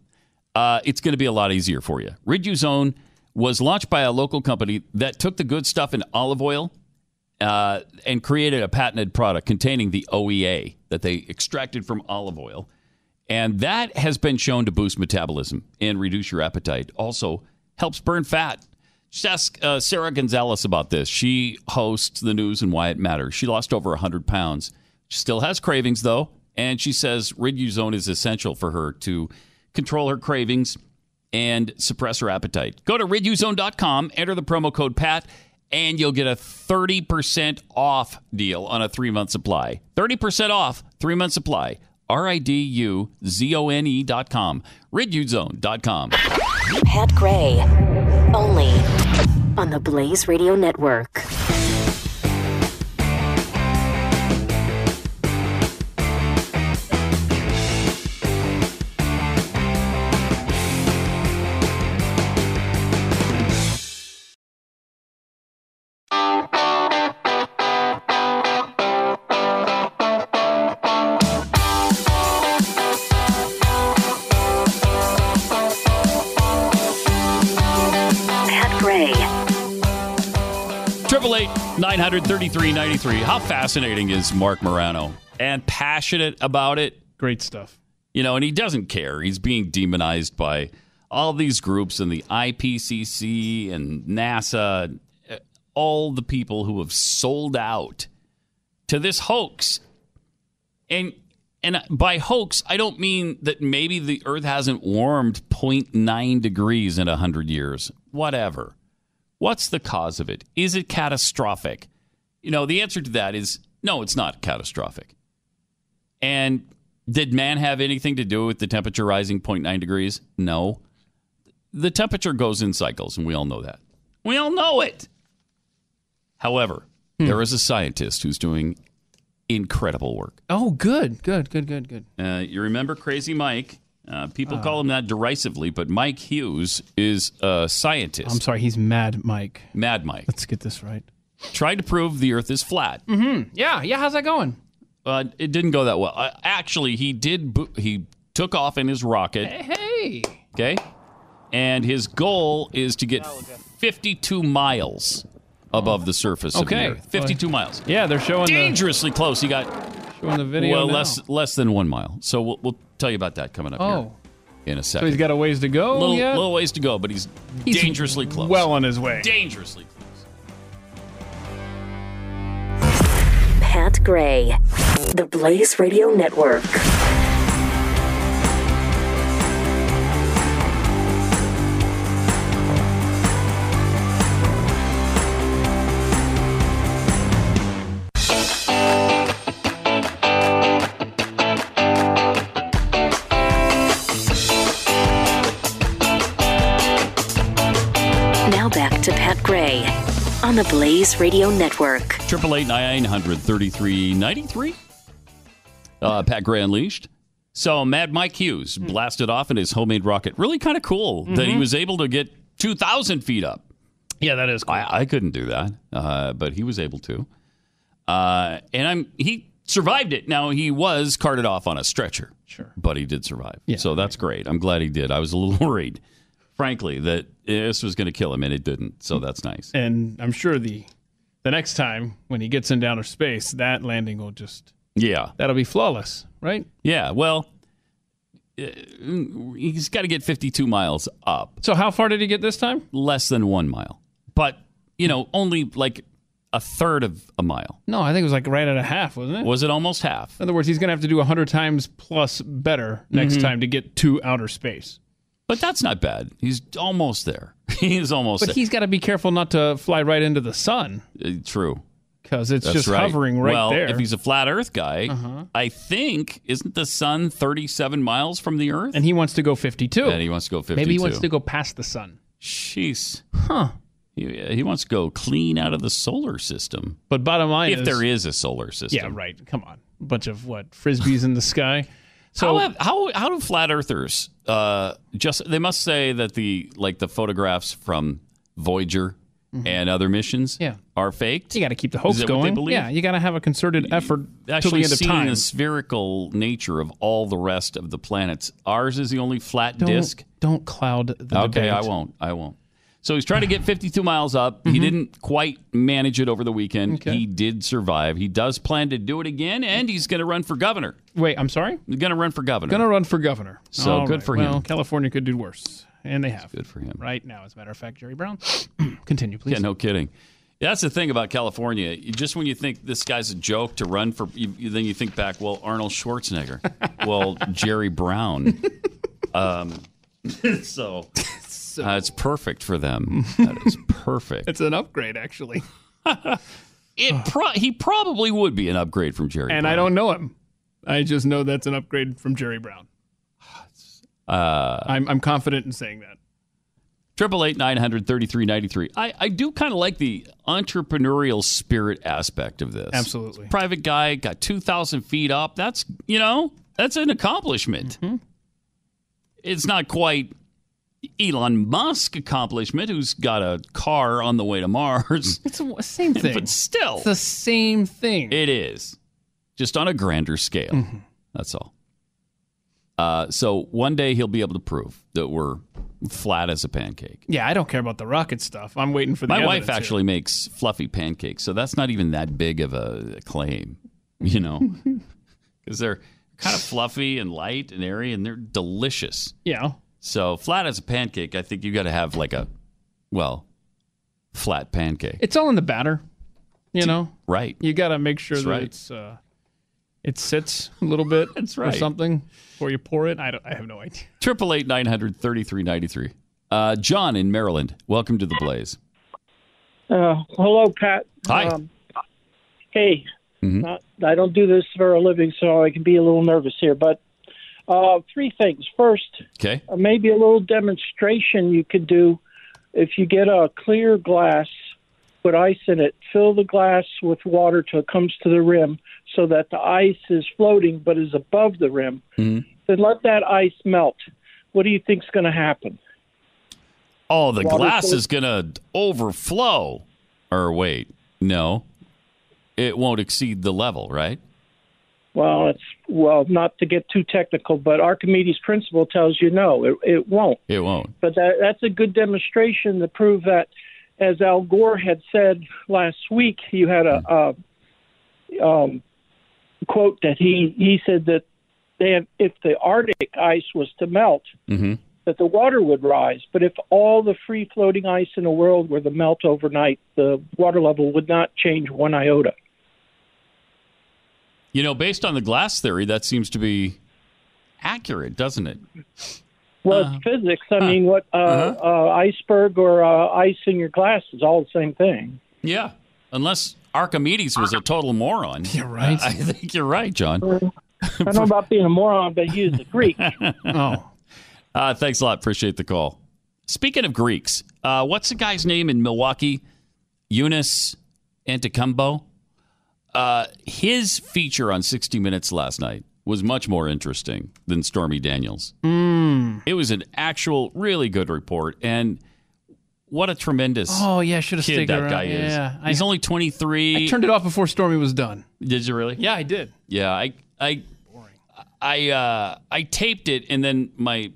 it's going to be a lot easier for you. Riduzone was launched by a local company that took the good stuff in olive oil and created a patented product containing the OEA that they extracted from olive oil. And that has been shown to boost metabolism and reduce your appetite. Also helps burn fat. Just ask Sarah Gonzalez about this. She hosts the news and why it matters. She lost over 100 pounds. She still has cravings, though. And she says Riduzone is essential for her to control her cravings and suppress her appetite. Go to Riduzone.com, enter the promo code PAT, and you'll get a 30% off deal on a 3-month supply. 30% off, 3-month supply. RIDUZONE.com. Riduzone.com. Pat Gray, only on the Blaze Radio Network. How fascinating is Marc Morano and passionate about it? Great stuff. You know, and he doesn't care. He's being demonized by all these groups and the IPCC and NASA, all the people who have sold out to this hoax. And by hoax, I don't mean that maybe the Earth hasn't warmed 0.9 degrees in 100 years. Whatever. What's the cause of it? Is it catastrophic? You know, the answer to that is no, it's not catastrophic. And did man have anything to do with the temperature rising 0.9 degrees? No. The temperature goes in cycles, and we all know that. We all know it. However, there is a scientist who's doing incredible work. Oh, good. You remember Crazy Mike? People call him that derisively, but Mike Hughes is a scientist. I'm sorry, he's Mad Mike. Mad Mike. Let's get this right. Tried to prove the Earth is flat. Mm-hmm. Yeah. How's that going? It didn't go that well. Actually, he did. He took off in his rocket. Hey. Okay. And his goal is to get 52 miles above the surface of the Earth. 52 miles. Yeah, they're showing dangerously close. He got showing the video. Well, now. less than 1 mile. So we'll tell you about that coming up here in a second. So he's got a ways to go. Little ways to go, but he's dangerously close. Well on his way. Dangerously close. Pat Gray, the Blaze Radio Network. Now back to Pat Gray on the Blaze Radio Network. 888-900-3393. Pat Gray Unleashed. So Mad Mike Hughes blasted off in his homemade rocket. Really kind of cool that he was able to get 2,000 feet up. Yeah, that is cool. I couldn't do that, but he was able to. He survived it. Now, he was carted off on a stretcher. Sure. But he did survive. Yeah, so that's great. I'm glad he did. I was a little worried, frankly, that this was going to kill him, and it didn't. So that's nice. And I'm sure the next time when he gets into outer space, that landing will just... Yeah. That'll be flawless, right? Yeah, well, he's got to get 52 miles up. So how far did he get this time? Less than 1 mile. But, you know, only like a third of a mile. No, I think it was like right at a half, wasn't it? Was it almost half? In other words, he's going to have to do 100 times plus better next time to get to outer space. But that's not bad. He's almost there. But he's got to be careful not to fly right into the sun. True. Because it's hovering right there. Well, if he's a flat Earth guy, I think, isn't the sun 37 miles from the Earth? And he wants to go 52. And he wants to go 52. Maybe he wants to go past the sun. Jeez. Huh. He wants to go clean out of the solar system. But bottom line if there is a solar system. Yeah, right. Come on. Bunch of, Frisbees in the sky? So how do flat earthers they must say that the photographs from Voyager and other missions are faked? You got to keep the hoax going. Yeah, you got to have a concerted effort till the end of time. Actually, the spherical nature of all the rest of the planets. Ours is the only flat disk. Don't cloud the debate. Okay, I won't. So he's trying to get 52 miles up. Mm-hmm. He didn't quite manage it over the weekend. Okay. He did survive. He does plan to do it again, and he's going to run for governor. Wait, I'm sorry? He's going to run for governor. Going to run for governor. So all good right. for him. Well, California could do worse, and they have. It's good for him. Right now, as a matter of fact, Jerry Brown. Continue, please. Yeah, no kidding. That's the thing about California. Just when you think this guy's a joke to run for, then you think back, well, Arnold Schwarzenegger. Well, Jerry Brown. So it's perfect for them. That is perfect. It's an upgrade, actually. He probably would be an upgrade from Jerry Brown. And I don't know him. I just know that's an upgrade from Jerry Brown. I'm confident in saying that. 888-900-3393. I do kind of like the entrepreneurial spirit aspect of this. Absolutely. Private guy, got 2,000 feet up. That's, that's an accomplishment. Mm-hmm. It's not quite Elon Musk accomplishment, who's got a car on the way to Mars. It's the same thing. But still. It's the same thing. It is. Just on a grander scale. Mm-hmm. That's all. So one day he'll be able to prove that we're flat as a pancake. Yeah, I don't care about the rocket stuff. I'm waiting for the evidence. My wife actually makes fluffy pancakes, so that's not even that big of a claim, because they're kind of fluffy and light and airy, and they're delicious. Yeah. So flat as a pancake, I think you got to have like a, flat pancake. It's all in the batter, Right. You got to make sure it sits a little bit or something before you pour it. I have no idea. 888-900-3393. John in Maryland, welcome to The Blaze. Hello, Pat. Hi. Hey, mm-hmm. I don't do this for a living, so I can be a little nervous here, but three things. First, maybe a little demonstration you could do. If you get a clear glass, put ice in it, fill the glass with water till it comes to the rim, so that the ice is floating but is above the rim, mm-hmm. Then let that ice melt. What do you think is going to happen? Oh, the glass is going to overflow. Or wait, no. It won't exceed the level, right? Well, not to get too technical, but Archimedes' principle tells you no, it won't. It won't. But that's a good demonstration to prove that, as Al Gore had said last week, you had a quote that he said that if the Arctic ice was to melt, mm-hmm. that the water would rise. But if all the free-floating ice in the world were to melt overnight, the water level would not change one iota. Based on the glass theory, that seems to be accurate, doesn't it? Well, it's physics. I mean, what iceberg or ice in your glass is all the same thing. Yeah, unless Archimedes was a total moron. You're right. I think you're right, John. I don't know about being a moron, but he was a Greek. Thanks a lot. Appreciate the call. Speaking of Greeks, what's the guy's name in Milwaukee? Eunice Antetokounmpo? His feature on 60 Minutes last night was much more interesting than Stormy Daniels. Mm. It was an actual really good report, and what a tremendous kid that guy is. Yeah. He's only 23. I turned it off before Stormy was done. Did you really? Yeah, I did. Yeah, I taped it, and then my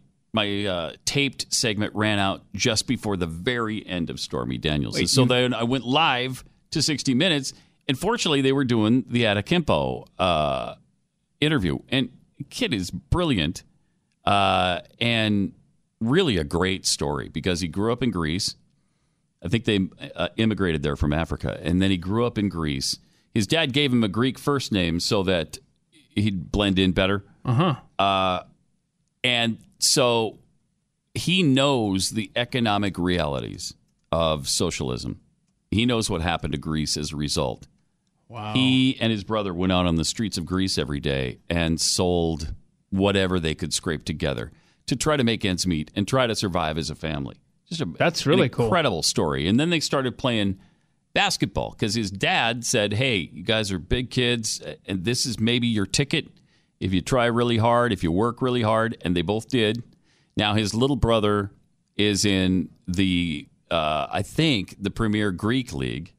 taped segment ran out just before the very end of Stormy Daniels. Wait, then I went live to 60 Minutes, and fortunately they were doing the Antetokounmpo interview, and kid is brilliant and really a great story because he grew up in Greece. I think they immigrated there from Africa, and then he grew up in Greece. His dad gave him a Greek first name so that he'd blend in better. Uh-huh. And so he knows the economic realities of socialism. He knows what happened to Greece as a result. Wow. He and his brother went out on the streets of Greece every day and sold whatever they could scrape together to try to make ends meet and try to survive as a family. That's really cool. Incredible story. And then they started playing basketball because his dad said, hey, you guys are big kids, and this is maybe your ticket if you try really hard, if you work really hard, and they both did. Now his little brother is in the premier Greek league.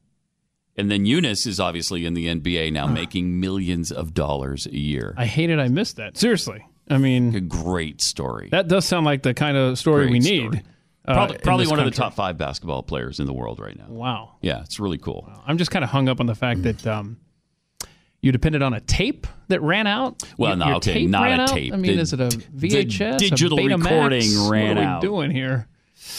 And then Eunice is obviously in the NBA now, making millions of dollars a year. I hate it. I missed that. Seriously. I mean, a great story. That does sound like the kind of story we need. Probably one of the top five basketball players in the world right now. Wow. Yeah, it's really cool. Wow. I'm just kind of hung up on the fact that you depended on a tape that ran out. Well, no, okay, not a tape. I mean, is it a VHS? Digital recording ran out. What are we doing here?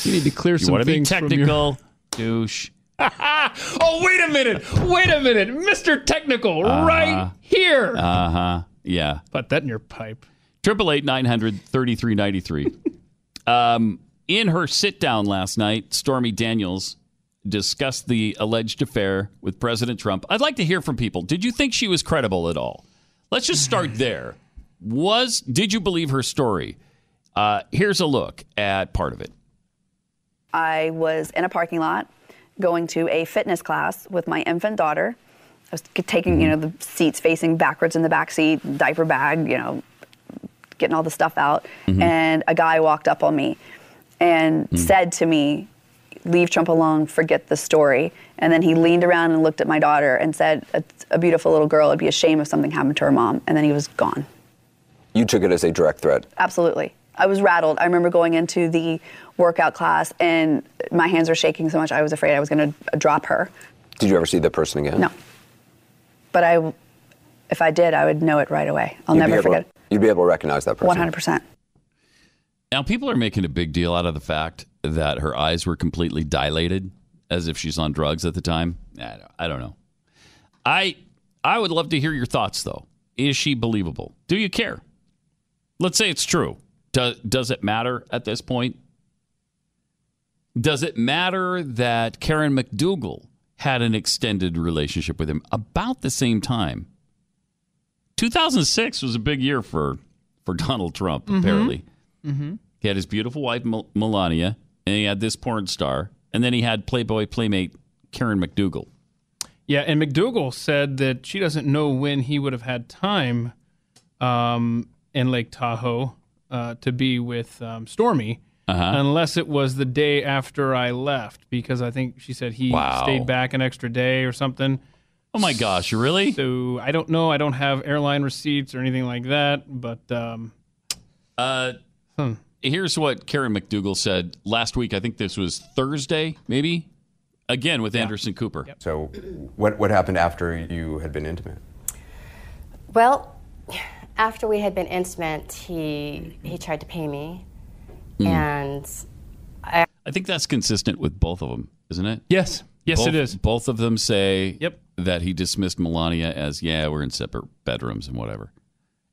You need to clear some things from your... You want to be technical, douche. Oh, wait a minute. Mr. Technical, right here. Uh-huh, yeah. Put that in your pipe. 888-900-3393. In her sit-down last night, Stormy Daniels discussed the alleged affair with President Trump. I'd like to hear from people. Did you think she was credible at all? Let's just start there. Did you believe her story? Here's a look at part of it. I was in a parking lot going to a fitness class with my infant daughter. I was taking, the seats facing backwards in the back seat, diaper bag, getting all the stuff out. Mm-hmm. And a guy walked up on me and said to me, "Leave Trump alone, forget the story." And then he leaned around and looked at my daughter and said, a beautiful little girl, it'd be a shame if something happened to her mom. And then he was gone. You took it as a direct threat? Absolutely. I was rattled. I remember going into the workout class and my hands were shaking so much I was afraid I was going to drop her. Did you ever see that person again? No. But if I did, I would know it right away. I'll never forget it. You'd be able to recognize that person? 100%. Now, people are making a big deal out of the fact that her eyes were completely dilated, as if she's on drugs at the time. I don't know. I would love to hear your thoughts, though. Is she believable? Do you care? Let's say it's true. Does it matter at this point? Does it matter that Karen McDougal had an extended relationship with him about the same time? 2006 was a big year for Donald Trump, apparently. Mm-hmm. He had his beautiful wife, Melania, and he had this porn star, and then he had Playboy playmate Karen McDougal. Yeah, and McDougal said that she doesn't know when he would have had time in Lake Tahoe to be with Stormy, unless it was the day after I left, because I think she said he stayed back an extra day or something. Oh, my gosh, really? So I don't know. I don't have airline receipts or anything like that, but... Here's what Karen McDougal said last week. I think this was Thursday, maybe, again with Anderson Cooper. Yep. So what happened after you had been intimate? Well, after we had been intimate, he tried to pay me. And I think that's consistent with both of them, isn't it? Yes, it is. Both of them say that he dismissed Melania as, we're in separate bedrooms and whatever.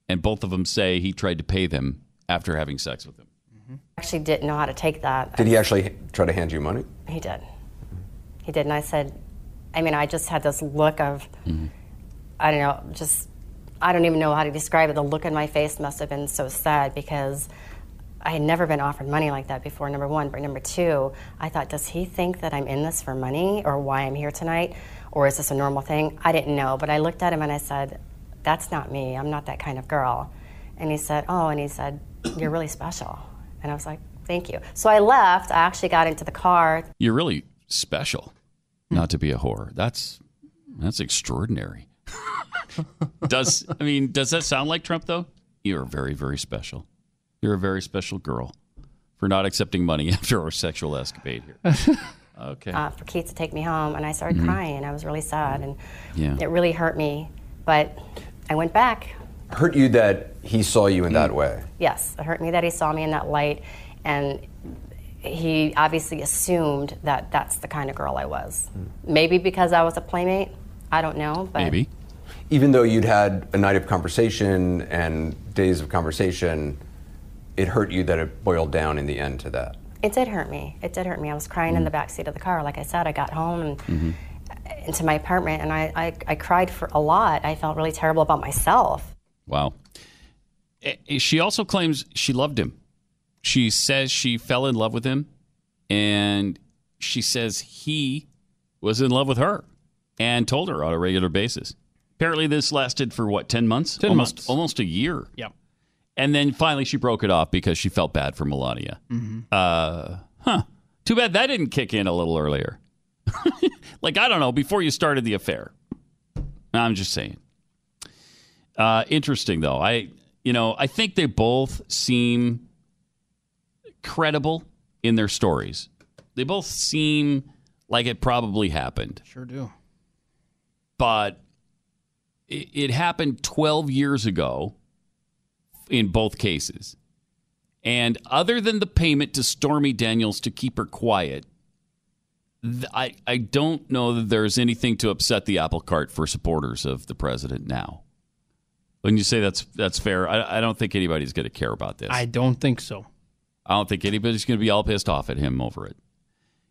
And both of them say he tried to pay them after having sex with him. I actually didn't know how to take that. Did he actually try to hand you money? He did. He did. And I said, I just had this look of, I don't even know how to describe it. The look on my face must have been so sad because I had never been offered money like that before, number one. But number two, I thought, does he think that I'm in this for money or why I'm here tonight? Or is this a normal thing? I didn't know. But I looked at him and I said, that's not me. I'm not that kind of girl. And he said, you're really special. And I was like, thank you. So I left. I actually got into the car. You're really special, not to be a whore. That's extraordinary. Does that sound like Trump, though? You're very, very special. You're a very special girl for not accepting money after our sexual escapade here. Okay. For Keith to take me home. And I started crying. I was really sad. And it really hurt me. But I went back. Hurt you that he saw you in that way? Yes, it hurt me that he saw me in that light, and he obviously assumed that that's the kind of girl I was. Maybe because I was a playmate, I don't know. But maybe. Even though you'd had a night of conversation and days of conversation, it hurt you that it boiled down in the end to that? It did hurt me. I was crying in the backseat of the car. Like I said, I got home and... into my apartment, and I cried for a lot. I felt really terrible about myself. Wow. She also claims she loved him. She says she fell in love with him, and she says he was in love with her and told her on a regular basis. Apparently this lasted for, 10 months? 10 months. Almost a year. Yeah. And then finally she broke it off because she felt bad for Melania. Too bad that didn't kick in a little earlier. I don't know, before you started the affair. I'm just saying. Interesting, though. I think they both seem credible in their stories. They both seem like it probably happened. Sure do. But it happened 12 years ago in both cases. And other than the payment to Stormy Daniels to keep her quiet, I don't know that there's anything to upset the apple cart for supporters of the president now. Wouldn't you say that's fair? I don't think anybody's going to care about this. I don't think so. I don't think anybody's going to be all pissed off at him over it.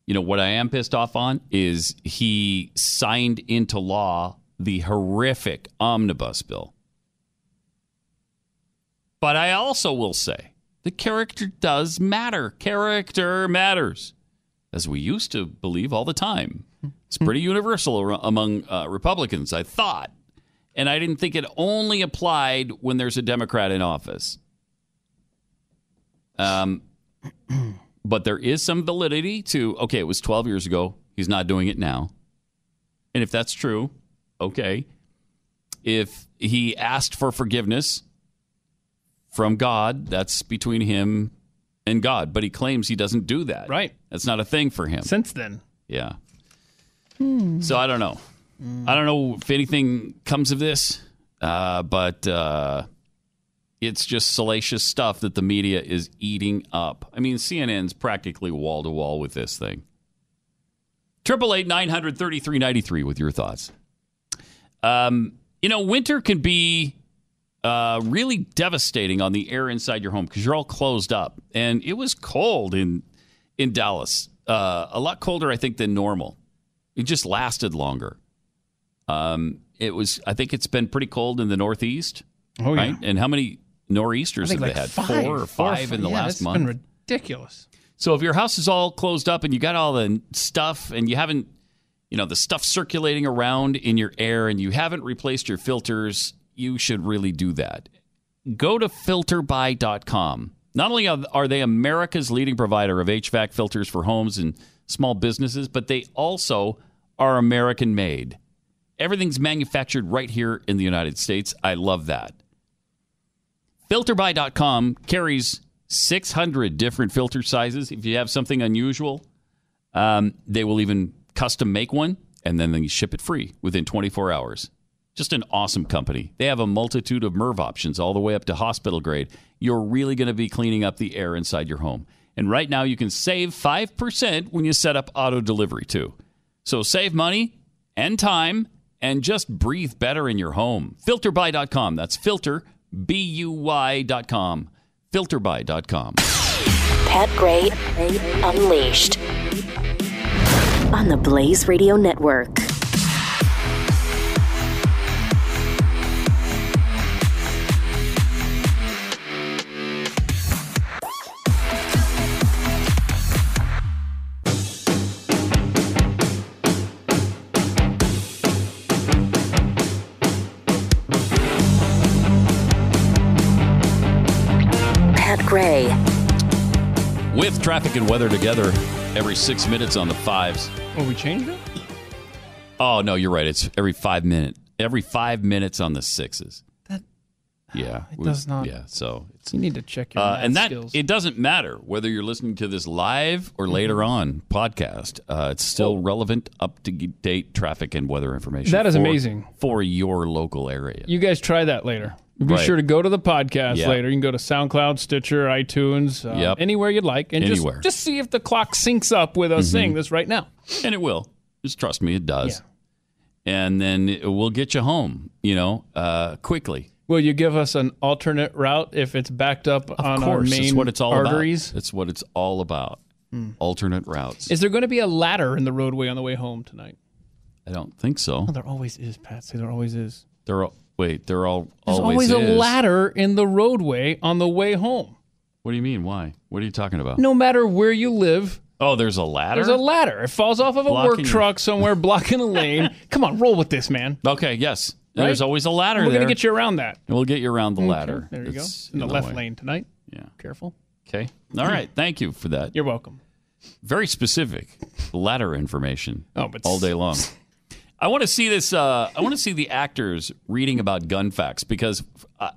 You know, what I am pissed off on is he signed into law the horrific omnibus bill. But I also will say the character does matter. Character matters, as we used to believe all the time. It's pretty universal among Republicans, I thought. And I didn't think it only applied when there's a Democrat in office. But there is some validity to, okay, it was 12 years ago. He's not doing it now. And if that's true, okay. If he asked for forgiveness from God, that's between him and God. But he claims he doesn't do that. Right. That's not a thing for him. Since then. Yeah. So I don't know. I don't know if anything comes of this, but it's just salacious stuff that the media is eating up. I mean, CNN's practically wall-to-wall with this thing. 888-900-3393 with your thoughts. You know, winter can be really devastating on the air inside your home because you're all closed up. And it was cold in Dallas, a lot colder, I think, than normal. It just lasted longer. It was. I think it's been pretty cold in the Northeast. Oh, right? Yeah. And how many nor'easters have they had? Four or five in the last month. It's been ridiculous. So if your house is all closed up and you got all the stuff and you haven't, you know, the stuff circulating around in your air and you haven't replaced your filters, you should really do that. Go to filterby.com. Not only are they America's leading provider of HVAC filters for homes and small businesses, but they also are American-made. Everything's manufactured right here in the United States. I love that. Filterby.com carries 600 different filter sizes. If you have something unusual, they will even custom make one, and then they ship it free within 24 hours. Just an awesome company. They have a multitude of MERV options all the way up to hospital grade. You're really going to be cleaning up the air inside your home. And right now you can save 5% when you set up auto delivery too. So save money and time and just breathe better in your home. Filterby.com. That's filter, B-U-Y.com. Filterby.com. Pat Gray Unleashed on the Blaze Radio Network. With traffic and weather together every 6 minutes on the fives. Oh, we changed it? Oh, no, you're right. It's every 5 minutes. Every 5 minutes on the sixes. That, yeah. It does not. Yeah, so. You need to check your math skills. It doesn't matter whether you're listening to this live or later on podcast. It's still relevant, up-to-date traffic and weather information. That is amazing. For your local area. You guys try that later. Be sure to go to the podcast later. You can go to SoundCloud, Stitcher, iTunes, anywhere you'd like. And just see if the clock syncs up with us saying this right now. And it will. Just trust me, it does. Yeah. And then we'll get you home, you know, quickly. Will you give us an alternate route if it's backed up on our main arteries? That's what it's all about. Alternate routes. Is there going to be a ladder in the roadway on the way home tonight? I don't think so. Oh, there always is, Patsy. There always is. There's always a ladder in the roadway on the way home. What do you mean? Why? What are you talking about? No matter where you live. Oh, there's a ladder? There's a ladder. It falls off of a work truck somewhere, blocking a lane. Come on, roll with this, man. Okay, yes. Right? There's always a ladder there. We're going to get you around that. We'll get you around the ladder. There you go. In the left lane tonight. Yeah. Careful. Okay. All right. Thank you for that. You're welcome. Very specific ladder information all day long. I want to see this. I want to see the actors reading about gun facts because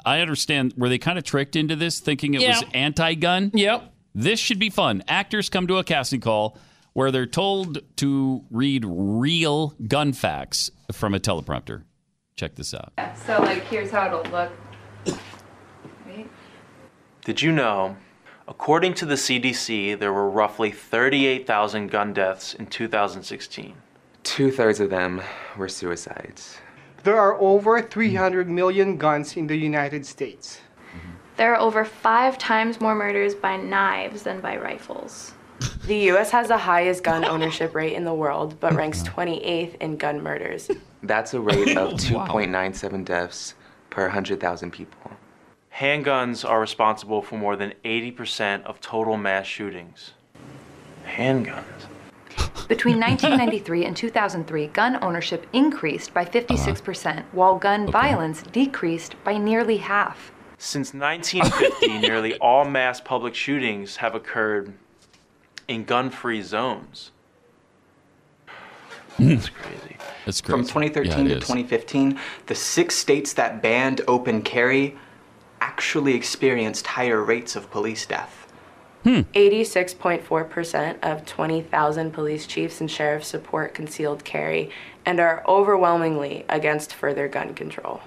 I understand were they kind of tricked into this thinking it was anti-gun? Yep. This should be fun. Actors come to a casting call where they're told to read real gun facts from a teleprompter. Check this out. So, like, here's how it'll look. Wait. Did you know, according to the CDC, there were roughly 38,000 gun deaths in 2016. 2/3 of them were suicides. There are over 300 million guns in the United States. Mm-hmm. There are over 5 times more murders by knives than by rifles. The U.S. has the highest gun ownership rate in the world, but ranks 28th in gun murders. That's a rate of 2.97 deaths per 100,000 people. Handguns are responsible for more than 80% of total mass shootings. Handguns. Between 1993 and 2003, gun ownership increased by 56%, while gun violence decreased by nearly half. Since 1950, nearly all mass public shootings have occurred in gun-free zones. That's crazy. That's crazy. From 2013 to 2015, the 6 states that banned open carry actually experienced higher rates of police death. 86.4% of 20,000 police chiefs and sheriffs support concealed carry and are overwhelmingly against further gun control.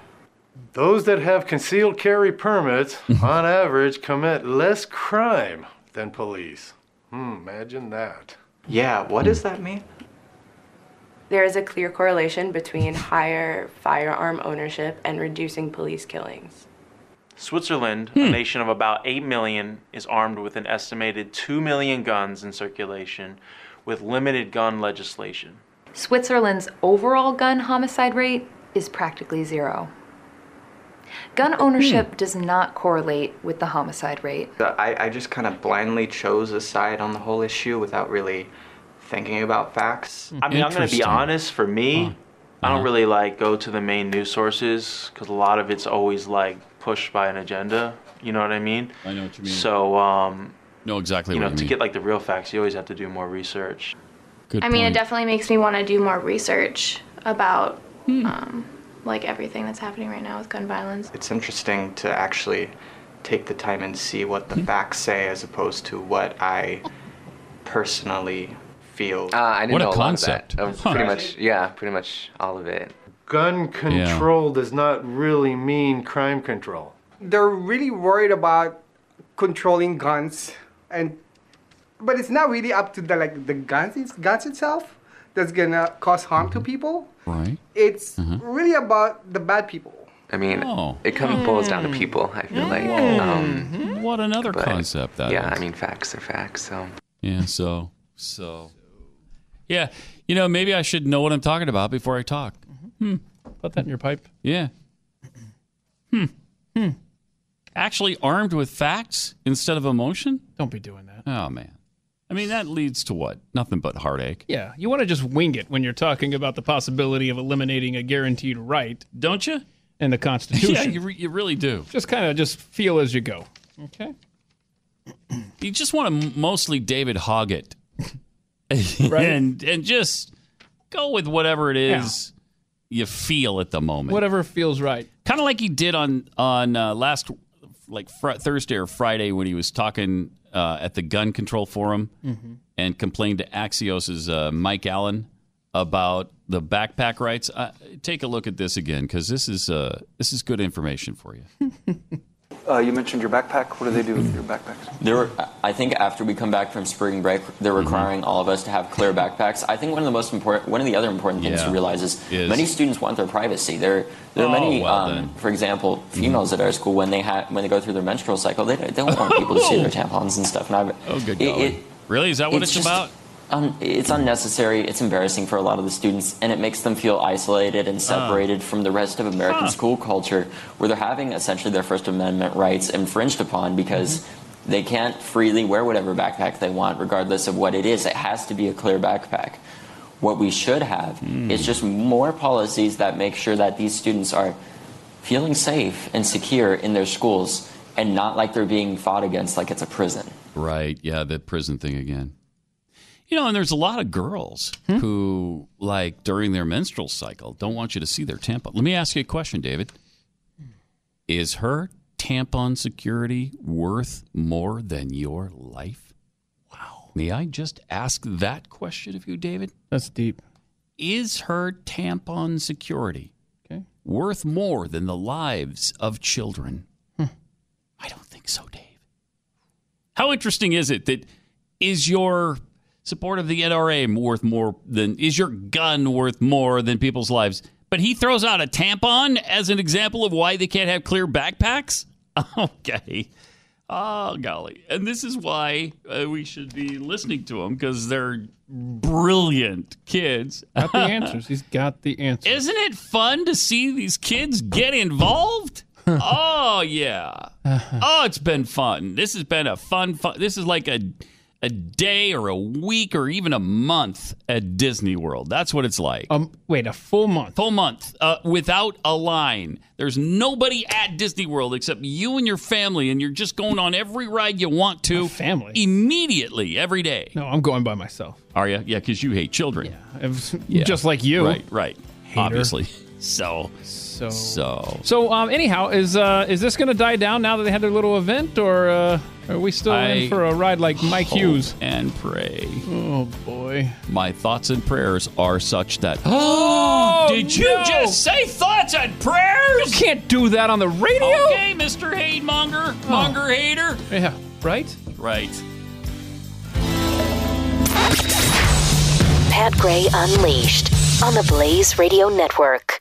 Those that have concealed carry permits, on average, commit less crime than police. Imagine that. Yeah, what does that mean? There is a clear correlation between higher firearm ownership and reducing police killings. Switzerland, a nation of about 8 million, is armed with an estimated 2 million guns in circulation with limited gun legislation. Switzerland's overall gun homicide rate is practically zero. Gun ownership does not correlate with the homicide rate. I just kind of blindly chose a side on the whole issue without really thinking about facts. I mean, I'm going to be honest, for me, I don't really like go to the main news sources because a lot of it's always like pushed by an agenda. You know what I mean? I know what you mean. So, know exactly what you mean. To get like the real facts, you always have to do more research. Good point. I mean, it definitely makes me want to do more research about like everything that's happening right now with gun violence. It's interesting to actually take the time and see what the facts say as opposed to what I personally feel. I didn't know a concept. Lot of that. Pretty much all of it. Gun control does not really mean crime control. They're really worried about controlling guns, but it's not really up to the guns itself that's gonna cause harm to people. Right. It's really about the bad people. I mean, it kind of boils down to people, I feel like. What another concept that is. Yeah, I mean, facts are facts, so. Yeah, so. Yeah, you know, maybe I should know what I'm talking about before I talk. Put that in your pipe. Yeah. Actually armed with facts instead of emotion? Don't be doing that. Oh, man. I mean, that leads to what? Nothing but heartache. Yeah, you want to just wing it when you're talking about the possibility of eliminating a guaranteed right. Don't you? In the Constitution. Yeah, you really do. Just kind of just feel as you go. Okay. You just want to mostly David Hogg it. Right? And just go with whatever it is you feel at the moment. Whatever feels right. Kind of like he did on last, like, Thursday or Friday when he was talking at the gun control forum and complained to Axios's Mike Allen about the backpack rights. Take a look at this again because this is good information for you. You mentioned your backpack. What do they do with your backpacks? I think after we come back from spring break, they're requiring all of us to have clear backpacks. I think one of the other important things to realize is many students want their privacy. There are many, for example, females at our school when they go through their menstrual cycle, they don't want people to see their tampons and stuff. And really? Is that what it's about? It's unnecessary. It's embarrassing for a lot of the students, and it makes them feel isolated and separated from the rest of American school culture, where they're having essentially their First Amendment rights infringed upon because they can't freely wear whatever backpack they want, regardless of what it is. It has to be a clear backpack. What we should have is just more policies that make sure that these students are feeling safe and secure in their schools and not like they're being fought against like it's a prison. Right. Yeah, the prison thing again. You know, and there's a lot of girls who, like, during their menstrual cycle, don't want you to see their tampon. Let me ask you a question, David. Is her tampon tampon security worth more than your life? Wow. May I just ask that question of you, David? That's deep. Is her tampon security worth more than the lives of children? I don't think so, Dave. How interesting is it that is your support of the NRA worth more than, is your gun worth more than people's lives? But he throws out a tampon as an example of why they can't have clear backpacks? Okay. Oh, golly. And this is why we should be listening to him, because they're brilliant kids. Got the answers. He's got the answers. Isn't it fun to see these kids get involved? Oh, yeah. Oh, it's been fun. This has been a fun. This is like a day or a week or even a month at Disney World. That's what it's like. Wait, a full month? Full month without a line. There's nobody at Disney World except you and your family, and you're just going on every ride you want to. My family? Immediately, every day. No, I'm going by myself. Are you? Yeah, because you hate children. Yeah. Just like you. Right. Hater. Obviously. So, anyhow, is this going to die down now that they had their little event, or are we still in for a ride like Mike Hughes? And pray. Oh, boy. My thoughts and prayers are such that... Oh, did you just say thoughts and prayers? You can't do that on the radio. Okay, Mr. Hatemonger. Monger hater. Yeah, right? Right. Pat Gray Unleashed on the Blaze Radio Network.